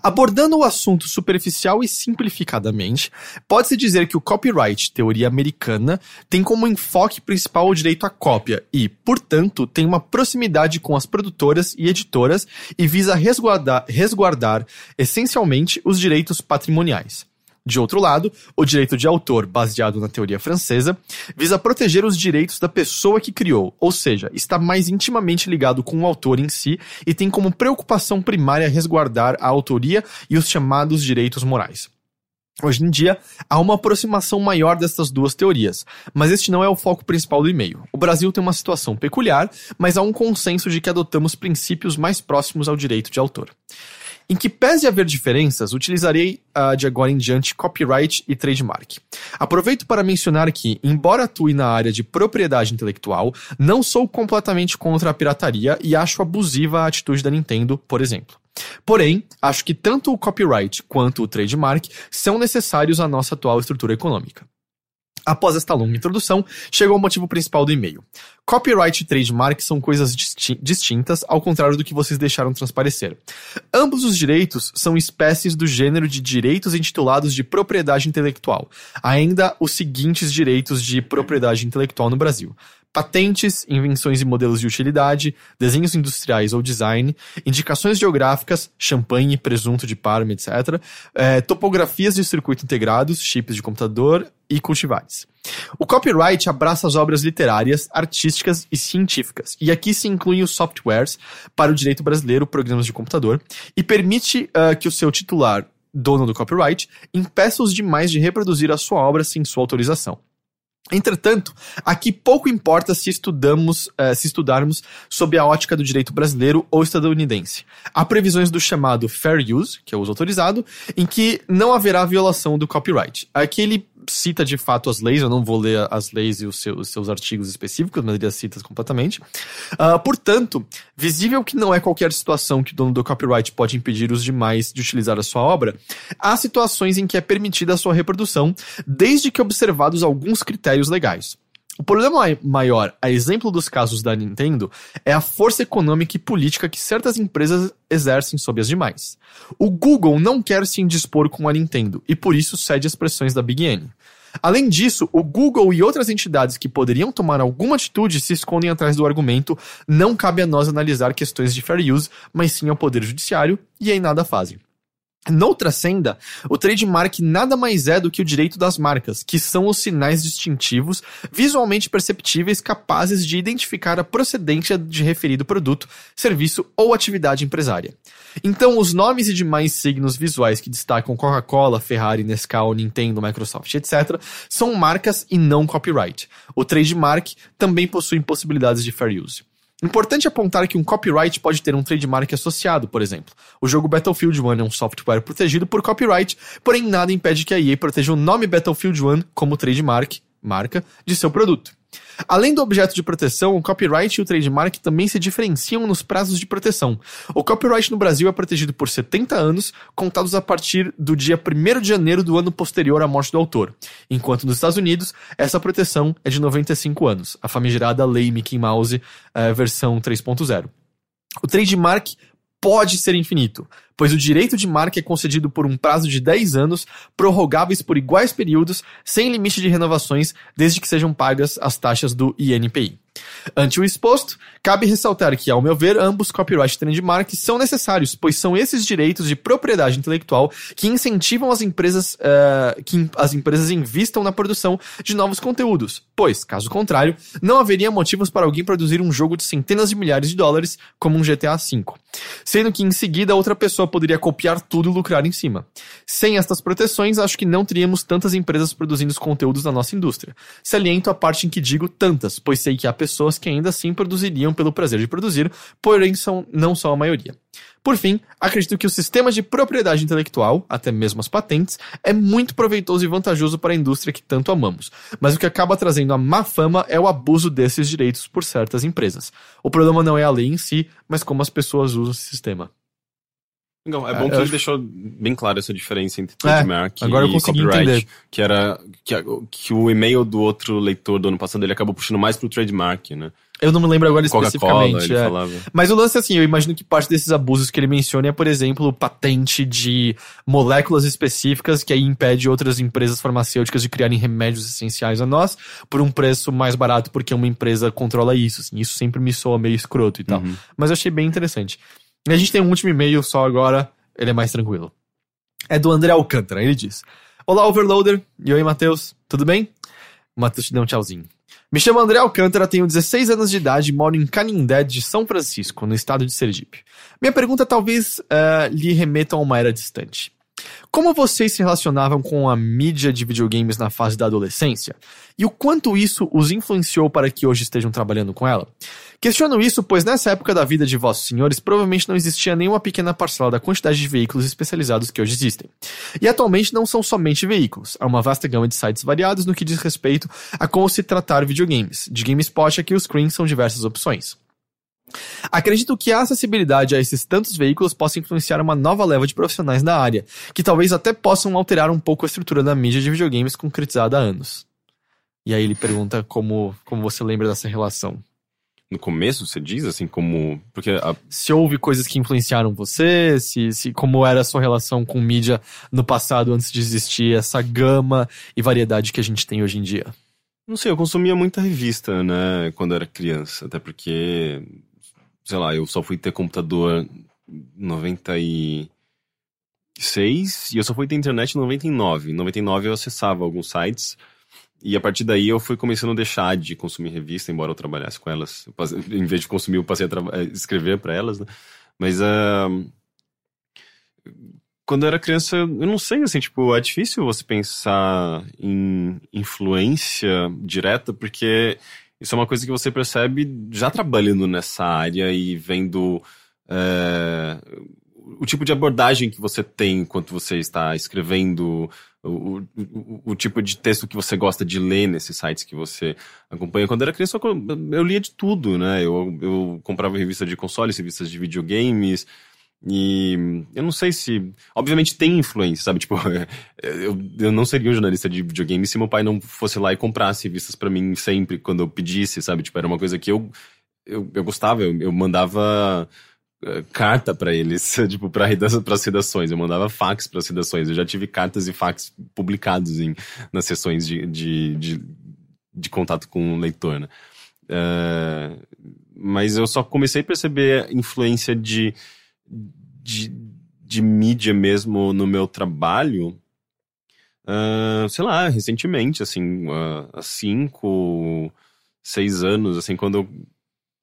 Abordando o assunto superficial e simplificadamente, pode-se dizer que o copyright, teoria americana, tem como enfoque principal o direito à cópia e, portanto, tem uma proximidade com as produtoras e editoras e visa resguardar, resguardar essencialmente, os direitos patrimoniais. De outro lado, o direito de autor, baseado na teoria francesa, visa proteger os direitos da pessoa que criou, ou seja, está mais intimamente ligado com o autor em si e tem como preocupação primária resguardar a autoria e os chamados direitos morais. Hoje em dia, há uma aproximação maior dessas duas teorias, mas este não é o foco principal do e-mail. O Brasil tem uma situação peculiar, mas há um consenso de que adotamos princípios mais próximos ao direito de autor. Em que pese haver diferenças, utilizarei uh, de agora em diante copyright e trademark. Aproveito para mencionar que, embora atue na área de propriedade intelectual, não sou completamente contra a pirataria e acho abusiva a atitude da Nintendo, por exemplo. Porém, acho que tanto o copyright quanto o trademark são necessários à nossa atual estrutura econômica. Após esta longa introdução, chegou ao motivo principal do e-mail. Copyright e trademark são coisas disti- distintas, ao contrário do que vocês deixaram transparecer. Ambos os direitos são espécies do gênero de direitos intitulados de propriedade intelectual. Ainda os seguintes direitos de propriedade intelectual no Brasil: patentes, invenções e modelos de utilidade, desenhos industriais ou design, indicações geográficas, champanhe, presunto de Parma, etcétera, eh, topografias de circuito integrados, chips de computador e cultivares. O copyright abraça as obras literárias, artísticas e científicas, e aqui se incluem os softwares para o direito brasileiro, programas de computador, e permite uh, que o seu titular, dono do copyright, impeça os demais de reproduzir a sua obra sem sua autorização. Entretanto, aqui pouco importa se, estudamos, eh, se estudarmos sob a ótica do direito brasileiro ou estadunidense. Há previsões do chamado fair use, que é o uso autorizado, em que não haverá violação do copyright. Aqui ele cita de fato as leis, eu não vou ler as leis e os seus, os seus artigos específicos, mas ele as cita completamente. Uh, portanto, visível que não é qualquer situação que o dono do copyright pode impedir os demais de utilizar a sua obra, há situações em que é permitida a sua reprodução, desde que observados alguns critérios legais. O problema maior, a exemplo dos casos da Nintendo, é a força econômica e política que certas empresas exercem sobre as demais. O Google não quer se indispor com a Nintendo e por isso cede às pressões da Big N. Além disso, o Google e outras entidades que poderiam tomar alguma atitude se escondem atrás do argumento: não cabe a nós analisar questões de fair use, mas sim ao Poder Judiciário, e aí nada fazem. Noutra senda, o trademark nada mais é do que o direito das marcas, que são os sinais distintivos, visualmente perceptíveis, capazes de identificar a procedência de referido produto, serviço ou atividade empresária. Então, os nomes e demais signos visuais que destacam Coca-Cola, Ferrari, Nescau, Nintendo, Microsoft, etcétera, são marcas e não copyright. O trademark também possui possibilidades de fair use. Importante apontar que um copyright pode ter um trademark associado, por exemplo. O jogo Battlefield um é um software protegido por copyright, porém nada impede que a E A proteja o nome Battlefield um como trademark, marca, de seu produto. Além do objeto de proteção, o copyright e o trademark também se diferenciam nos prazos de proteção. O copyright no Brasil é protegido por setenta anos, contados a partir do dia primeiro de janeiro do ano posterior à morte do autor, enquanto nos Estados Unidos essa proteção é de noventa e cinco anos, a famigerada Lei Mickey Mouse, eh, versão três ponto zero. O trademark pode ser infinito, pois o direito de marca é concedido por um prazo de dez anos, prorrogáveis por iguais períodos, sem limite de renovações, desde que sejam pagas as taxas do I N P I. Ante o exposto, cabe ressaltar que, ao meu ver, ambos copyright e trademark são necessários, pois são esses direitos de propriedade intelectual que incentivam as empresas uh, que as empresas investam na produção de novos conteúdos, pois, caso contrário, não haveria motivos para alguém produzir um jogo de centenas de milhares de dólares como um G T A cinco, sendo que em seguida outra pessoa ela poderia copiar tudo e lucrar em cima. Sem estas proteções, acho que não teríamos tantas empresas produzindo os conteúdos na nossa indústria. Saliento a parte em que digo tantas, pois sei que há pessoas que ainda assim produziriam pelo prazer de produzir, porém são, não são a maioria. Por fim, acredito que o sistema de propriedade intelectual, até mesmo as patentes, é muito proveitoso e vantajoso para a indústria que tanto amamos, mas o que acaba trazendo a má fama é o abuso desses direitos por certas empresas. O problema não é a lei em si, mas como as pessoas usam esse sistema. Não, é bom é, que ele acho... deixou bem claro essa diferença entre trademark é, e copyright, entender. que era que, que o e-mail do outro leitor do ano passado ele acabou puxando mais pro trademark, né? Eu não me lembro agora especificamente. Ele é. falava. Mas o lance é assim, eu imagino que parte desses abusos que ele menciona é, por exemplo, patente de moléculas específicas que aí impede outras empresas farmacêuticas de criarem remédios essenciais a nós por um preço mais barato porque uma empresa controla isso. Assim, isso sempre me soa meio escroto e tal. Uhum. Mas eu achei bem interessante. A gente tem um último e-mail só agora, ele é mais tranquilo. É do André Alcântara, ele diz: Olá, Overloader. E oi, Matheus. Tudo bem? Matheus te deu um tchauzinho. Me chamo André Alcântara, tenho dezesseis anos de idade e moro em Canindé de São Francisco, no estado de Sergipe. Minha pergunta talvez uh, lhe remeta a uma era distante. Como vocês se relacionavam com a mídia de videogames na fase da adolescência? E o quanto isso os influenciou para que hoje estejam trabalhando com ela? Questiono isso, pois nessa época da vida de vossos senhores, provavelmente não existia nenhuma pequena parcela da quantidade de veículos especializados que hoje existem. E atualmente não são somente veículos. Há uma vasta gama de sites variados no que diz respeito a como se tratar videogames. De GameSpot a Killscreen são diversas opções. Acredito que a acessibilidade a esses tantos veículos possa influenciar uma nova leva de profissionais da área, que talvez até possam alterar um pouco a estrutura da mídia de videogames concretizada há anos. E aí ele pergunta como, como você lembra dessa relação. No começo, você diz assim, como... Porque a... Se houve coisas que influenciaram você, se, se, como era a sua relação com mídia no passado, antes de existir essa gama e variedade que a gente tem hoje em dia. Não sei, eu consumia muita revista, né, quando era criança, até porque... Sei lá, eu só fui ter computador em noventa e seis e eu só fui ter internet em noventa e nove. Em noventa e nove eu acessava alguns sites e a partir daí eu fui começando a deixar de consumir revista, embora eu trabalhasse com elas. Eu passei, em vez de consumir, eu passei a tra- escrever pra elas, né? Mas uh, quando eu era criança, eu não sei, assim, tipo, é difícil você pensar em influência direta, porque... Isso é uma coisa que você percebe já trabalhando nessa área e vendo é, o tipo de abordagem que você tem enquanto você está escrevendo, o, o, o tipo de texto que você gosta de ler nesses sites que você acompanha. Quando eu era criança, eu lia de tudo, né? Eu, eu comprava revistas de consoles, revistas de videogames... E eu não sei se... Obviamente tem influência, sabe? Tipo, eu, eu não seria um jornalista de videogame se meu pai não fosse lá e comprasse revistas pra mim sempre, quando eu pedisse, sabe? Tipo, era uma coisa que eu, eu, eu gostava. Eu, eu mandava uh, carta pra eles, tipo, pra, pras redações. Eu mandava fax pras redações. Eu já tive cartas e fax publicados em, nas sessões de, de, de, de contato com o leitor, né? Uh, mas eu só comecei a perceber a influência de... De, de mídia mesmo no meu trabalho, uh, sei lá, recentemente, assim, uh, há cinco, seis anos, assim, quando eu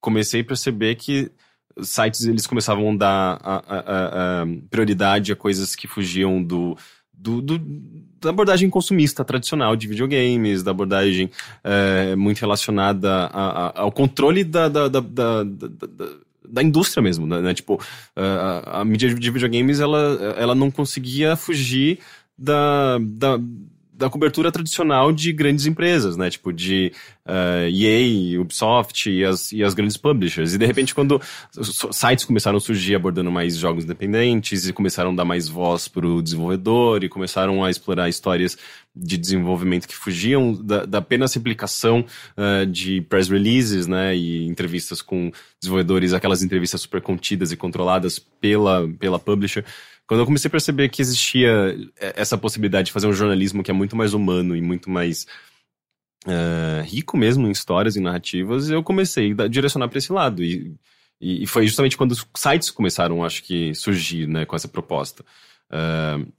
comecei a perceber que sites, eles começavam a dar a, a, a prioridade a coisas que fugiam do, do, do, da abordagem consumista tradicional de videogames, da abordagem uh, muito relacionada a, a, ao controle da... da, da, da, da, da da indústria mesmo, né? Tipo, a, a mídia de videogames, ela, ela não conseguia fugir da, da, da cobertura tradicional de grandes empresas, né? Tipo, de uh, E A, Ubisoft e as, e as grandes publishers. E, de repente, quando sites começaram a surgir abordando mais jogos independentes e começaram a dar mais voz pro desenvolvedor e começaram a explorar histórias de desenvolvimento que fugiam da, da apenas replicação uh, de press releases, né, e entrevistas com desenvolvedores, aquelas entrevistas super contidas e controladas pela, pela publisher. Quando eu comecei a perceber que existia essa possibilidade de fazer um jornalismo que é muito mais humano e muito mais uh, rico mesmo em histórias e narrativas, eu comecei a direcionar para esse lado. E, e foi justamente quando os sites começaram, acho que, surgir, né, com essa proposta. Uh,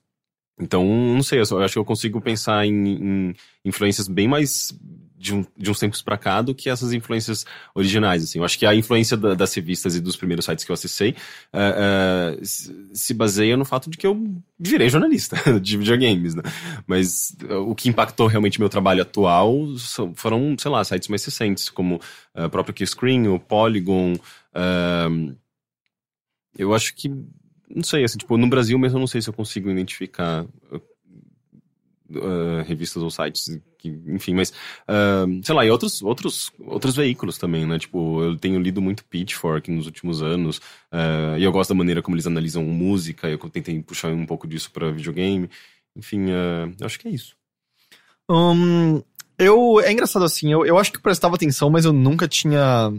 Então, não sei, eu acho que eu consigo pensar em, em influências bem mais de, um, de uns tempos pra cá do que essas influências originais, assim. Eu acho que a influência da, das revistas e dos primeiros sites que eu acessei uh, uh, se baseia no fato de que eu virei jornalista de videogames, né? Mas uh, o que impactou realmente meu trabalho atual foram, sei lá, sites mais recentes, como uh, o próprio Keyscreen, o Polygon. Uh, eu acho que, não sei, assim, tipo, no Brasil mesmo eu não sei se eu consigo identificar... Uh, revistas ou sites, que, enfim, mas, uh, sei lá, e outros, outros, outros veículos também, né, tipo, eu tenho lido muito Pitchfork nos últimos anos, uh, e eu gosto da maneira como eles analisam música, eu tentei puxar um pouco disso pra videogame, enfim, uh, eu acho que é isso. Hum, eu, é engraçado assim, eu, eu acho que eu prestava atenção, mas eu nunca tinha...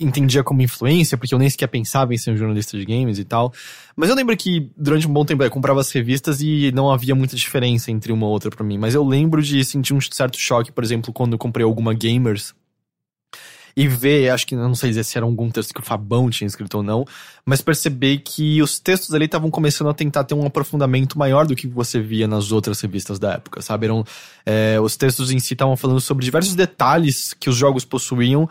entendia como influência, porque eu nem sequer pensava em ser um jornalista de games e tal. Mas eu lembro que durante um bom tempo eu comprava as revistas e não havia muita diferença entre uma ou outra pra mim. Mas eu lembro de sentir um certo choque, por exemplo, quando eu comprei alguma Gamers e ver, acho que, não sei dizer se era algum texto que o Fabão tinha escrito ou não, mas perceber que os textos ali estavam começando a tentar ter um aprofundamento maior do que você via nas outras revistas da época, sabe? Eram, é, os textos em si estavam falando sobre diversos detalhes que os jogos possuíam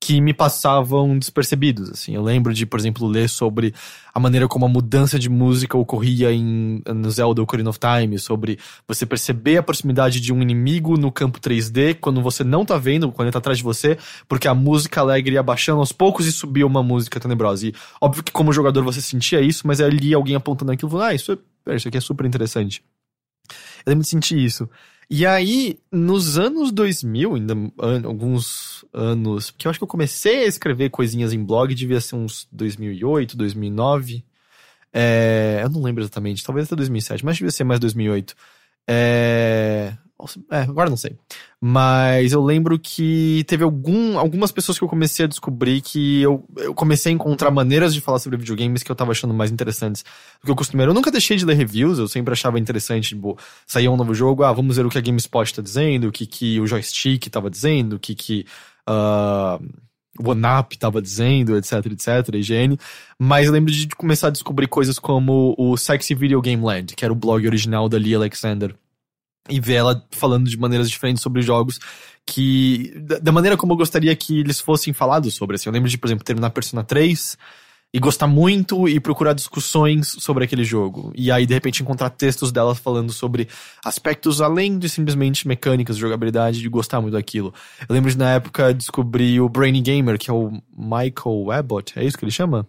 que me passavam despercebidos, assim. Eu lembro de, por exemplo, ler sobre a maneira como a mudança de música ocorria em, no Zelda Ocarina of Time, sobre você perceber a proximidade de um inimigo no campo três D quando você não tá vendo, quando ele tá atrás de você, porque a música alegre ia baixando aos poucos e subia uma música tenebrosa. E óbvio que como jogador você sentia isso, mas ali alguém apontando aquilo, falando, ah, isso, é, isso aqui é super interessante. Eu lembro de sentir isso. E aí, nos anos dois mil, ainda an, alguns anos... Porque eu acho que eu comecei a escrever coisinhas em blog, devia ser uns dois mil e oito, dois mil e nove. É, eu não lembro exatamente, talvez até dois mil e sete, mas devia ser mais dois mil e oito. É, é, agora não sei. Mas eu lembro que teve algum, algumas pessoas que eu comecei a descobrir que eu, eu comecei a encontrar maneiras de falar sobre videogames que eu tava achando mais interessantes do que eu costumeiro. Eu nunca deixei de ler reviews, eu sempre achava interessante, tipo, saía um novo jogo, ah, vamos ver o que a GameSpot tá dizendo, o que, que o Joystick tava dizendo, o que que... Uh... o OneUp tava dizendo, etc, etc, higiene. Mas eu lembro de começar a descobrir coisas como o Sexy Video Game Land, que era o blog original da Lee Alexander, e ver ela falando de maneiras diferentes sobre jogos que... da maneira como eu gostaria que eles fossem falados sobre, assim. Eu lembro de, por exemplo, terminar Persona três e gostar muito e procurar discussões sobre aquele jogo. E aí, de repente, encontrar textos dela falando sobre aspectos além de simplesmente mecânicas, jogabilidade, de gostar muito daquilo. Eu lembro de, na época, descobrir o Brainy Gamer, que é o Michael Abbott, é isso que ele chama?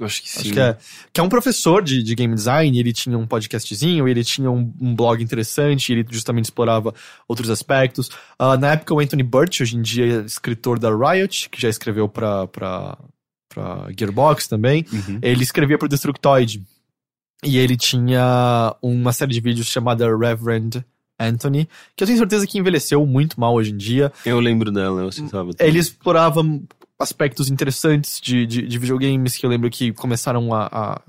Eu acho que sim. Acho que, é, que é um professor de, de game design, ele tinha um podcastzinho, ele tinha um, um blog interessante, ele justamente explorava outros aspectos. Uh, na época, o Anthony Birch, hoje em dia, é escritor da Riot, que já escreveu pra... pra pra Gearbox também, uhum. Ele escrevia pro Destructoid. E ele tinha uma série de vídeos chamada Reverend Anthony, que eu tenho certeza que envelheceu muito mal hoje em dia. Eu lembro dela, eu sentava. Ele explorava aspectos interessantes de, de, de videogames que eu lembro que começaram a, a,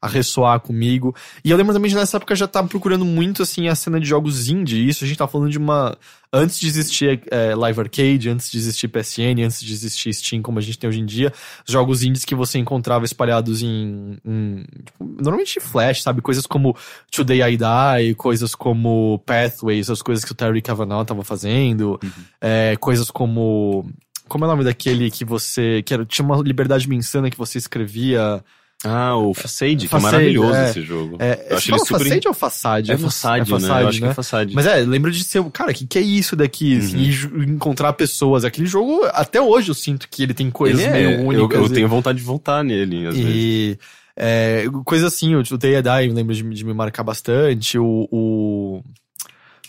a ressoar comigo. E eu lembro também que nessa época eu já tava procurando muito, assim, a cena de jogos indie. Isso, a gente tava falando de uma... Antes de existir é, Live Arcade, antes de existir P S N, antes de existir Steam, como a gente tem hoje em dia, jogos indies que você encontrava espalhados em... em tipo, normalmente Flash, sabe? Coisas como Today I Die, coisas como Pathways, as coisas que o Terry Kavanagh tava fazendo, uhum. é, coisas como... Como é o nome daquele que você... Que era, tinha uma liberdade insana que você escrevia... Ah, o Facade, que é maravilhoso é, esse jogo. É, eu acho ele super... Facade ou Facade? É Facade, é né? Eu acho né? que é Facade. Mas é, lembro de ser... Cara, o que, que é isso daqui? Uhum. E encontrar pessoas. Aquele jogo, até hoje eu sinto que ele tem coisas ele meio é, únicas. Eu, eu e... tenho vontade de voltar nele, às e... vezes. É, coisa assim, o Day a Die, eu lembro de, de me marcar bastante. O, o...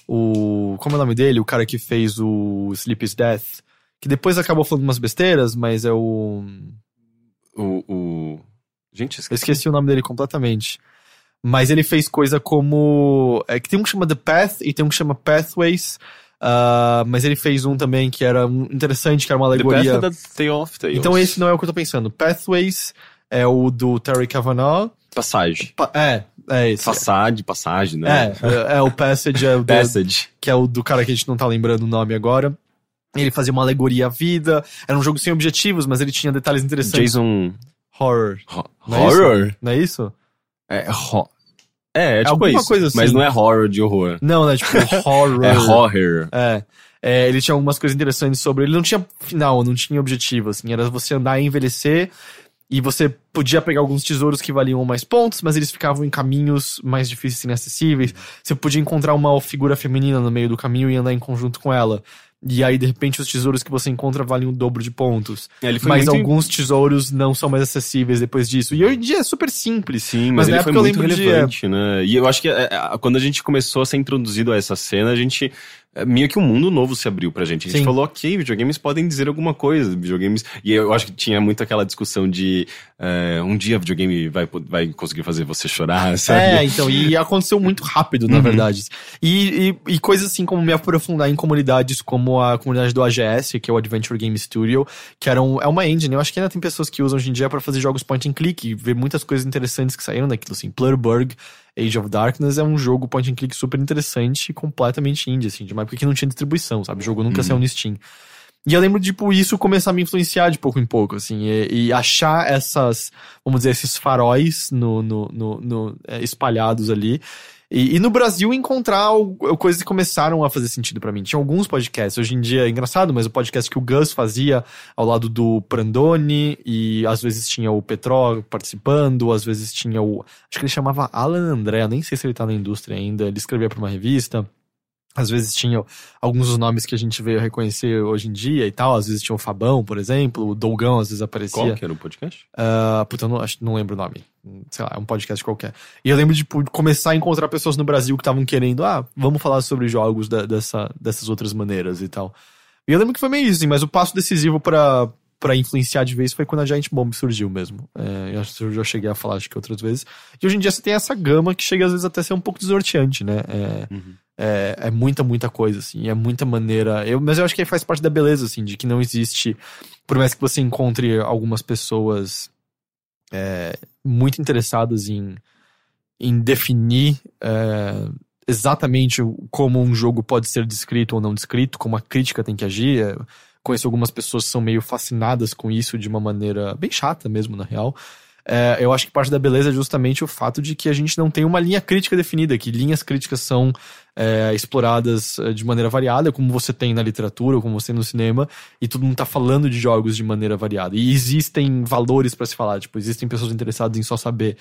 O... Como é o nome dele? O cara que fez o Sleep is Death. Que depois acabou falando umas besteiras, mas é o... O... o... Gente, esqueci. Eu esqueci o nome dele completamente. Mas ele fez coisa como... É, que tem um que chama The Path e tem um que chama Pathways. Uh, mas ele fez um também que era interessante, que era uma alegoria. The Path é da Tale of Tales. Então esse não é o que eu tô pensando. Pathways é o do Terry Kavanagh. Passage. Pa- é, é esse. Passage, passagem, né? É, é, é o Passage. É o do, Passage. Que é o do cara que a gente não tá lembrando o nome agora. Ele fazia uma alegoria à vida. Era um jogo sem objetivos, mas ele tinha detalhes interessantes. Jason... Horror. Ho- não é horror? Isso? Não é isso? É, ho- é, é tipo é isso. Coisa assim. Mas não é horror de horror. Não, não é tipo horror. É horror. É. É, ele tinha algumas coisas interessantes sobre ele. Não tinha final, não tinha objetivo, assim. Era você andar e envelhecer. E você podia pegar alguns tesouros que valiam mais pontos, mas eles ficavam em caminhos mais difíceis e inacessíveis. Você podia encontrar uma figura feminina no meio do caminho e andar em conjunto com ela. E aí, de repente, os tesouros que você encontra valem o dobro de pontos. É, mas alguns in... tesouros não são mais acessíveis depois disso. E hoje em dia é super simples. Sim, mas, mas ele foi muito relevante, de... né? E eu acho que é, é, quando a gente começou a ser introduzido a essa cena, a gente... É, meio que um mundo novo se abriu pra gente. A gente Sim. falou, ok, videogames podem dizer alguma coisa. Videogames... E eu acho que tinha muito aquela discussão de... Uh, um dia videogame vai, vai conseguir fazer você chorar, sabe? É, então. E aconteceu muito rápido, na uhum. verdade. E, e, e coisas assim como me aprofundar em comunidades como a comunidade do A G S, que é o Adventure Game Studio, que era um, é uma engine. Eu acho que ainda tem pessoas que usam hoje em dia pra fazer jogos point and click e ver muitas coisas interessantes que saíram daquilo, assim. Plurberg, Age of Darkness é um jogo point and click super interessante, completamente indie, assim, de uma época que não tinha distribuição, sabe? O jogo nunca uhum. saiu no Steam. E eu lembro, tipo, isso começar a me influenciar de pouco em pouco, assim, e, e achar essas, vamos dizer, esses faróis no, no, no, no, é, espalhados ali. E, e no Brasil encontrar o, coisas que começaram a fazer sentido pra mim. Tinha alguns podcasts, hoje em dia é engraçado, mas o podcast que o Gus fazia ao lado do Prandoni, e às vezes tinha o Petró participando, às vezes tinha o... Acho que ele chamava Alan André, nem sei se ele tá na indústria ainda, ele escrevia pra uma revista. Às vezes tinha alguns dos nomes que a gente veio reconhecer hoje em dia e tal. Às vezes tinha o Fabão, por exemplo, o Dolgão às vezes aparecia. Qual que era o podcast? Uh, puta, eu não, não lembro o nome. Sei lá, é um podcast qualquer. E eu lembro de tipo, começar a encontrar pessoas no Brasil que estavam querendo, ah, vamos falar sobre jogos da, dessa, dessas outras maneiras e tal. E eu lembro que foi meio isso, assim, mas o passo decisivo pra, pra influenciar de vez foi quando a Giant Bomb surgiu mesmo. É, eu já cheguei a falar acho que outras vezes. E hoje em dia você tem essa gama que chega às vezes até a ser um pouco desnorteante, né? É... Uhum. É, é muita, muita coisa, assim, é muita maneira. Eu, mas eu acho que faz parte da beleza, assim, de que não existe, por mais que você encontre algumas pessoas é, muito interessadas em, em definir é, exatamente como um jogo pode ser descrito ou não descrito, como a crítica tem que agir. Eu conheço algumas pessoas que são meio fascinadas com isso de uma maneira bem chata mesmo, na real. É, eu acho que parte da beleza é justamente o fato de que a gente não tem uma linha crítica definida, que linhas críticas são é, exploradas de maneira variada, como você tem na literatura, como você tem no cinema, e todo mundo tá falando de jogos de maneira variada. E existem valores pra se falar, tipo, existem pessoas interessadas em só saber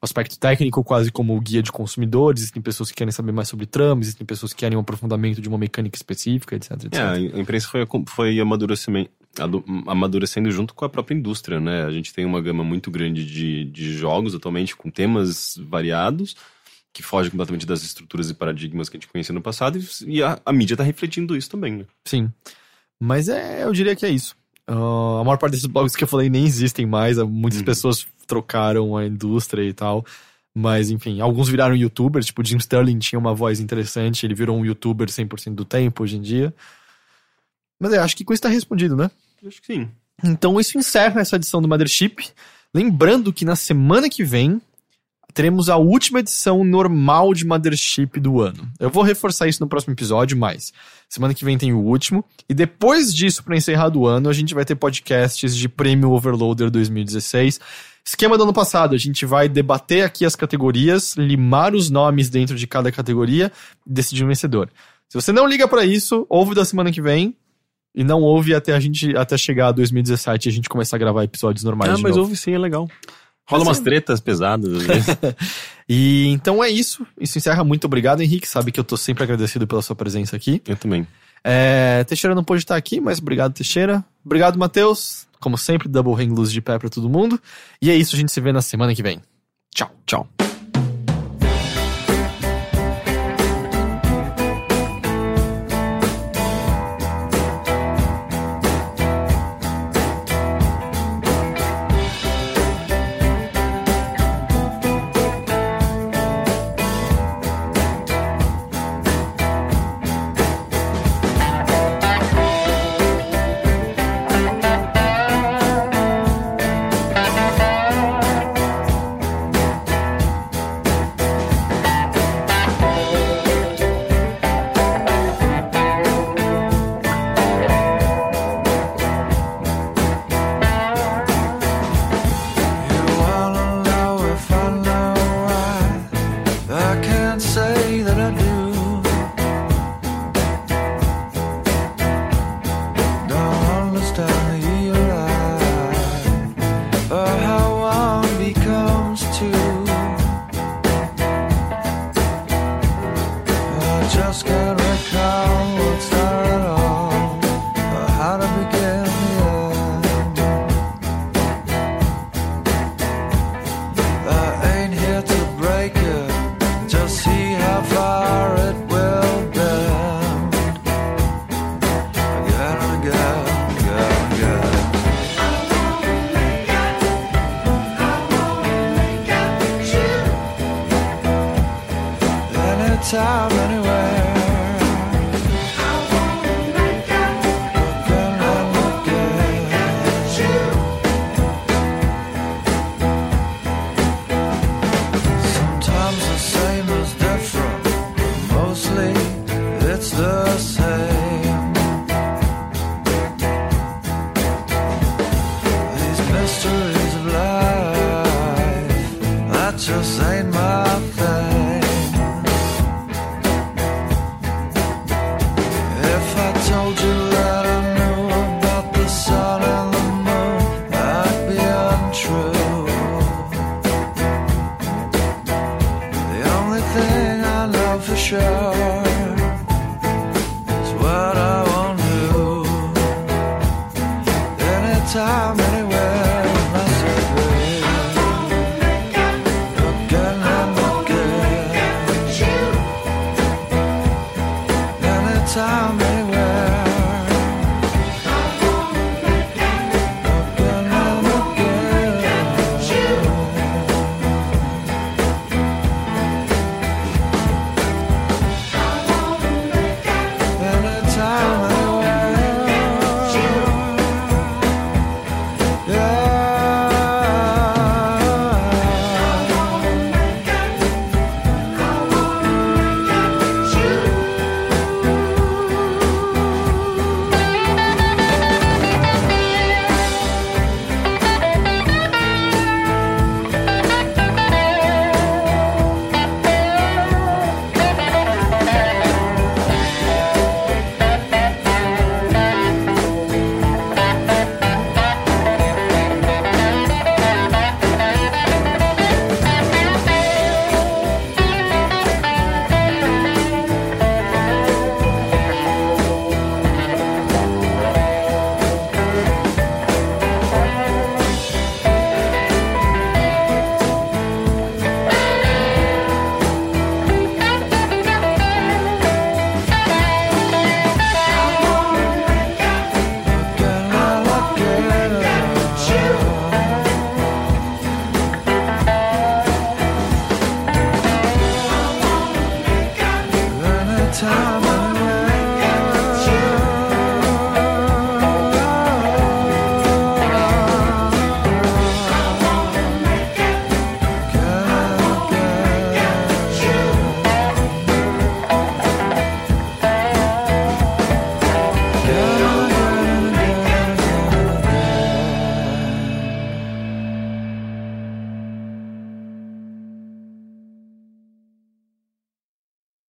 aspecto técnico, quase como o guia de consumidores, existem pessoas que querem saber mais sobre trama, existem pessoas que querem um aprofundamento de uma mecânica específica, etc, etcétera. É, a imprensa foi, foi amadurecimento. amadurecendo junto com a própria indústria, né? A gente tem uma gama muito grande de, de jogos atualmente com temas variados que fogem completamente das estruturas e paradigmas que a gente conhecia no passado e a, a mídia tá refletindo isso também, né? Sim. Mas é, eu diria que é isso. Uh, a maior parte desses blogs que eu falei nem existem mais. Muitas uhum. pessoas trocaram a indústria e tal. Mas, enfim, alguns viraram youtubers. Tipo, o Jim Sterling tinha uma voz interessante. Ele virou um youtuber cem por cento do tempo hoje em dia. Mas eu acho que com isso tá respondido, né? Acho que sim. Então isso encerra essa edição do Mothership. Lembrando que na semana que vem teremos a última edição normal de Mothership do ano. Eu vou reforçar isso no próximo episódio, mas semana que vem tem o último. E depois disso, pra encerrar do ano, a gente vai ter podcasts de Prêmio Overloader dois mil e dezesseis. Esquema do ano passado, a gente vai debater aqui as categorias, limar os nomes dentro de cada categoria e decidir um vencedor. Se você não liga pra isso, ouve da semana que vem. E não ouve até a gente até chegar a dois mil e dezessete e a gente começar a gravar episódios normais. Ah, de mas novo. Ouve sim, é legal. Rola umas tretas pesadas às vezes. E então é isso. Isso encerra. Muito obrigado, Henrique. Sabe que eu tô sempre agradecido pela sua presença aqui. Eu também. É, Teixeira não pôde estar aqui, mas obrigado, Teixeira. Obrigado, Matheus. Como sempre, Double Hang Luz de pé pra todo mundo. E é isso, a gente se vê na semana que vem. Tchau, tchau. just can't recall what started all or how to begin the end. I ain't here to break it, just see how far it will bend. Again and again, again, again. Anytime, anywhere. Sure.